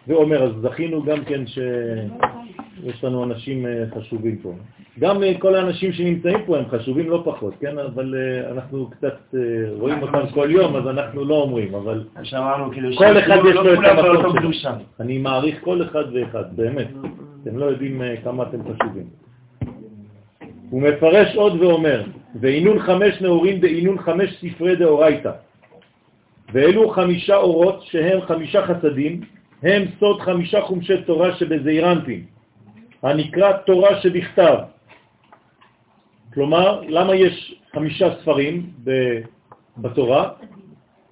ואומר, אז זכינו גם כן שיש לנו אנשים חשובים פה. גם כל האנשים שנמצאים פה הם חשובים לא פחות, כן? אבל אנחנו קצת רואים אותם כל יום, אז אנחנו לא אומרים, אבל כל אחד יש לו את המקום שלו. אני מעריך כל אחד ואחד, באמת. אתם לא יודעים כמה אתם חשובים. הוא מפרש עוד ואומר, ועינון חמש נאורים ועינון חמש ספרי דאורייתא. ואלו חמישה אורות שהם חמישה חסדים, הם סוד חמישה חומשי תורה שבזעירנטים, הנקרא תורה שבכתב. כלומר, למה יש חמישה ספרים בתורה?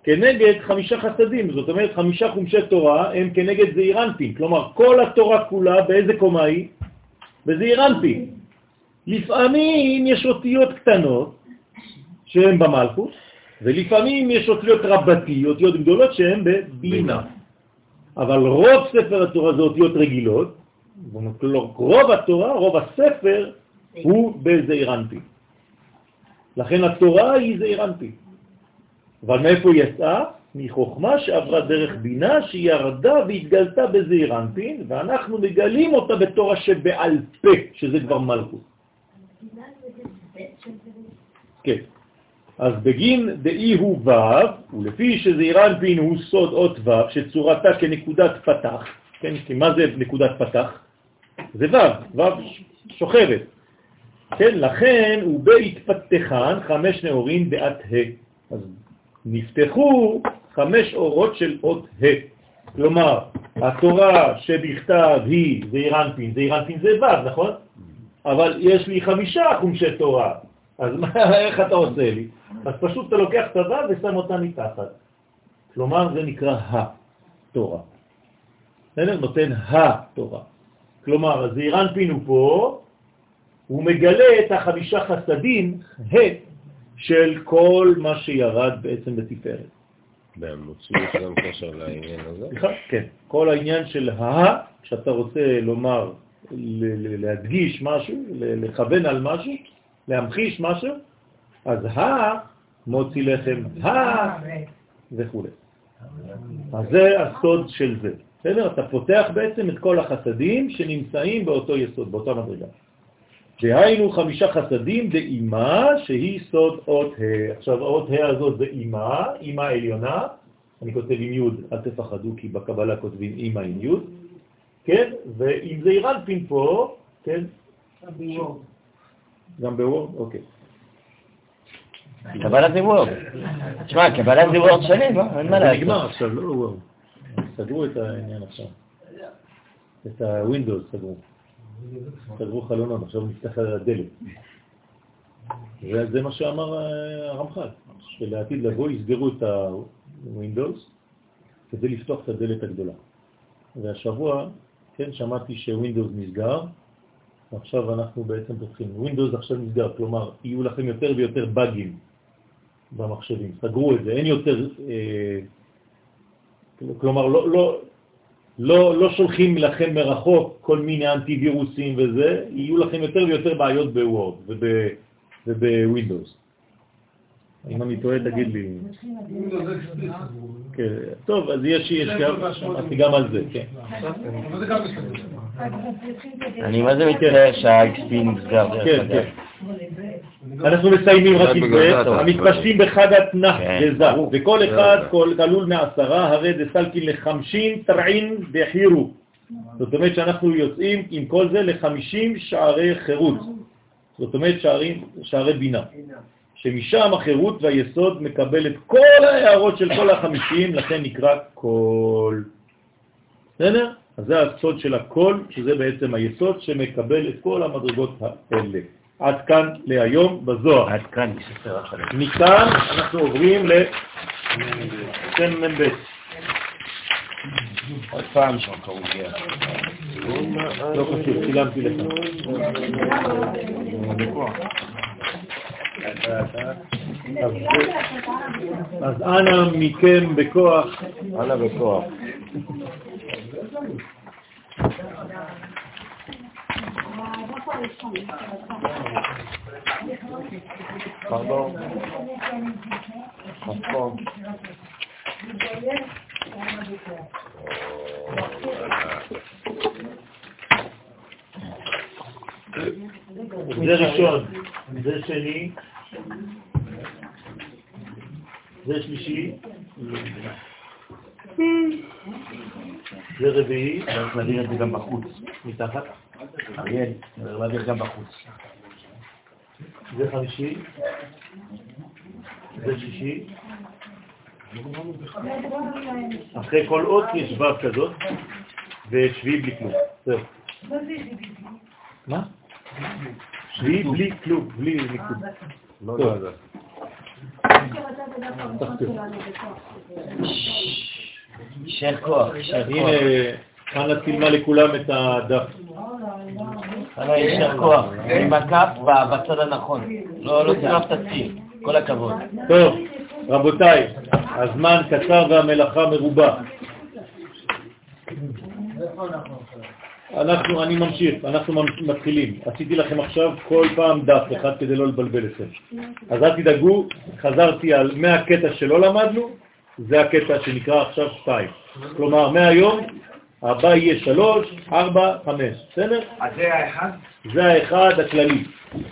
כנגד חמישה חסדים, זאת אומרת חמישה חומשי תורה הם כנגד זעירנטים. כלומר, כל התורה כולה באיזה קומה היא? בזעירנטים. לפעמים יש אותיות קטנות שהן במלכות, ולפעמים יש אותיות רבתי, אותיות גדולות שהן בבינה. אבל רוב ספר התורה זה אותיות רגילות, רוב התורה, רוב הספר הוא בזעירנטי. לכן התורה היא זעירנטי. אבל מאיפה יצאה? מחוכמה שעברה דרך בינה שירדה והתגלתה בזעירנטי, ואנחנו מגלים אותה בתורה שבעל פה, שזה כבר מלכות. כן. אז בגין דאי הוא ו', ולפי שזעירנטין הוא סוד אות ו', שצורתה כנקודת פתח, כן, כי מה זה נקודת פתח? זה ו', ו' שוכבת. כן, לכן הוא בהתפתחן חמש נאורים בעת ה'. אז נפתחו חמש אורות של אות ה'. כלומר, התורה שבכתב היא זעירנטין, זעירנטין זה ו', נכון? אבל יש לי חמישה חומשי תורה. אז איך אתה עושה לי? אז פשוט אתה לוקח צבא ושם אותה מתחת. כלומר, זה נקרא התורה. נותן התורה. כלומר, אז זעירנטין הוא פה, הוא מגלה את החמישה חסדים של כל מה שירד בעצם בתפארת. במציאות גם קשר לעניין הזה? כן. כל העניין של כשאתה רוצה לומר, להדגיש משהו, לכוון על משהו, להמחיש משהו, אז מוציא לכם וכו'. אז זה הסוד של זה. בסדר? אתה פותח בעצם את כל החסדים שנמצאים באותו יסוד, באותה מדרגה. שהיינו חמישה חסדים דאימה שהיא סוד אות ה'. עכשיו, אות ה' הזאת זה אימה, אימה עליונה. אני כותב עם יוד, אל תפחדו, כי בקבלה כותבים אימה עם יוד. כן? ואם זה זעירנטין פה, כן? גם בוורד, אוקיי. קבלת זה וורד. תשמע, קבלת זה וורד שלי, לא? אין מה לעשות. זה נגמר עכשיו, לא וורד. סגרו את העניין עכשיו. את הווינדוס סגרו. סגרו חלונות, עכשיו נפתח הדלת. וזה מה שאמר הרמח"ל, שלעתיד לבוא יסגרו את הווינדוס כדי לפתוח את הדלת הגדולה. והשבוע, כן, שמעתי שווינדוס נסגר, עכשיו אנחנו בעצם פותחים. ווינדוס עכשיו נסגר, כלומר, יהיו לכם יותר ויותר בגים במחשבים. סגרו את זה, אין יותר... כלומר, לא שולחים לכם מרחוק כל מיני אנטיווירוסים וזה, יהיו לכם יותר ויותר בעיות בוורד ובווינדוס. אם אני טועה, תגיד לי. טוב, אז יש גם על זה, כן. אני מה זה מתראה שהאקספי נסגר? כן, כן. אנחנו מסיימים רק עם זה, המתפשטים בחדת נח וזה, וכל אחד כלול מ10, הרי דסלקין ל50 תרעין דחירו. זאת אומרת שאנחנו יוצאים עם כל זה ל50 שערי חירות. זאת אומרת שערי בינה. שמשם החירות והיסוד מקבל את כל ההערות של כל ה50, לכן נקרא כל. בסדר? אז זה הסוד של הכל, שזה בעצם היסוד שמקבל את כל המדרגות האלה. עד כאן להיום בזוהר. עד כאן בספר החדש. מכאן אנחנו עוברים ל-9 מ"ב. עוד פעם שם קרוגיה. לא חשוב, צילמתי לך. אז אנא מכם בכוח. אנא בכוח. Pardon. Pardon. זה ראשון, זה שני, זה שלישי, זה רביעי, צריך להעביר את זה גם בחוץ, מתחת, אריאל, צריך להעביר גם בחוץ. זה חמישי, זה שישי, אחרי כל עוד יש שבב כזאת, ושביעי בלי כלום. מה? שביעי בלי כלום, בלי כלום. לא יודע. יישר כוח, יישר כוח. הנה, כאן נתקלמה לכולם את הדף. הנה, יישר כוח. עם הקף בצד הנכון. לא תרף תציר. כל הכבוד. טוב, רבותיי, הזמן קצר והמלאכה מרובה. אני ממשיך, אנחנו מתחילים. עשיתי לכם עכשיו כל פעם דף אחד כדי לא לבלבל אתכם. אז אל תדאגו, חזרתי על 100 הקטע שלא למדנו, זה הקטע שנקרא עכשיו 2. כלומר, מהיום הבא יהיה 3, 4, 5. בסדר? אז זה האחד? זה האחד הכללי.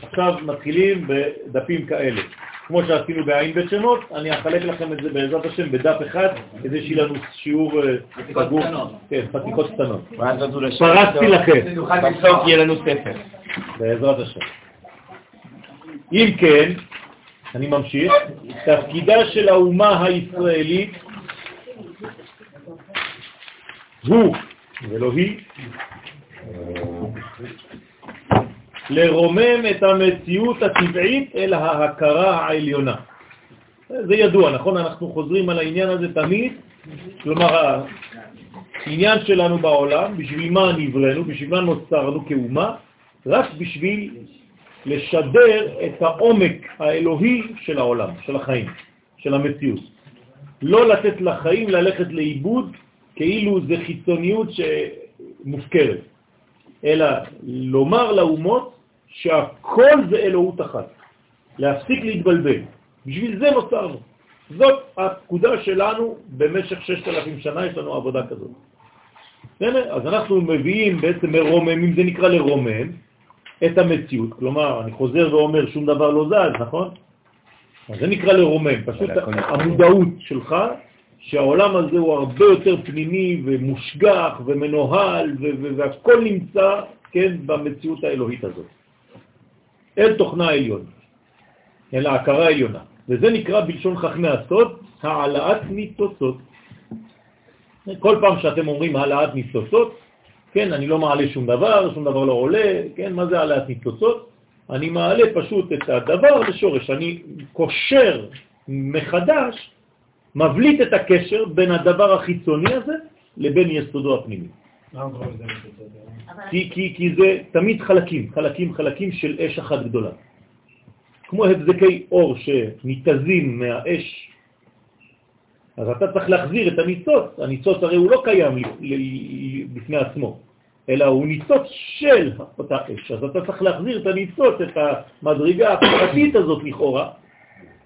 עכשיו מתחילים בדפים כאלה. כמו שעשינו בעין בית שמות, אני אחלק לכם את זה בעזרת השם בדף אחד, כדי שיהיה לנו שיעור סגור, חתיכות קטנות. פרסתי לכם. בסוף יהיה לנו ספר. בעזרת השם. אם כן, אני ממשיך, תפקידה של האומה הישראלית הוא, ולא היא, לרומם את המציאות הטבעית אל ההכרה העליונה. זה ידוע, נכון? אנחנו חוזרים על העניין הזה תמיד. כלומר, העניין שלנו בעולם, בשביל מה נברנו, בשביל מה נוצרנו כאומה, רק בשביל לשדר את העומק האלוהי של העולם, של החיים, של המציאות. לא לתת לחיים ללכת לאיבוד, כאילו זה חיצוניות שמופקרת, אלא לומר לאומות שהכל זה אלוהות אחת. להפסיק להתבלבל. בשביל זה נוצרנו. זאת הפקודה שלנו במשך 6,000 שנה, יש לנו עבודה כזאת. אז אנחנו מביאים, בעצם מרוממים, זה נקרא לרומם, את המציאות. כלומר, אני חוזר ואומר, שום דבר לא זז, נכון? אז זה נקרא לרומם. פשוט המודעות שלך, שהעולם הזה הוא הרבה יותר פנימי ומושגח ומנוהל והכל נמצא, כן, במציאות האלוהית הזאת. אל תוכנה עליון, אל ההכרה העליונה. וזה נקרא בלשון חכמי הסוד, העלאת ניסוצות. כל פעם שאתם אומרים העלאת ניסוצות, כן, אני לא מעלה שום דבר, שום דבר לא עולה, כן, מה זה העלאת ניסוצות? אני מעלה פשוט את הדבר לשורש, אני קושר מחדש, מבליט את הקשר בין הדבר החיצוני הזה לבין יסודו הפנימי. כי זה תמיד חלקים, חלקים, חלקים של אש אחת גדולה. כמו הבזקי אור שניתזים מהאש, אז אתה צריך להחזיר את הניצוץ. הניצוץ הרי הוא לא קיים בפני עצמו, אלא הוא ניצוץ של אותה אש. אז אתה צריך להחזיר את הניצוץ, את המדרגה הפרטית הזאת לכאורה,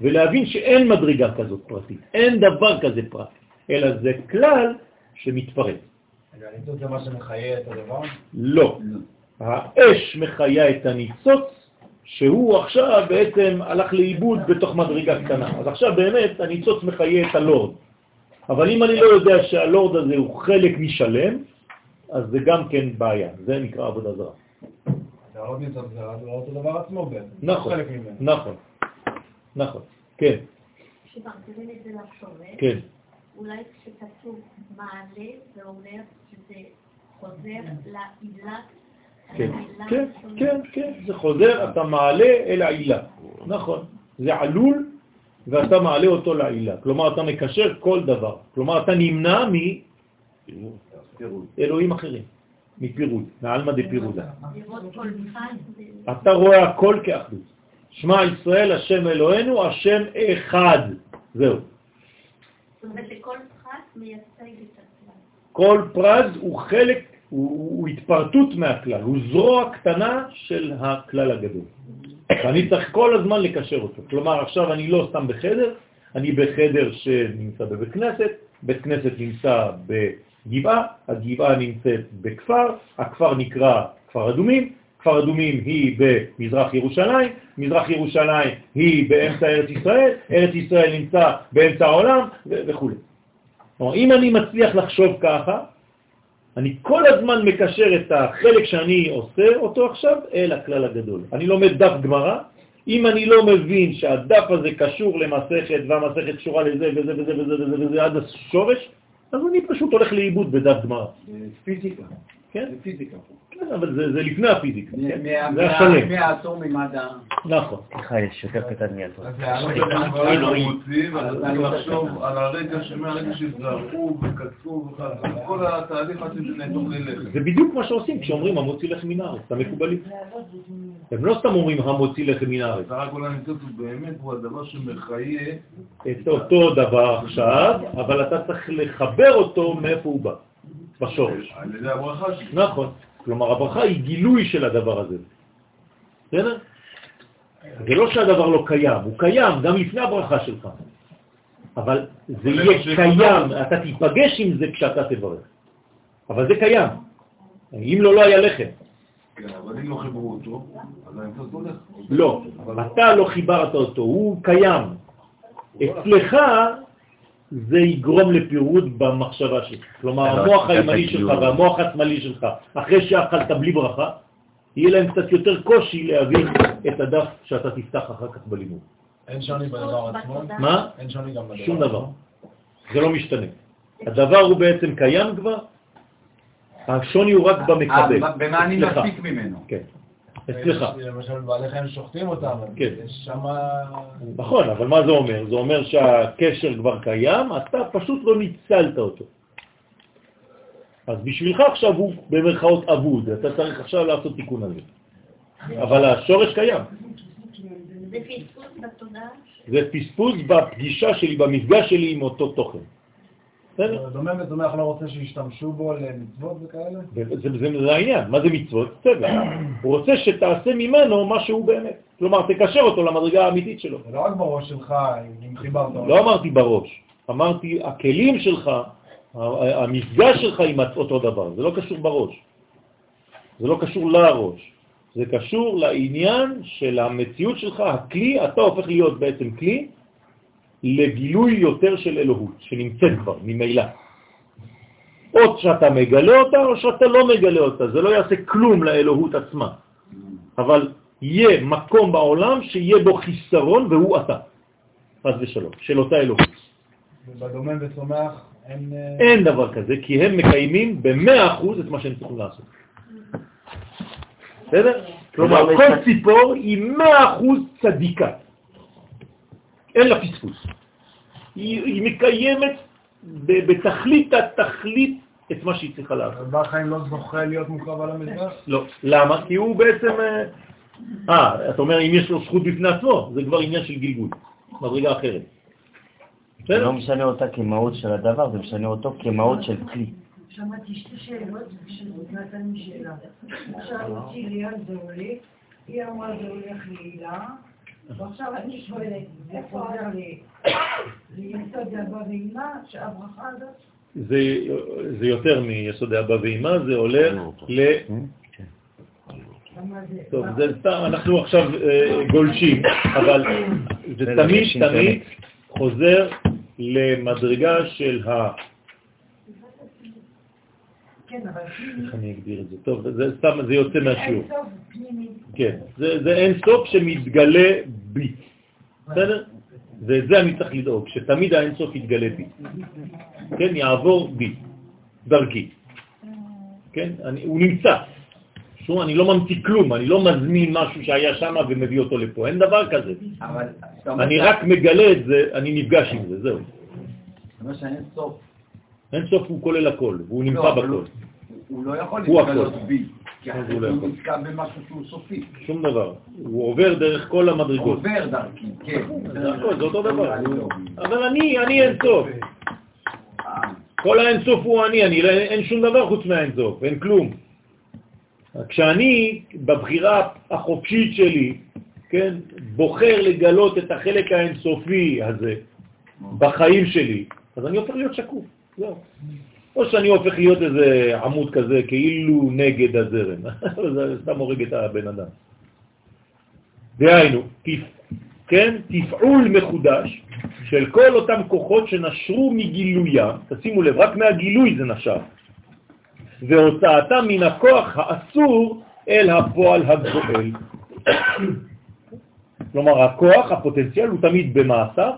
ולהבין שאין מדרגה כזאת פרטית, אין דבר כזה פרט, אלא זה כלל שמתפרץ. הניצוץ זה מה שמחיה את הדבר? לא. האש מחיה את הניצוץ, שהוא עכשיו בעצם הלך לאיבוד בתוך מדרגה קטנה. אז עכשיו באמת הניצוץ מחיה את הלורד. אבל אם אני לא יודע שהלורד הזה הוא חלק משלם, אז זה גם כן בעיה. זה נקרא עבודה זרה. הלורד ניצוץ זרה, זה לא אותו דבר עצמו בעצם. נכון, נכון, נכון. כן. כשמחזירים את זה לשורש, אולי כשכתוב מעלה, זה אומר שזה חוזר לעילה. כן, כן, כן, כן, זה חוזר, אתה מעלה אל העילה, נכון, זה עלול ואתה מעלה אותו לעילה, כלומר אתה מקשר כל דבר, כלומר אתה נמנע מאלוהים אחרים, מפירוד, מעלמא דפירודה. אתה רואה הכל כאחדות, שמע ישראל השם אלוהינו, השם אחד, זהו. זאת אומרת שכל פרט מייצג את הכלל. כל פרט הוא חלק, הוא התפרטות מהכלל, הוא זרוע קטנה של הכלל הגדול. אני צריך כל הזמן לקשר אותו. כלומר, עכשיו אני לא סתם בחדר, אני בחדר שנמצא בבית כנסת, בית כנסת נמצא בגבעה, הגבעה נמצאת בכפר, הכפר נקרא כפר אדומים, כפר אדומים היא במזרח ירושלים, מזרח ירושלים היא באמצע ארץ ישראל, ארץ ישראל נמצא באמצע העולם וכו'. כלומר, אם אני מצליח לחשוב ככה, אני כל הזמן מקשר את החלק שאני עושה אותו עכשיו אל הכלל הגדול. אני לומד דף גמרא, אם אני לא מבין שהדף הזה קשור למסכת והמסכת קשורה לזה וזה וזה וזה וזה וזה עד השורש, אז אני פשוט הולך לאיבוד בדף גמרא. זה פיזיקה. כן? זה פיזיקה. כן, אבל זה לפני הפיזיקה. זה השלם. מהאטום עם עד ה... נכון. סליחה, יש יותר קטן מהאטום. אז זה לא מוצאים, אני לחשוב על הרגע שמהרגע שזרעו וקצרו וכך, כל התהליך שנתוך ללכת. זה בדיוק מה שעושים כשאומרים המוציא לחם מן הארץ, אתה מקובלים. הם לא סתם אומרים המוציא לחם מן הארץ. רק כל הניצוץ הוא באמת, הוא הדבר שמחיה... את אותו דבר עכשיו, אבל אתה צריך לחבר אותו מאיפה הוא בא. בשורש. על ידי הברכה שלי. נכון. כלומר, הברכה היא גילוי של הדבר הזה. בסדר? זה לא שהדבר לא קיים, הוא קיים גם לפני הברכה שלך. אבל זה יהיה קיים, אתה תיפגש עם זה כשאתה תברך. אבל זה קיים. אם לא, לא היה לכם. כן, אבל אם לא חיברו אותו, אז אני קצת הולך. לא, אתה לא חיברת אותו, הוא קיים. אצלך... זה יגרום לפירוד במחשבה שלך. כלומר, המוח הימני שלך והמוח השמאלי שלך, אחרי שאכלת בלי ברכה, יהיה להם קצת יותר קושי להבין את הדף שאתה תפתח אחר כך בלימוד. אין שוני בדבר עצמו? מה? אין שוני גם בדבר. שום דבר. זה לא משתנה. הדבר הוא בעצם קיים כבר, השוני הוא רק במקבל. במה אני מפיק ממנו? כן. אצלך. למשל, בעלי חיים שוחטים אותם, יש שם... נכון, אבל מה זה אומר? זה אומר שהקשר כבר קיים, אתה פשוט לא ניצלת אותו. אז בשבילך עכשיו הוא במרכאות אבוד, אתה צריך עכשיו לעשות תיקון הזה. אבל השורש קיים. זה פספוס בתודעה? זה פספוס בפגישה שלי, במפגש שלי עם אותו תוכן. דומה ודומה, אנחנו לא רוצים שישתמשו בו למצוות וכאלה? זה העניין, מה זה מצוות? צבע. הוא רוצה שתעשה ממנו מה שהוא באמת. כלומר, תקשר אותו למדרגה האמיתית שלו. זה לא רק בראש שלך, אם חיברת אותו. לא אמרתי בראש, אמרתי הכלים שלך, המפגש שלך עם אותו דבר, זה לא קשור בראש. זה לא קשור לראש. זה קשור לעניין של המציאות שלך, הכלי, אתה הופך להיות בעצם כלי, לגילוי יותר של אלוהות, שנמצאת כבר, ממילא. או שאתה מגלה אותה, או שאתה לא מגלה אותה. זה לא יעשה כלום לאלוהות עצמה. אבל יהיה מקום בעולם שיהיה בו חיסרון, והוא אתה. חס ושלום, של אותה אלוהות. ובדומם וצומח אין דבר כזה, כי הם מקיימים ב100% את מה שהם צריכים לעשות. בסדר? כלומר, כל ציפור היא 100% צדיקה. אין לה פספוס. היא מקיימת בתכלית התכלית את מה שהיא צריכה לעשות. בעל חיים לא זוכה להיות מוקרב על המזבח? לא. למה? כי הוא בעצם... אתה אומר אם יש לו זכות בפני עצמו, זה כבר עניין של גלגול, מדרגה אחרת. זה לא משנה אותה כמהות של הדבר, זה משנה אותו כמהות של כלי. שמעתי שתי שאלות, נתן לי שאלה. עכשיו אותי ליאל זה עולה, היא אמרה זה הולך להילה, ועכשיו אני שואלת, איפה עובר ליסוד אבא ואמא, שהברכה הזאת? זה יותר מיסוד אבא ואמא, זה הולך ל... טוב, זה סתם, אנחנו עכשיו גולשים, אבל זה תמיד חוזר למדרגה של ה... איך אני אגדיר את זה? טוב, זה יוצא מהשיעור. כן, זה אין סוף שמתגלה בי. בסדר? ואת זה אני צריך לדאוג, שתמיד האין סוף יתגלה בי. כן, יעבור בי, דרכי. כן, הוא נמצא. שום, אני לא ממציא כלום, אני לא מזמין משהו שהיה שם ומביא אותו לפה, אין דבר כזה. אני רק מגלה את זה, אני נפגש עם זה, זהו. מה שאין סוף. אין סוף הוא כולל הכל, והוא נמצא בכל. הוא לא יכול להתגלות בי, כי הוא נזכה במשהו שהוא סופי. שום דבר, הוא עובר דרך כל המדרגות. עובר דרכי, כן. זה אותו דבר. אבל אני אין סוף. כל האין סוף הוא אני, אין שום דבר חוץ מהאין סוף, אין כלום. כשאני, בבחירה החופשית שלי, כן, בוחר לגלות את החלק האינסופי הזה בחיים שלי, אז אני הופך להיות שקוף. לא. או שאני הופך להיות איזה עמוד כזה, כאילו נגד הזרם. זה סתם הורג את הבן אדם. דהיינו, כן, תפעול מחודש של כל אותם כוחות שנשרו מגילויה, תשימו לב, רק מהגילוי זה נשר. והוצאתה מן הכוח האסור אל הפועל הגואל. כלומר, הכוח, הפוטנציאל, הוא תמיד במעשה,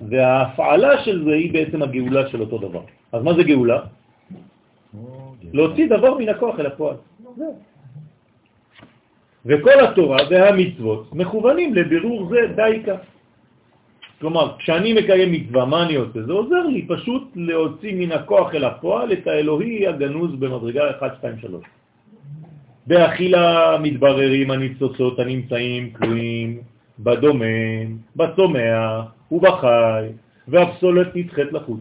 וההפעלה של זה היא בעצם הגאולה של אותו דבר. אז מה זה גאולה? להוציא דבר מן הכוח אל הפועל. וכל התורה והמצוות מכוונים לבירור זה דייקה. כלומר, כשאני מקיים מצווה, מה אני עושה? זה עוזר לי פשוט להוציא מן הכוח אל הפועל את האלוהי הגנוז במדרגה 1, 2, 3. באכילה מתבררים הניצוצות הנמצאים כלואים בדומם, בצומח ובחי, והפסולת נדחת לחוץ.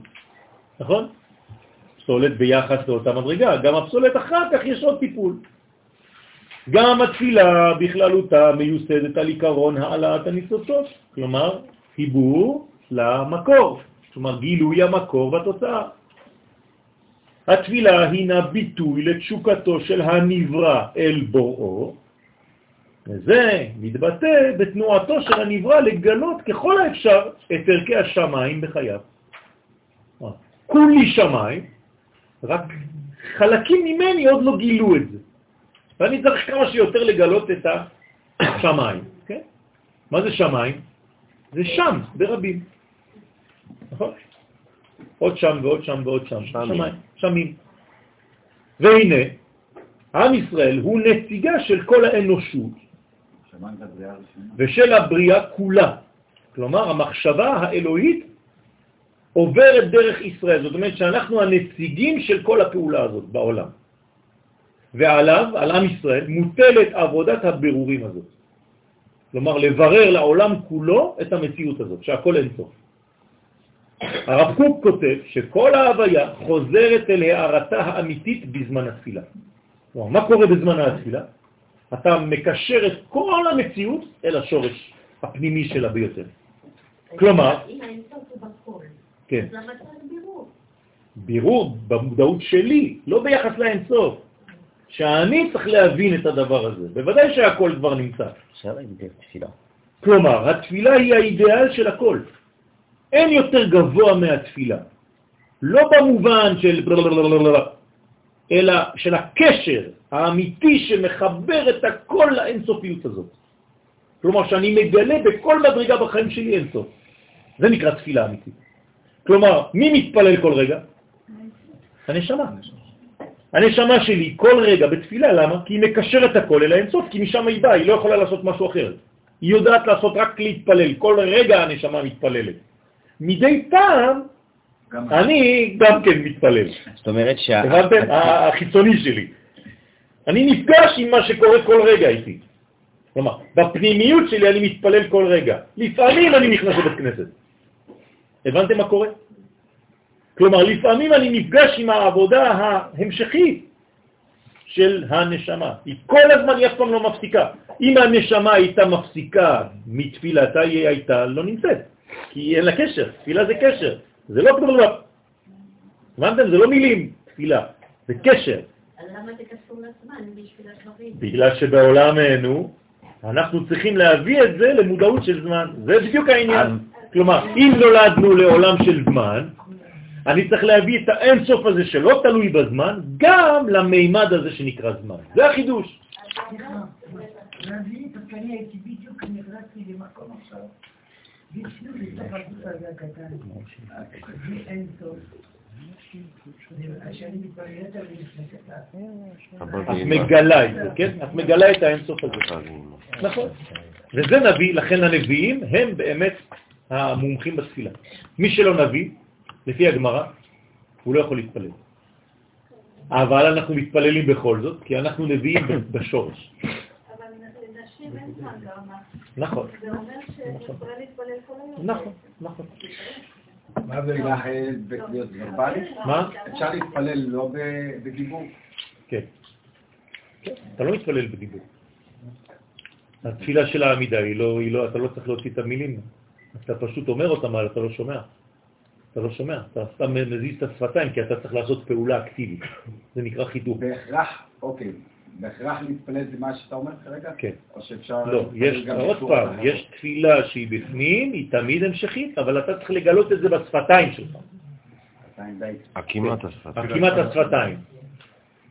נכון? פסולת ביחס לאותה מדרגה. גם הפסולת אחר כך יש עוד טיפול. גם התפילה בכללותה מיוסדת על עיקרון העלאת הניצוצות. כלומר, חיבור למקור, כלומר גילוי המקור והתוצאה. התפילה הינה ביטוי לתשוקתו של הנברא אל בוראו, וזה מתבטא בתנועתו של הנברא לגלות ככל האפשר את ערכי השמיים בחייו. כולי שמיים, רק חלקים ממני עוד לא גילו את זה. ואני צריך כמה שיותר לגלות את השמיים. כן? מה זה שמיים? זה שם, ברבים. נכון? עוד שם ועוד שם ועוד שם. שמים. והנה, עם ישראל הוא נציגה של כל האנושות ושל הבריאה כולה. כלומר, המחשבה האלוהית עוברת דרך ישראל. זאת אומרת שאנחנו הנציגים של כל הפעולה הזאת בעולם. ועליו, על עם ישראל, מוטלת עבודת הבירורים הזאת. כלומר, לברר לעולם כולו את המציאות הזאת, שהכל אין סוף. הרב קוק כותב שכל ההוויה חוזרת אל הערתה האמיתית בזמן התפילה. כלומר, מה קורה בזמן התפילה? אתה מקשר את כל המציאות אל השורש הפנימי שלה ביותר. כלומר... אם אין סוף הוא בכל, כן. למה צריך בירור? בירור במודעות שלי, לא ביחס לאין סוף. שאני צריך להבין את הדבר הזה. בוודאי שהכל כבר נמצא. כלומר, התפילה היא האידאל של הכל. אין יותר גבוה מהתפילה. לא במובן של... אלא של הקשר האמיתי שמחבר את הכל לאינסופיות הזאת. כלומר, שאני מגלה בכל מדרגה בחיים שלי אינסוף. זה נקרא תפילה אמיתית. כלומר, מי מתפלל כל רגע? הנשמה. הנשמה שלי כל רגע בתפילה, למה? כי היא מקשרת הכל אל האינסוף, כי משם היא באה, היא לא יכולה לעשות משהו אחר. היא יודעת לעשות רק להתפלל, כל רגע הנשמה מתפללת. מדי פעם אני גם כן מתפלל. זאת אומרת החיצוני שלי. אני נפגש עם מה שקורה כל רגע איתי. כלומר, בפנימיות שלי אני מתפלל כל רגע. לפעמים אני נכנס לבית כנסת. הבנתם מה קורה? כלומר, לפעמים אני נפגש עם העבודה ההמשכית של הנשמה. היא כל הזמן, היא אף פעם לא מפסיקה. אם הנשמה הייתה מפסיקה מתפילתה, היא הייתה לא נמצאת. כי אין לה קשר. תפילה זה קשר. זה לא כלומר. הבנתם? זה לא מילים, תפילה. זה קשר. למה זה קשור לזמן? בשביל הדברים. בגלל שבעולמנו, אנחנו צריכים להביא את זה למודעות של זמן. זה בדיוק העניין. כלומר, אם נולדנו לעולם של זמן, אני צריך להביא את האינסוף הזה שלא תלוי בזמן, גם למימד הזה שנקרא זמן. זה החידוש. רבי, תקני הייתי בדיוק נכנסתי למקום עכשיו, וישנו לתחתות על הקטן, זה אינסוף. כשאני מתבררת על נכנסת. את מגלה את זה, כן? את מגלה את האינסוף הזה. נכון. וזה נביא, לכן הנביאים הם באמת המומחים בתפילה. מי שלא נביא, לפי הגמרא, הוא לא יכול להתפלל. אבל אנחנו מתפללים בכל זאת, כי אנחנו נביאים בשורש. אבל לנשים אין זמן גרמה. נכון. זה אומר שיכולה להתפלל כל היום. נכון, נכון. מה זה להחל להיות גרבלי? מה? אפשר להתפלל לא בדיבור? כן. אתה לא מתפלל בדיבור. התפילה של העמידה היא לא, אתה לא צריך להוציא את המילים. אתה פשוט אומר אותם, אבל אתה לא שומע. אתה לא שומע, אתה סתם מזיז את השפתיים, כי אתה צריך לעשות פעולה אקטיבית. זה נקרא חידור. בהכרח, אוקיי. בהכרח להתפלל זה מה שאתה אומר כרגע? כן. או שאפשר... לא, יש עוד פעם, יש תפילה שהיא בפנים, היא תמיד המשכית, אבל אתה צריך לגלות את זה בשפתיים שלך. עקימת השפתיים. עקימת השפתיים.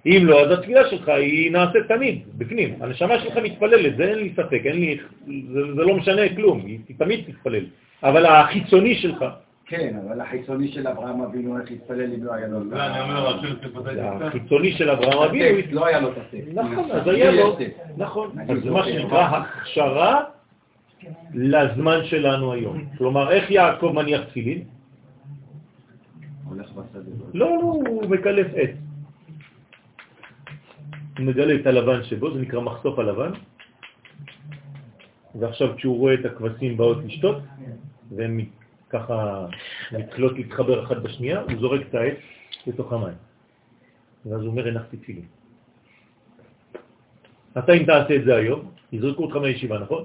אם לא, אז התפילה שלך היא נעשית תמיד, בפנים. הנשמה שלך מתפללת, זה אין לי ספק, זה לא משנה כלום, היא תמיד תתפלל. אבל החיצוני שלך... כן, אבל החיצוני של אברהם אבינו איך התפלל אם לא היה לו... לא, אני אומר, החיצוני של אברהם אבינו... לא היה לו תסף. נכון, אז היה לו... נכון, אז זה מה שנקרא הכשרה לזמן שלנו היום. כלומר, איך יעקב מניח תפילין? הולך בשדה. לא, הוא מקלף עץ. הוא מגלה את הלבן שבו, זה נקרא מחשוף הלבן. ועכשיו כשהוא רואה את הכבשים באות לשתות, והם... ככה מתחילות להתחבר אחת בשנייה, הוא זורק את העץ לתוך המים. ואז הוא אומר, הנחתי תפילין. אתה אם תעשה את זה היום, יזרקו אותך מהישיבה, נכון?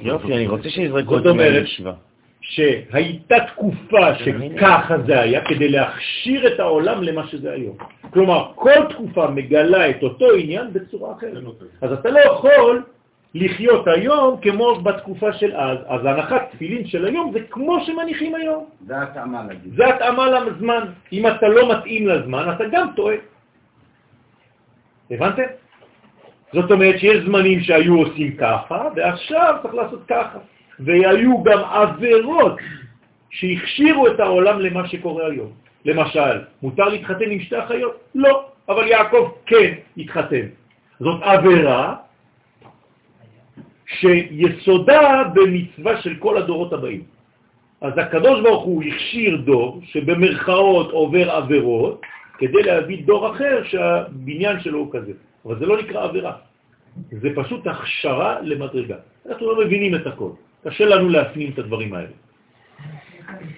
יופי, אני רוצה שיזרקו אותך מהישיבה. שהייתה תקופה שככה זה היה, כדי להכשיר את העולם למה שזה היום. כלומר, כל תקופה מגלה את אותו עניין בצורה אחרת. אז אתה לא יכול... לחיות היום כמו בתקופה של אז. אז הנחת תפילין של היום זה כמו שמניחים היום. זה התאמה לזמן. זה התאמה לזמן. אם אתה לא מתאים לזמן, אתה גם טועה. הבנתם? זאת אומרת שיש זמנים שהיו עושים ככה, ועכשיו צריך לעשות ככה. והיו גם עבירות שהכשירו את העולם למה שקורה היום. למשל, מותר להתחתן עם שתי אחיות? לא. אבל יעקב כן התחתן. זאת עבירה. שיסודה במצווה של כל הדורות הבאים. אז הקדוש ברוך הוא הכשיר דור שבמרכאות עובר עבירות כדי להביא דור אחר שהבניין שלו הוא כזה. אבל זה לא נקרא עבירה. זה פשוט הכשרה למדרגה. אנחנו לא מבינים את הכל. קשה לנו להפנים את הדברים האלה.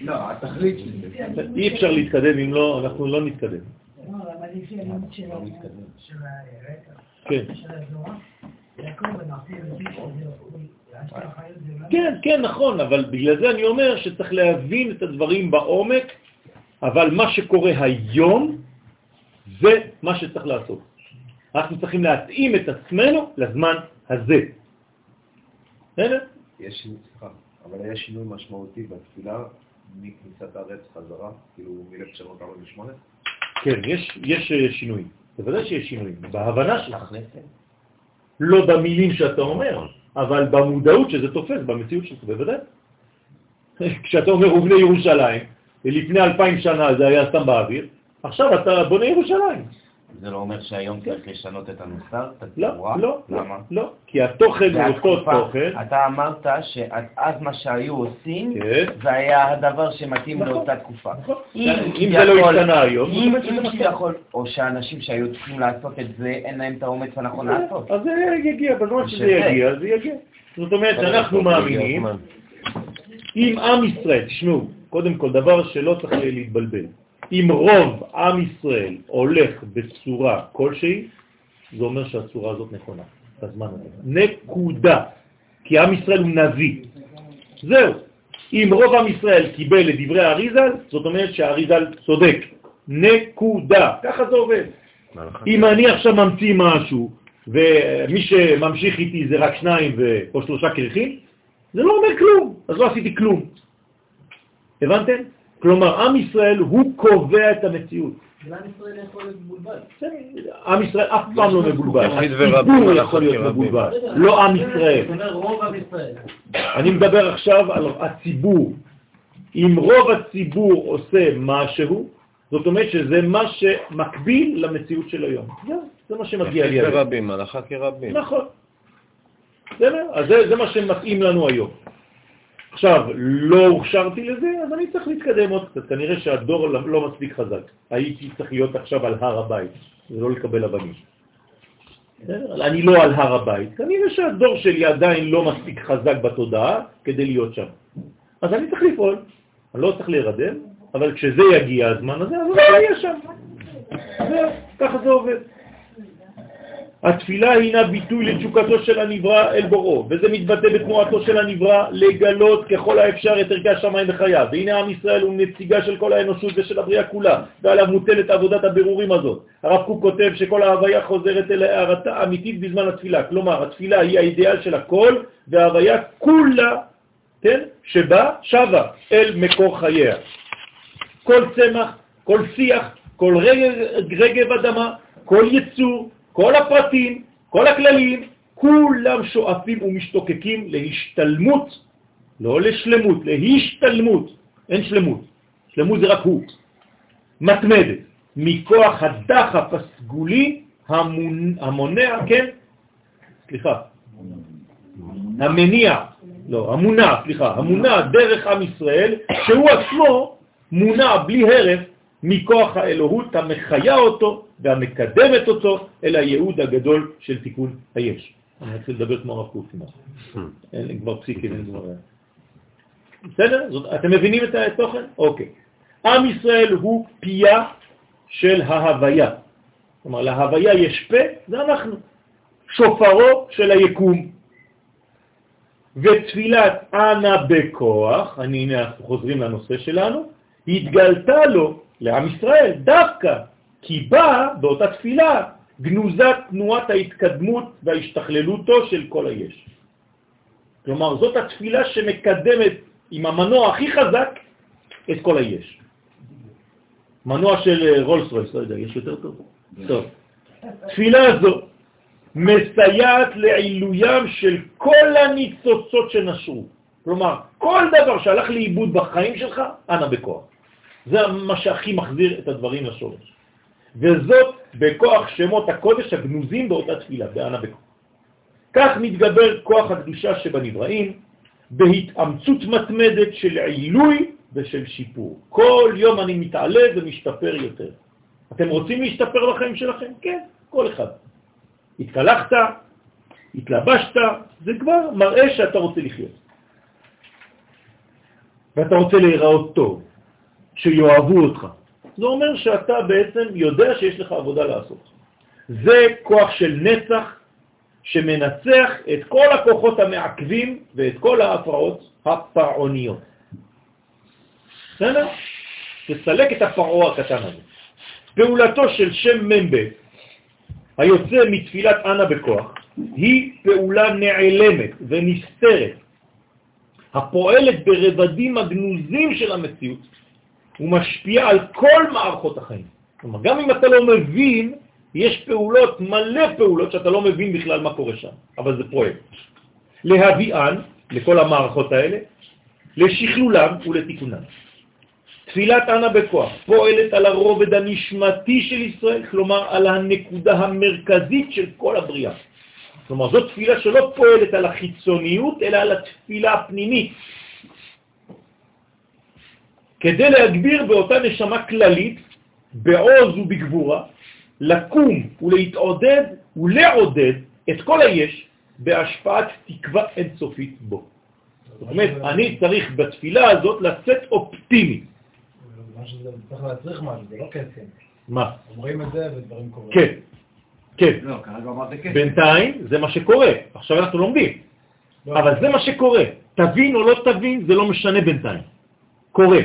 לא, התכלית שזה. אי אפשר להתקדם אם לא, אנחנו לא נתקדם. לא, אבל לפי הלימוד של הרקע, של הזוהר, כן, כן, נכון, אבל בגלל זה אני אומר שצריך להבין את הדברים בעומק, אבל מה שקורה היום זה מה שצריך לעשות. אנחנו צריכים להתאים את עצמנו לזמן הזה. יש שינוי משמעותי בתפילה מכניסת הארץ חזרה, כאילו מ-1948? כן, יש שינויים. בוודאי שיש שינויים. בהבנה שלך. לא במילים שאתה אומר, אבל במודעות שזה תופס, במציאות שזה בוודאי. כשאתה אומר ובנה ירושלים, לפני 2000 שנה זה היה סתם באוויר, עכשיו אתה בונה ירושלים. זה לא אומר שהיום צריך לשנות את המוסר? לא, לא, לא, כי התוכן הוא אותו תוכן. אתה אמרת שאז מה שהיו עושים זה היה הדבר שמתאים לאותה תקופה. אם זה לא השתנה היום, או שהאנשים שהיו צריכים לעשות את זה אין להם את האומץ הנכון לעשות. אז זה יגיע, בזמן שזה יגיע, זה יגיע. זאת אומרת, אנחנו מאמינים, אם עם ישראל, תשמעו, קודם כל דבר שלא צריך להתבלבל. אם רוב עם ישראל הולך בצורה כלשהי, זה אומר שהצורה הזאת נכונה, בזמן הזה. נקודה. כי עם ישראל הוא נביא. זהו. אם רוב עם ישראל קיבל את דברי האריזל, זאת אומרת שהאריזל צודק. נקודה. ככה זה עובד. אם אני עכשיו ממציא משהו, ומי שממשיך איתי זה רק שניים או שלושה קרחים, זה לא אומר כלום. אז לא עשיתי כלום. הבנתם? כלומר, עם ישראל הוא קובע את המציאות. עם ישראל יכול להיות מבולבל. עם ישראל אף פעם לא מבולבל. הציבור יכול להיות מבולבל, לא עם ישראל. אני מדבר עכשיו על הציבור. אם רוב הציבור עושה משהו, זאת אומרת שזה מה שמקביל למציאות של היום. זה מה שמגיע לי היום. רבים, הלכה כרבים. נכון. זה מה שמתאים לנו היום. עכשיו, לא הוכשרתי לזה, אז אני צריך להתקדם עוד קצת. כנראה שהדור לא מספיק חזק. הייתי צריך להיות עכשיו על הר הבית, ולא לקבל אבנים. אני לא על הר הבית. כנראה שהדור שלי עדיין לא מספיק חזק בתודעה כדי להיות שם. אז אני צריך לפעול. אני לא צריך להירדם, אבל כשזה יגיע הזמן הזה, אז אני אהיה שם. ככה זה עובד. התפילה הינה ביטוי לתשוקתו של הנברא אל בוראו, וזה מתבטא בתנועתו של הנברא לגלות ככל האפשר את ערכי השמיים וחייו. והנה עם ישראל הוא נציגה של כל האנושות ושל הבריאה כולה, ועליו מוטלת עבודת הבירורים הזאת. הרב קוק כותב שכל ההוויה חוזרת אל ההרתה אמיתית בזמן התפילה. כלומר, התפילה היא האידיאל של הכל, וההוויה כולה, כן, שבה שווה אל מקור חייה. כל צמח, כל שיח, כל רגב אדמה, כל יצור, כל הפרטים, כל הכללים, כולם שואפים ומשתוקקים להשתלמות, לא לשלמות, להשתלמות. אין שלמות. שלמות זה רק הוא. מתמדת, מכוח הדחף הסגולי המונע, כן? סליחה. המניע, לא, המונע, סליחה. המונע דרך עם ישראל, שהוא עצמו מונע בלי הרף, מכוח האלוהות המחיה אותו והמקדמת אותו אל הייעוד הגדול של תיקון היש. אני רוצה לדבר כמו הרב קוק, אין כבר פסיקים, אין דברים. בסדר? אתם מבינים את התוכן? אוקיי. עם ישראל הוא פיה של ההוויה. כלומר, להוויה יש פה, זה אנחנו. שופרו של היקום. ותפילת אנא בכוח, הנה חוזרים לנושא שלנו, התגלתה לו, לעם ישראל, דווקא, כי בא באותה תפילה גנוזת תנועת ההתקדמות וההשתכללותו של כל היש. כלומר, זאת התפילה שמקדמת עם המנוע הכי חזק את כל היש. מנוע של רולס רויס, לא יודע, יש יותר טוב. טוב. תפילה הזו מסייעת לעילוים של כל הניצוצות שנשרו. כלומר, כל דבר שהלך לאיבוד בחיים שלך, אנא בכוח. זה מה שהכי מחזיר את הדברים לשורש. וזאת בכוח שמות הקודש הגנוזים באותה תפילה, באנה בכוח. כך מתגבר כוח הקדושה שבנבראים, בהתאמצות מתמדת של עילוי ושל שיפור. כל יום אני מתעלה ומשתפר יותר. אתם רוצים להשתפר בחיים שלכם? כן, כל אחד. התקלחת, התלבשת, זה כבר מראה שאתה רוצה לחיות. ואתה רוצה להיראות טוב. שיואהבו אותך. זה אומר שאתה בעצם יודע שיש לך עבודה לעשות. זה כוח של נצח שמנצח את כל הכוחות המעכבים ואת כל ההפרעות הפרעוניות. בסדר? תסלק את הפרעה הקטן הזה. פעולתו של שם ממבה, היוצא מתפילת אנא בכוח, היא פעולה נעלמת ונסתרת, הפועלת ברבדים הגנוזים של המציאות, הוא משפיע על כל מערכות החיים. כלומר, גם אם אתה לא מבין, יש פעולות, מלא פעולות, שאתה לא מבין בכלל מה קורה שם. אבל זה פרויקט. להביאן, לכל המערכות האלה, לשכלולם ולתיקונם. תפילת ענה בכוח פועלת על הרובד הנשמתי של ישראל, כלומר על הנקודה המרכזית של כל הבריאה. כלומר זאת תפילה שלא פועלת על החיצוניות, אלא על התפילה הפנימית. כדי להגביר באותה נשמה כללית, בעוז ובגבורה, לקום ולהתעודד ולעודד את כל היש בהשפעת תקווה אינסופית בו. זאת אומרת, אני צריך בתפילה הזאת לצאת אופטימי. מה שזה צריך להצריך משהו, זה לא קסם. מה? אומרים את זה ודברים קורים. כן, כן. לא, כרגע אמרת קסם. בינתיים זה מה שקורה, עכשיו אנחנו לומדים. אבל זה מה שקורה, תבין או לא תבין, זה לא משנה בינתיים. קורה.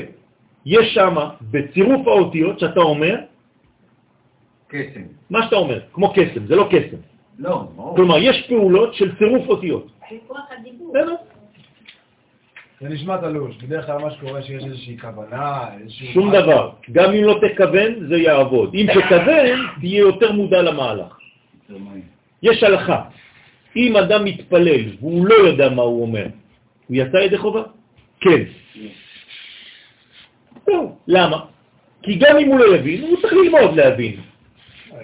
יש שם בצירוף האותיות שאתה אומר, קסם. מה שאתה אומר, כמו קסם, זה לא קסם. לא. כלומר, יש פעולות של צירוף אותיות. חיפוח הדיבור. זה נשמע תלוש, בדרך כלל מה שקורה שיש איזושהי כוונה, איזשהו... שום דבר, גם אם לא תכוון זה יעבוד, אם תכוון תהיה יותר מודע למהלך. יש הלכה, אם אדם מתפלל והוא לא יודע מה הוא אומר, הוא יצא ידי חובה? כן. לא, למה? כי גם אם הוא לא יבין, הוא צריך ללמוד להבין. יש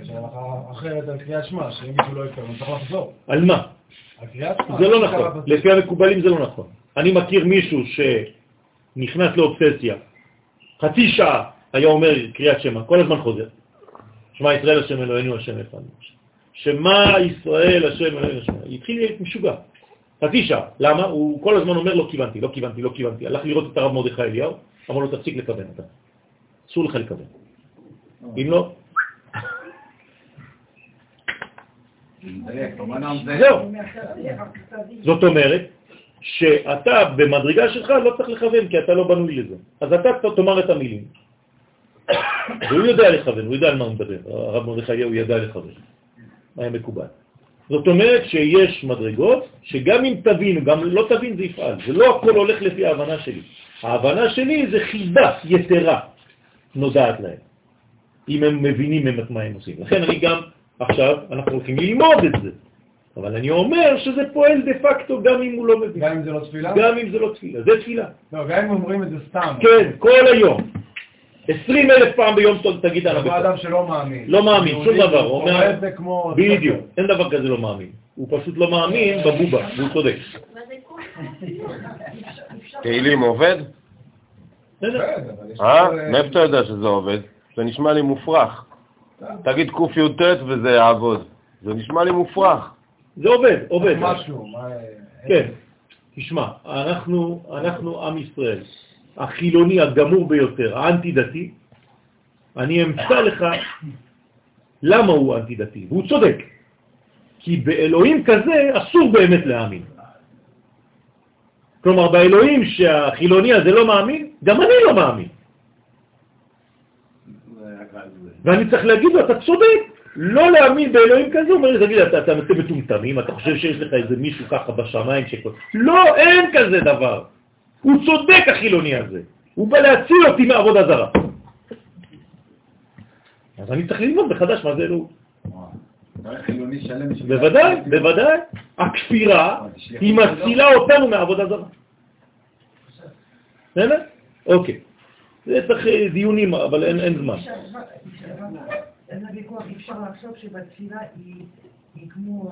הלכה אחרת על קריאת שמע, שאם מישהו לא יתפלל, הוא צריך לחזור. על מה? על קריאת שמע. זה לא נכון, לפי המקובלים זה לא נכון. אני מכיר מישהו שנכנס לאובססיה, חצי שעה היה אומר קריאת שמה, כל הזמן חוזר. שמה ישראל השם אלוהינו השם אחד. שמה ישראל השם אלוהינו השם. התחיל להיות משוגע. חצי שעה. למה? הוא כל הזמן אומר לא כיוונתי, לא כיוונתי, לא כיוונתי. הלך לראות את הרב מרדכי אליהו, אמר לו תפסיק לכוון אתה. אסור לך לכוון. אם לא... זהו. זאת אומרת, שאתה במדרגה שלך לא צריך לכוון, כי אתה לא בנוי לזה. אז אתה תאמר את המילים. והוא יודע לכוון, הוא יודע על מה הוא מדבר. הרב מרדכי הוא ידע לכוון. היה מקובל. זאת אומרת שיש מדרגות שגם אם תבין, גם לא תבין זה יפעל. זה לא הכל הולך לפי ההבנה שלי. ההבנה שלי זה חידה יתרה נודעת להם. אם הם מבינים מה הם עושים. לכן אני גם עכשיו, אנחנו הולכים ללמוד את זה. אבל אני אומר שזה פועל דה פקטו גם אם הוא לא מבין. גם אם זה לא תפילה? גם אם זה לא תפילה, זה תפילה. לא, גם אם אומרים את זה סתם. כן, כל היום. 20,000 פעם ביום תגיד על הבקר. זה אדם שלא מאמין. לא מאמין, שום דבר. הוא רואה את זה כמו... בדיוק, אין דבר כזה לא מאמין. הוא פשוט לא מאמין בבובה, והוא צודק. תהילים עובד? מאיפה אתה יודע שזה עובד? זה נשמע לי מופרך. תגיד קי"ט וזה יעבוד. זה נשמע לי מופרך. זה עובד, עובד. משהו, מה... כן, תשמע, אנחנו עם ישראל, החילוני הגמור ביותר, האנטי-דתי, אני אמצא לך למה הוא אנטי-דתי, והוא צודק, כי באלוהים כזה אסור באמת להאמין. כלומר, באלוהים שהחילוני הזה לא מאמין, גם אני לא מאמין. ואני צריך להגיד לו, אתה צודק. לא להאמין באלוהים כזה, אומר לי, תגיד, אתה מטומטמים, אתה חושב שיש לך איזה מישהו ככה בשמיים שכל... לא, אין כזה דבר. הוא צודק החילוני הזה. הוא בא להציל אותי מעבודה זרה. אז אני צריך ללמוד מחדש מה זה אלוהות. בוודאי, בוודאי. הכפירה היא מצילה אותנו מעבודה זרה. בסדר? אוקיי. זה צריך דיונים, אבל אין זמן. אין הוויכוח, אפשר לחשוב שבתפילה היא כמו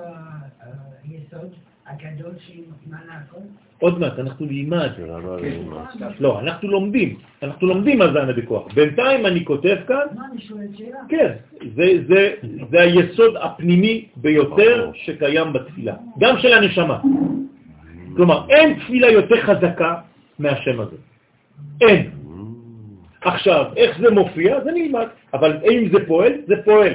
היסוד הגדול שהיא מעלה הכל? עוד מעט, אנחנו לימד. לא, אנחנו לומדים על זה הוויכוח. בינתיים אני כותב כאן... מה, אני שואל שאלה? כן, זה היסוד הפנימי ביותר שקיים בתפילה, גם של הנשמה. כלומר, אין תפילה יותר חזקה מהשם הזה. אין. עכשיו, איך זה מופיע? זה נלמד. אבל אם זה פועל, זה פועל.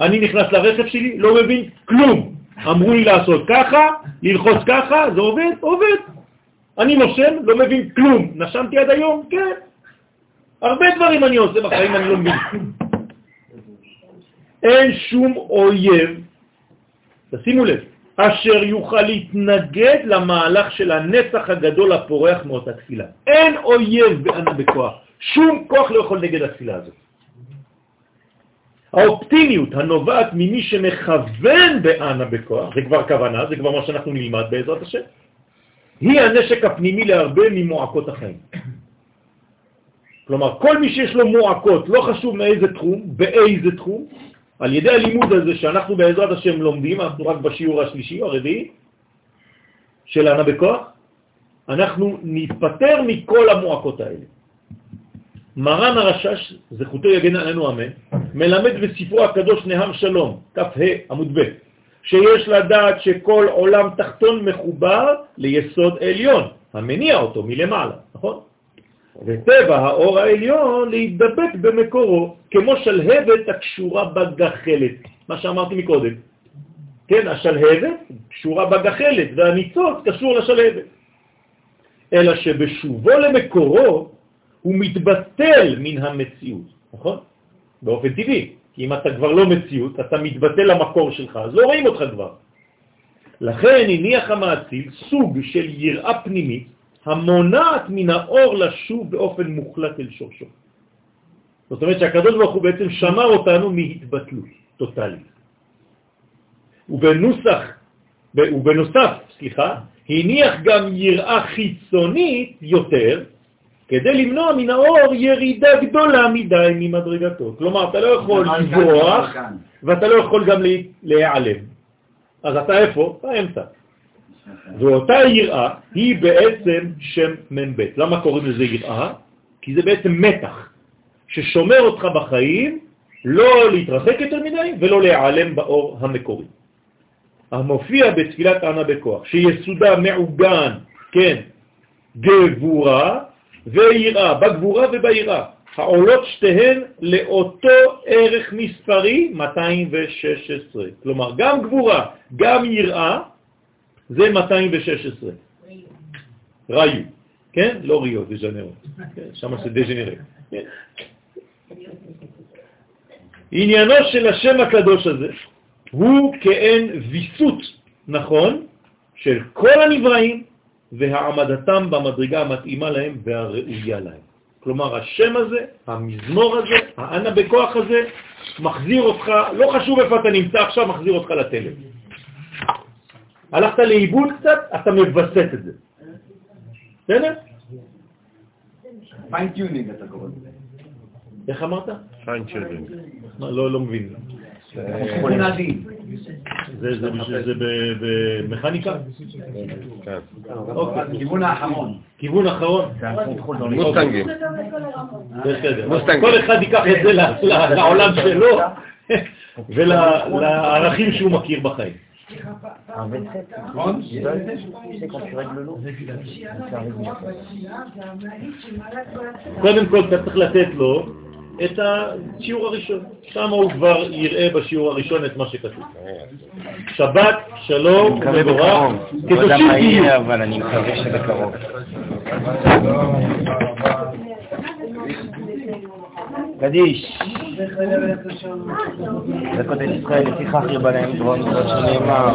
אני נכנס לרכב שלי, לא מבין כלום. אמרו לי לעשות ככה, ללחוץ ככה, זה עובד? עובד. אני נושם, לא מבין כלום. נשמתי עד היום? כן. הרבה דברים אני עושה בחיים, אני לא מבין. אין שום אויב, תשימו לב, אשר יוכל להתנגד למהלך של הנצח הגדול הפורח מאותה תפילה. אין אויב בענה בכוח. שום כוח לא יכול נגד התפילה הזאת. האופטימיות הנובעת ממי שמכוון בענה בכוח, זה כבר כוונה, זה כבר מה שאנחנו נלמד בעזרת השם, היא הנשק הפנימי להרבה ממועקות החיים. כלומר, כל מי שיש לו מועקות, לא חשוב מאיזה תחום, באיזה תחום, על ידי הלימוד הזה שאנחנו בעזרת השם לומדים, אנחנו רק בשיעור השלישי, הרביעי, שלנו בכוח, אנחנו ניפטר מכל המועקות האלה. מרן הרשש, זכותו יגן עלינו אמן, מלמד בספרו הקדוש נהר שלום, כ"ה עמוד ב', שיש לדעת שכל עולם תחתון מחובר ליסוד עליון, המניע אותו מלמעלה, נכון? וטבע האור העליון להתדבק במקורו, כמו שלהבת הקשורה בגחלת, מה שאמרתי מקודם. כן, השלהבת קשורה בגחלת, והניצוץ קשור לשלהבת. אלא שבשובו למקורו, הוא מתבטל מן המציאות, נכון? באופן טבעי, כי אם אתה כבר לא מציאות, אתה מתבטל למקור שלך, אז לא רואים אותך כבר. לכן הניח המעציל סוג של יראה פנימית, המונעת מן האור לשוב באופן מוחלט אל שורשו. זאת אומרת שהקדוש ברוך הוא בעצם שמר אותנו מהתבטלות טוטלית. ובנוסף, הניח גם יראה חיצונית יותר, כדי למנוע מן האור ירידה גדולה מדי ממדרגתו. כלומר, אתה לא יכול לברוח, ואתה לא יכול גם להיעלם. אז אתה איפה? אתה אמצע. ואותה יראה היא בעצם שם מבית. למה קוראים לזה יראה? כי זה בעצם מתח, ששומר אותך בחיים, לא להתרחק יותר מדי ולא להיעלם באור המקורי. המופיע בתפילת ענה בכוח, שיסודה מעוגן, כן, גבורה, ויראה, בגבורה וביראה, העולות שתיהן לאותו ערך מספרי 216. כלומר, גם גבורה, גם יראה, זה 216. ראיו. כן? לא ריו, זה ז'נרו. שם זה דז'נרו. עניינו של השם הקדוש הזה הוא כאין ויסות, נכון, של כל הנבראים, והעמדתם במדרגה המתאימה להם והראויה להם. כלומר, השם הזה, המזמור הזה, הענה בכוח הזה, מחזיר אותך, לא חשוב איפה אתה נמצא עכשיו, מחזיר אותך לטלם. הלכת לאיבוד קצת, אתה מבסס את זה. בסדר? פיינטיונינג אתה קורא לזה. איך אמרת? פיינטיונינג. לא מבין. זה במכניקה? כן. כיוון אחרון. מוסטנגים. כל אחד ייקח את זה לעולם שלו ולערכים שהוא מכיר בחיים. קודם כל אתה צריך לתת לו את השיעור הראשון, שם הוא כבר יראה בשיעור הראשון את מה שכתוב. שבת, שלום, מבורך, כתושים תהיו. אבל אני מקווה שבקרוב. קדיש. וקודש ישראל, לפיכך ירבה להם דורון דורון שנאמר.